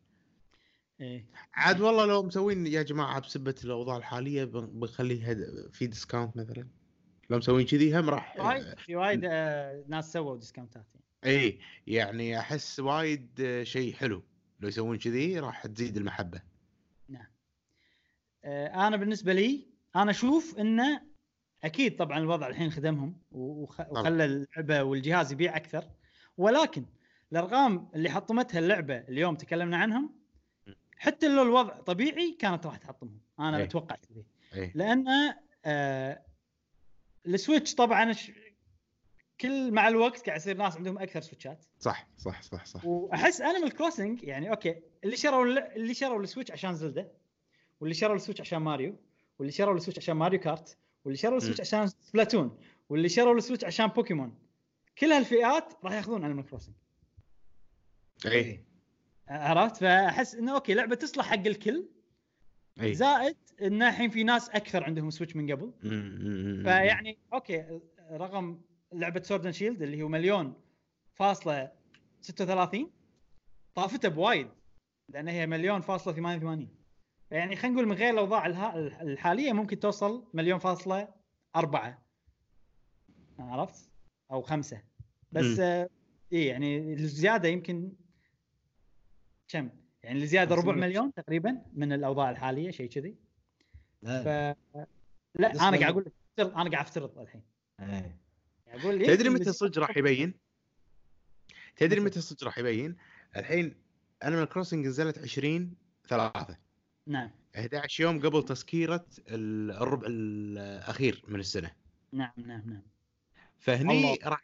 إيه. عاد والله لو مسوين يا جماعة بسبة الأوضاع الحالية بنخليها في ديسكاونت مثلا، لو مسوين كذي هم راح في وايد ناس سووا ديسكاونتات. اي يعني احس وايد شيء حلو لو يسوون كذي، راح تزيد المحبه. نعم انا بالنسبه لي انا اشوف انه اكيد طبعا الوضع الحين خدمهم وخلى اللعبه والجهاز يبيع اكثر، ولكن الارقام اللي حطمتها اللعبه اليوم تكلمنا عنهم حتى لو الوضع طبيعي كانت راح تحطمهم انا اتوقع كذا. لان السويتش طبعا كل مع الوقت قاعد يصير ناس عندهم اكثر سويتشات. صح صح صح صح. واحس انيمال كروسنج يعني اوكي اللي شروا السويتش عشان زلدة، واللي شروا السويتش عشان ماريو، واللي شروا السويتش عشان ماريو كارت، واللي شروا السويتش عشان سبلاتون، واللي شروا السويتش عشان بوكيمون، كل هالفئات راح ياخذون انيمال كروسنج. اي عرفت؟ فاحس انه اوكي لعبه تصلح حق الكل. أي. زائد ان الحين في ناس اكثر عندهم سويتش من قبل. فيعني اوكي رقم لعبه سورد اند شيلد اللي هو 1,000,000.36 طافته بوايد لان هي 1,000,000.88. يعني خلينا نقول من غير الاوضاع الحاليه ممكن توصل 1,000,000.4 عرفت او 5 بس. اي يعني الزياده يمكن كم يعني الزياده 500,000 تقريبا من الاوضاع الحاليه شيء كذي. لا لا انا قاعد اقول انا قاعد افترض الحين. إيه؟ تدري متى الصج راح يبين؟ الحين أنا من كروسنج نزلت 20/3. نعم. 11 يوم قبل تسكيرة الربع الأخير من السنة. نعم نعم نعم. فهني راح.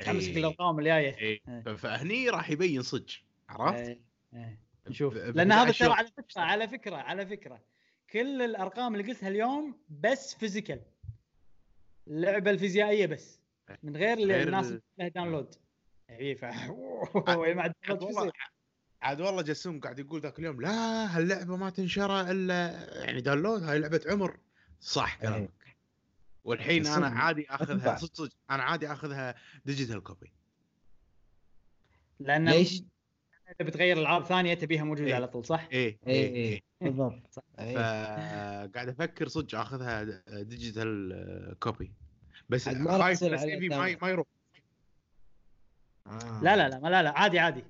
خمس كيلو طعم الجاية. فهني راح يبين صج. عرفت؟ نشوف. لأن هذا ترى على فكرة كل الأرقام اللي قلتها اليوم بس فيزيكال. اللعبة الفيزيائية بس. من غير الناس لها داونلود. اي فا عاد والله جسوم قاعد يقول ذاك اليوم لا هاللعبه ما تنشرها الا يعني داونلود، هاي لعبه عمر. صح كلامك. والحين انا عادي اخذها صدق، انا عادي اخذها ديجيتال كوبي لان ليش بتغير العاب ثانيه تبيها موجوده على طول. صح اي بالضبط. فقاعد افكر صدق اخذها ديجيتال كوبي بس خايف ما يروح. لا لا لا لا لا عادي عادي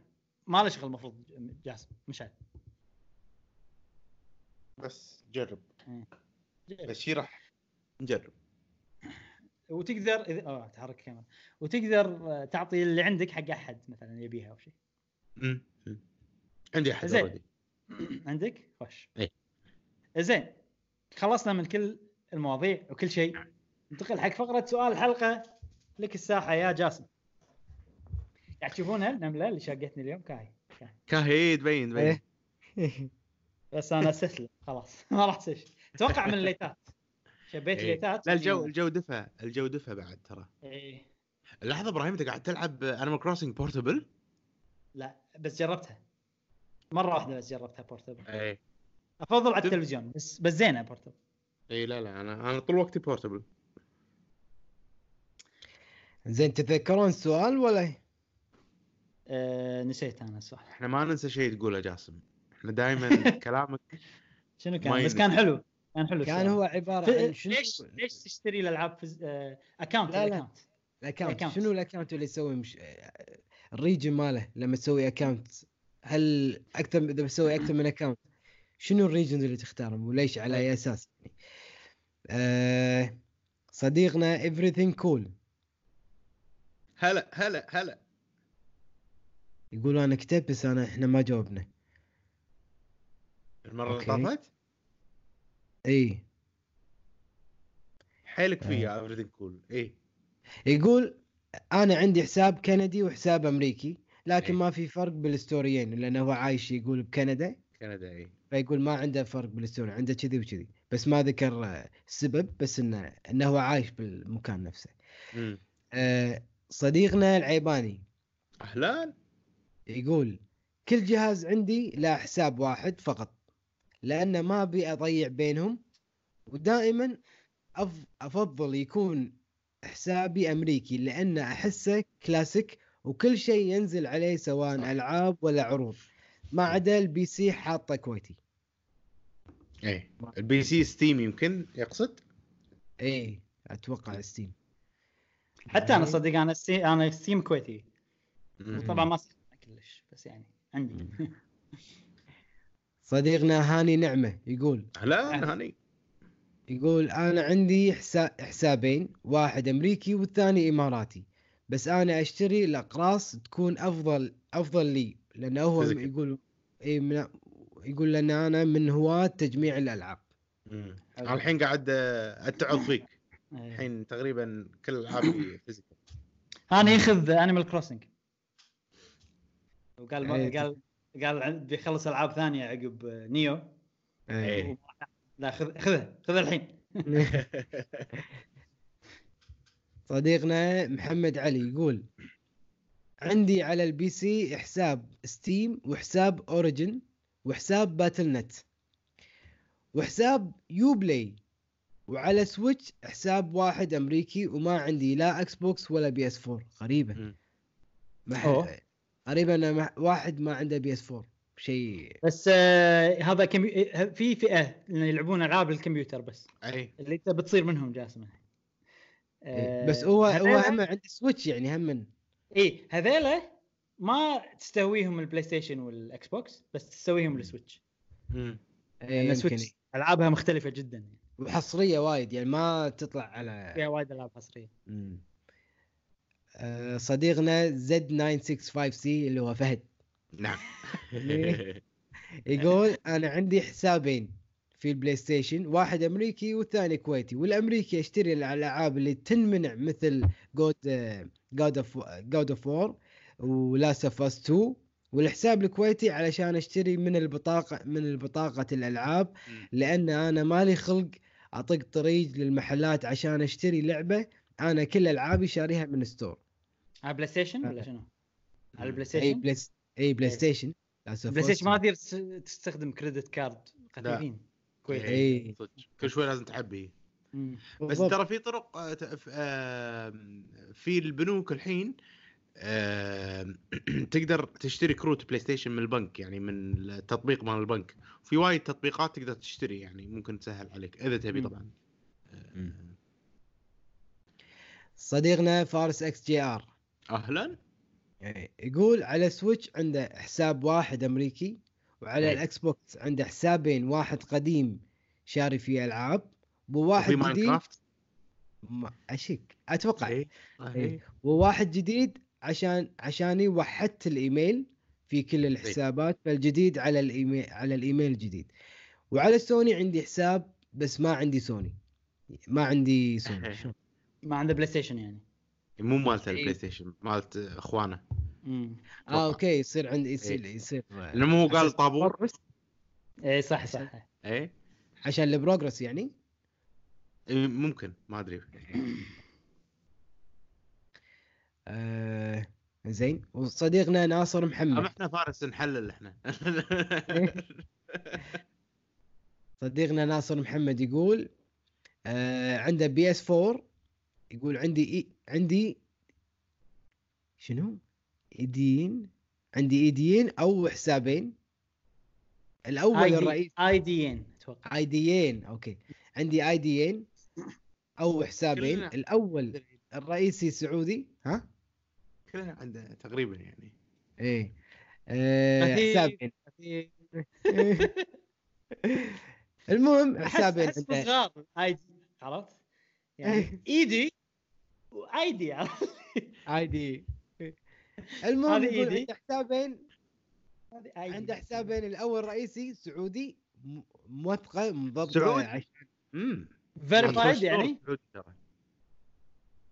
ما له شغل المفروض جاسم مش عادي. بس جرب. بس راح نجرب وتقدر تحرك كمان وتقدر تعطي اللي عندك حق أحد مثلا يبيها أو شيء. عندي أحد أوريدي. عندك خوش. زين خلصنا من كل المواضيع وكل شيء. ننتقل حق فقرة سؤال الحلقة. لك الساحة يا جاسم. قاعد تشوفونها النملة اللي شاقتني اليوم كاهي تبين بس أنا سهل خلاص ما راح سش توقع من الليتات شبيت الليتات. لا الجو دفها بعد ترى. إيه لحظة إبراهيم أنت قاعد تلعب أنيمال كروسنج بورتبل؟ لا بس جربتها مرة واحدة بس جربتها بورتبل. إيه أفضل على التلفزيون بس زينة بورتبل. إيه لا أنا طول وقتي بورتبل. زين تتذكرون السؤال ولا؟ نسيت أنا صح. إحنا ما ننسى شيء تقوله جاسم. إحنا دائما كلامك. شنو كان؟ بس كان حلو. كان هو عبارة عن ليش تشتري الألعاب في أكاونت؟ لا أكاونت. شنو الأكاونت اللي يسوي مش الريجن ماله لما تسوي أكاونت؟ هل أكثر إذا بسوي أكثر من أكاونت شنو الريجن اللي تختارهم وليش على أي أساس؟ صديقنا everything cool. هلا. يقولوا أنا كتبت بس إحنا ما جاوبنا المرة اللي طافت. إيه حالك فيها أفردين كول. إيه يقول أنا عندي حساب كندي وحساب أمريكي لكن ما في فرق بالستوريين لأنه هو عايش يقول بكندا. إيه فيقول ما عنده فرق بالستوري عنده كذي وكذي بس ما ذكر السبب بس إنه هو عايش بالمكان نفسه. صديقنا العيباني أهلا يقول كل جهاز عندي لا حساب واحد فقط لأن ما أبي أضيع بينهم ودائما أفضل يكون حسابي أمريكي لأن أحسه كلاسيك وكل شيء ينزل عليه سواء ألعاب ولا عروض ما عدا البي سي حاطة كويتي. إيه البي سي ستيم يمكن يقصد. إيه أتوقع ستيم حتى أنا صدق أنا ستيم كويتي وطبعا ما ليش بس يعني عندي صديقنا هاني نعمة يقول أهلا هاني. يقول أنا عندي حسابين، واحد أمريكي والثاني إماراتي، بس أنا أشتري الأقراص تكون أفضل لي، لأنه هو يقول لأن أنا من هواة تجميع الألعاب. الحين قاعد أتعب فيك الحين تقريبا كل الألعاب فيزيكال. أنا يخذ أنيمال كروسنج وقال قال بيخلص ألعاب ثانية عقب نيو. لا خذ الحين. صديقنا محمد علي يقول عندي على البي سي حساب ستيم وحساب اوريجن وحساب باتل نت وحساب يوبلاي، وعلى سويتش حساب واحد امريكي، وما عندي لا اكس بوكس ولا بي اس 4. غريبة غريبة واحد ما عنده بي اس 4 شيء. بس هذا في فئة يلعبون ألعاب الكمبيوتر بس. أي. اللي أنت بتصير منهم جاسم. بس هو هم عند سويتش يعني هم من. إيه هذيله ما تستهويهم البلاي ستيشن والإكس بوكس، بس تستهويهم السويتش. السويتش ألعابها مختلفة جدا يعني. وحصرية وايد يعني ما تطلع على. فيها وايد ألعاب حصرية. صديقنا Z965C اللي هو فهد. نعم. يقول أنا عندي حسابين في البلاي ستيشن، واحد أمريكي والثاني كويتي، والأمريكي أشتري الألعاب اللي تنمنع مثل God of War وLast of Us 2، والحساب الكويتي علشان أشتري من البطاقة الألعاب، لأن أنا مالي خلق أطق طريق للمحلات عشان أشتري لعبة. أنا كل ألعابي شاريها من ستور. على بلاي ستيشن ولا شنو؟ على بلاي ستيشن. اي بلاي ستيشن. بلاي ستيشن ما تقدر تستخدم كريدت كارد قديمين كويس. اي كل شوي لازم تعبي. بس ترى في طرق في البنوك الحين تقدر تشتري كروت بلاي ستيشن من البنك، يعني من التطبيق مال البنك. في وايد تطبيقات تقدر تشتري، يعني ممكن تسهل عليك اذا تبي طبعا. صديقنا فارس اكس جي ار اهلا. يقول على سويتش عنده حساب واحد أمريكي، وعلى الأكس بوكس عنده حسابين، واحد قديم شاري فيه ألعاب، وواحد جديد أشيك أتوقع وواحد جديد عشاني وحدت الإيميل في كل الحسابات، فالجديد على الإيميل الجديد. وعلى سوني عندي حساب، بس ما عندي سوني ما عنده بلاي ستيشن يعني. مو مالت البلاي ستيشن، مالت اخوانه. اوكي يصير عندي يصير لما هو قال طابور. اي صح. اي عشان البروجرس يعني ممكن ما ادري. زين. وصديقنا ناصر محمد احنا فارس نحلل احنا. صديقنا ناصر محمد يقول عنده بي اس 4، يقول عندي شنو ايدين، عندي ايدين او حسابين. الاول الرئيسي ايديين. اوكي عندي ايديين او حسابين، الاول الرئيسي سعودي كلنا عنده تقريبا يعني. ايه حسابين. المهم حسابين عنده صغار ايدي، عرفت يعني ايدي وايدي ايدي. المهم عندي حسابين، عندي حسابين، الاول رئيسي سعودي موثقه مضبوطه فيريفايد يعني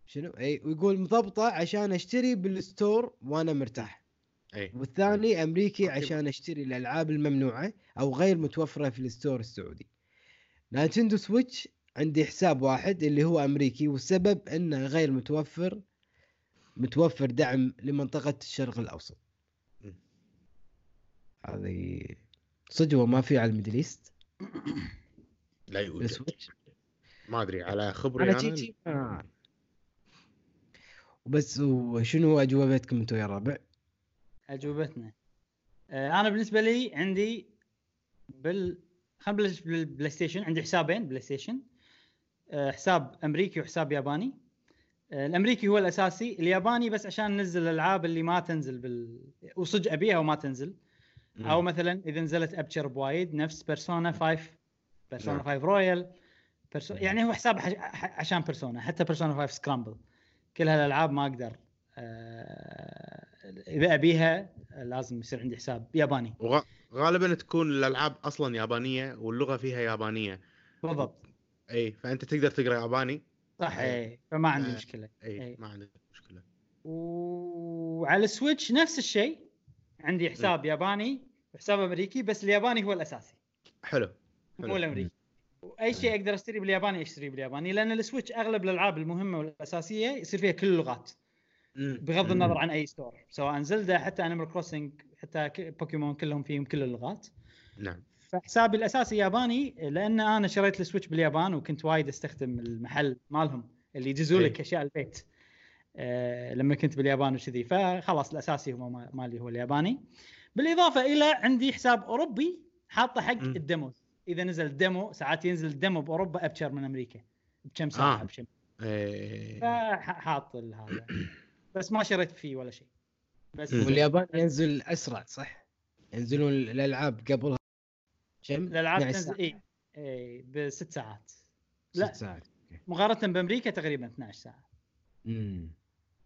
شنو اي، ويقول مضبطه عشان اشتري بالستور وانا مرتاح. والثاني امريكي عشان اشتري الالعاب الممنوعه او غير متوفره في الستور السعودي. نينتندو سويتش عندي حساب واحد اللي هو أمريكي، والسبب أنه غير متوفر دعم لمنطقة الشرق الأوسط. هذه صدوة ما في على الميدليست. لا يوجد، ما أدري على خبري أنا. وبس وشنو أجوبتكم أنتوا يا ربع؟ أجوبتنا أنا بالنسبة لي عندي بالبلاي ستيشن عندي حسابين بلاي ستيشن، حساب أمريكي وحساب ياباني. الأمريكي هو الأساسي، الياباني بس عشان ننزل الألعاب اللي ما تنزل وصج أبيها وما تنزل. او مثلا اذا نزلت ابشر بوايد نفس بيرسونا 5 بيرسونا 5 رويال يعني هو حساب عشان بيرسونا، حتى بيرسونا 5 سكرامبل كل هالالعاب ما اقدر اذا ابيها لازم يصير عندي حساب ياباني، غالبا تكون الالعاب اصلا يابانيه واللغه فيها يابانيه بالضبط. اي فانت تقدر تقرا ياباني صح؟ اي فما عندي مشكله. اي ما عندي مشكله. وعلى السويتش نفس الشيء، عندي حساب ياباني وحساب امريكي، بس الياباني هو الاساسي. حلو مو الامريكي. واي شيء اقدر اشتري بالياباني اشتري بالياباني، لان السويتش اغلب الالعاب المهمه والاساسيه يصير فيها كل اللغات بغض النظر عن اي ستور، سواء زلدا حتى انيمال كروسنج حتى بوكيمون كلهم فيهم كل اللغات. نعم. فحسابي الاساسي ياباني، لان انا شريت السويتش باليابان وكنت وايد استخدم المحل مالهم اللي يجزوا لك اشياء البيت لما كنت باليابان وكذي، فخلاص الاساسي هو مالي هو الياباني. بالاضافه الى عندي حساب اوروبي حاطه حق الديموز، اذا نزل ديمو ساعات ينزل الديمو باوروبا ابشر من امريكا بكم ساعه بكم فحاط هذا، بس ما شريت فيه ولا شيء. بس واليابان ينزل اسرع صح؟ ينزلون الالعاب قبلها كم؟ الالعاب تنزل بست ساعات. لا 6 ساعات مقارنه بامريكا تقريبا 12 ساعه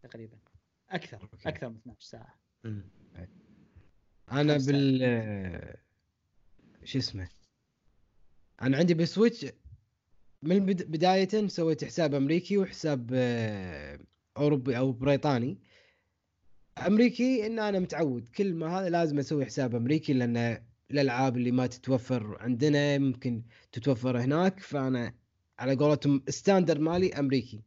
تقريبا اكثر. أوكي. اكثر من 12 ساعه. انا بال شو اسمه انا عندي بالسويتش من بدايه سويت حساب امريكي وحساب اوروبي او بريطاني. امريكي ان انا متعود كل ما هذا لازم اسوي حساب امريكي، لان الالعاب اللي ما تتوفر عندنا ممكن تتوفر هناك، فانا على قولتهم ستاندرد مالي امريكي.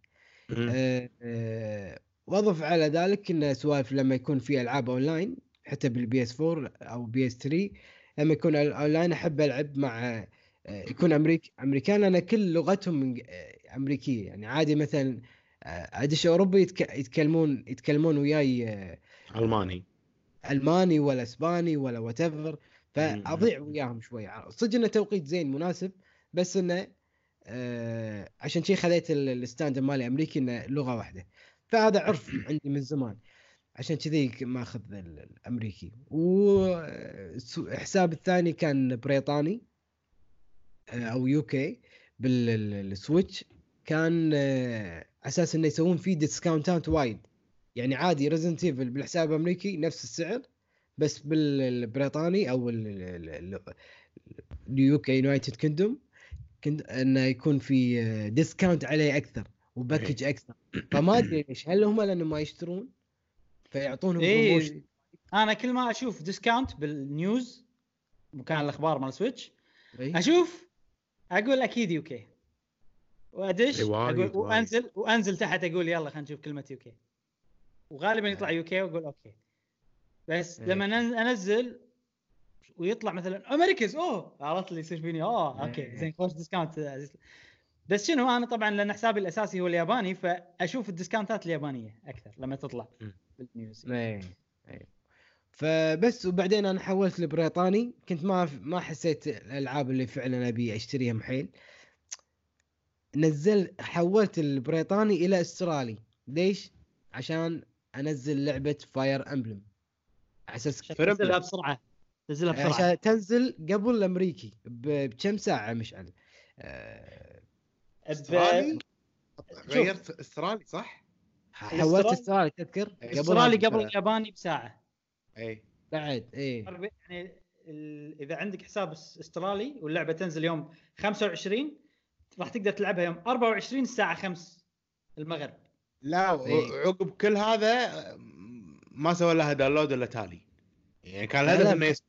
واضف على ذلك ان سوالف لما يكون في العاب اونلاين حتى بالبي اس 4 او بي اس 3 لما يكون اونلاين احب العب مع يكون امريكان، انا كل لغتهم امريكيه يعني عادي. مثلا ادش اوروبي يتكلمون وياي الماني ولا اسباني ولا واتفر، فاضيع وياهم شوي. صدق انه توقيت زين مناسب، بس انه عشان شيء خليت الستاند مالي امريكي انه لغه واحده، فهذا عرف عندي من زمان، عشان كذي ما اخذ الامريكي. وحساب الثاني كان بريطاني او يوكي بالسويتش، كان اساس انه يسوون فيه ديسكاونتات وايد، يعني عادي ريزنت ايفل بالحساب الامريكي نفس السعر، بس بالبريطاني او اليوكي يونايتد كيندم انه يكون في ديسكاونت عليه اكثر وباكج اكثر. فما ادري ليش، هل هم لانه ما يشترون فيعطونهم بروموشن؟ انا كل ما اشوف ديسكاونت بالنيوز مكان الاخبار مال سويتش اشوف اقول اكيد يوكي، وادش اقول وانزل تحت اقول يلا خلينا نشوف كلمه يوكي، وغالبا يطلع يوكي واقول اوكي. بس لما انزل ويطلع مثلا امريكاز عرفت اللي يصير فيني اوكي زين خوش ديسكاونت. بس شنو انا طبعا لان حسابي الاساسي هو الياباني، فاشوف الديسكاونتات اليابانيه اكثر لما تطلع بالنيوز. فبس وبعدين انا حولت لبريطاني، كنت ما حسيت الالعاب اللي فعلا ابي اشتريها محيل. حولت البريطاني الى استرالي. ليش؟ عشان انزل لعبه فاير امبلم اساس تنزلها بسرعه عشان تنزل قبل الامريكي بكم ساعه. مشعل استرالي غيرت استرالي صح؟ حولت استرالي تذكر استرالي قبل الياباني بساعه. بعد يعني اذا عندك حساب استرالي واللعبه تنزل يوم 25 راح تقدر تلعبها يوم 24 الساعه 5 المغرب. لا عقب كل هذا ما سوى لها داونلود ولا تالي، يعني كان هذا الناس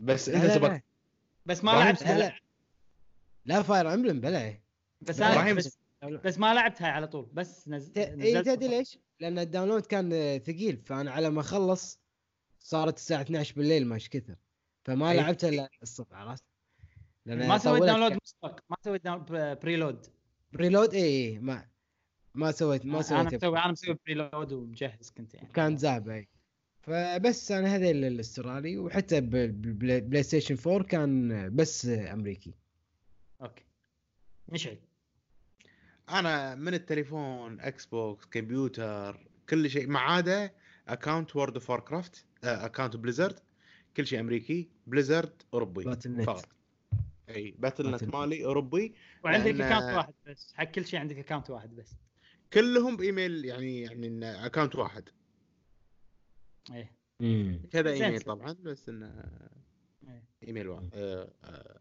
بس انت سبق بس ما لعبت لا فاير امبلم بلا بس انا بس ما لعبتها على طول، بس نزلت. تدري ليش؟ لأن الداونلود كان ثقيل، فأنا على ما خلص صارت الساعة 12 بالليل ماش كثر، فما لعبتها إلا الصبح. عرفت؟ ما سويت داونلود مسبق، ما سويت بريلود. ما سويت أنا مسوي بريلود ومجهز كنت يعني. كان زعب فبس أنا هذا الاسترالي، وحتى بلاي ستيشن 4 كان بس أمريكي. أوكي مشعل. انا من التليفون اكس بوكس كمبيوتر كل شيء ما عدا اكاونت وورد اوف واركرافت اكاونت بليزرد كل شيء امريكي، بليزرد اوروبي فقط. اي باتل.net مالي اوروبي، وعندك اكونت واحد بس حق كل شيء، عندك اكونت واحد بس كلهم بايميل، يعني اكونت واحد. ايه هذا ايميل طبعا، بس انه ايميل واحد،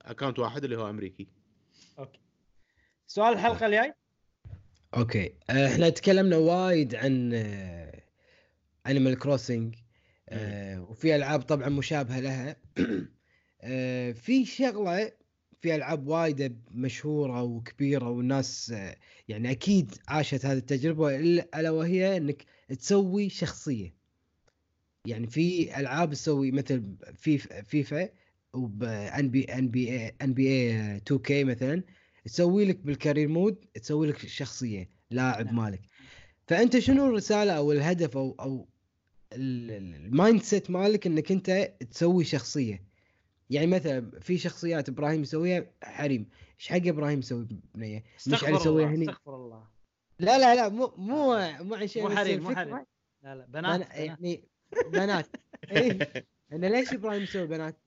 اكونت واحد اللي هو امريكي. اوكي سؤال الحلقه الجاي. اوكي احنا تكلمنا وايد عن Animal Crossing وفي العاب طبعا مشابهه لها. في شغله، في العاب وايده مشهوره وكبيره والناس يعني اكيد عاشت هذه التجربه، الا وهي انك تسوي شخصيه. يعني في العاب تسوي مثل فيفا وب NBA 2K مثلا، تسوي لك بالكارير مود تسوي لك شخصيه لاعب مالك. فانت شنو الرساله او الهدف او المايند سيت مالك انك انت تسوي شخصيه؟ يعني مثلا في شخصيات ابراهيم يسويها حريم، ايش حق ابراهيم يسوي بنيه؟ مش علي يسويها هني، استغفر الله. لا مو عشان مو حريم. لا بنات يعني بنات. إيه؟ انا ليش ابراهيم يسوي بنات؟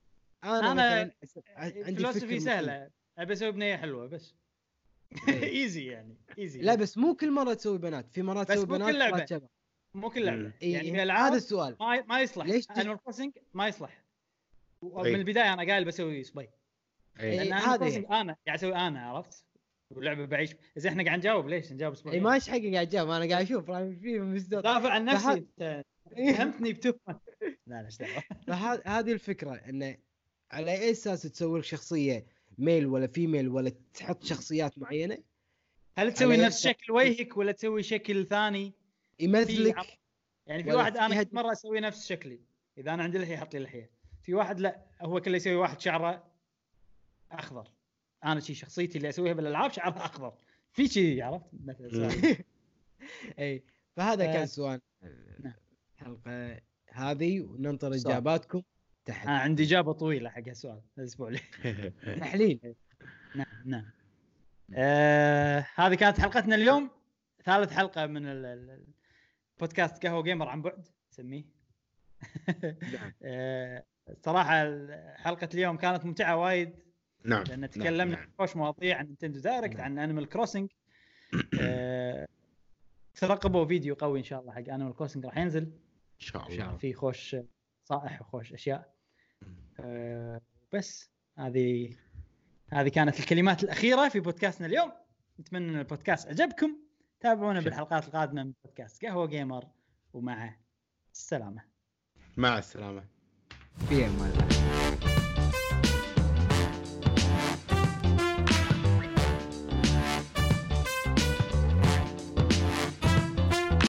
انا عندي فلسفه سهله، ابي اسوي بنيه حلوه بس. ايزي يعني ايزي. لا بس مو كل مره تسوي بنات، في مرات تسوي بنات مو كل لعبه. يعني العاب هذا السؤال ما يصلح. Animal Crossing ما يصلح من البدايه. انا قايل بسوي صبي، لان انا قاعد اسوي، انا عرفت واللعبه بعيش. اذا احنا قاعد نجاوب ليش نجاوب صبي؟ اي ماش حقي قاعد اجاوب، انا قاعد اشوف في مصدر دافع عن نفسي. فهمتني بتفهم. لا ايش دعوه. هذه الفكره، انه على اي اساس تسوي لك شخصيه ميل ولا فيميل، ولا تحط شخصيات معينه؟ هل تسوي نفس شكل وجهك ولا تسوي شكل ثاني يمثلك؟ يعني في واحد انا كل مره اسوي نفس شكلي، اذا انا عندي لحيه يحط لي لحيه، في واحد لا، هو كله يسوي واحد شعره اخضر. انا شي شخصيتي اللي اسويها بالالعاب شعرها اخضر، في شيء عرفت مثلا. اي فهذا كان سؤال الحلقه هذه، وننتظر اجاباتكم تحت. عندي اجابه طويله حق السؤال الاسبوع اللي تحليل. نعم هذه كانت حلقتنا اليوم، ثالث حلقه من بودكاست قهوة جيمر عن بعد سميه. صراحة حلقة اليوم كانت ممتعة وايد. نعم. لأن تكلمنا عن خوش مواضيع، عن نينتندو دايركت، عن Animal Crossing. ترقبوا فيديو قوي إن شاء الله حق Animal Crossing راح ينزل إن شاء الله، في خوش صائح وخوش أشياء. بس هذه كانت الكلمات الأخيرة في بودكاستنا اليوم. نتمنى أن البودكاست عجبكم. تابعونا بالحلقات القادمة من بودكاست قهوة جيمر، ومع السلامة. مع السلامة. في أمان الله.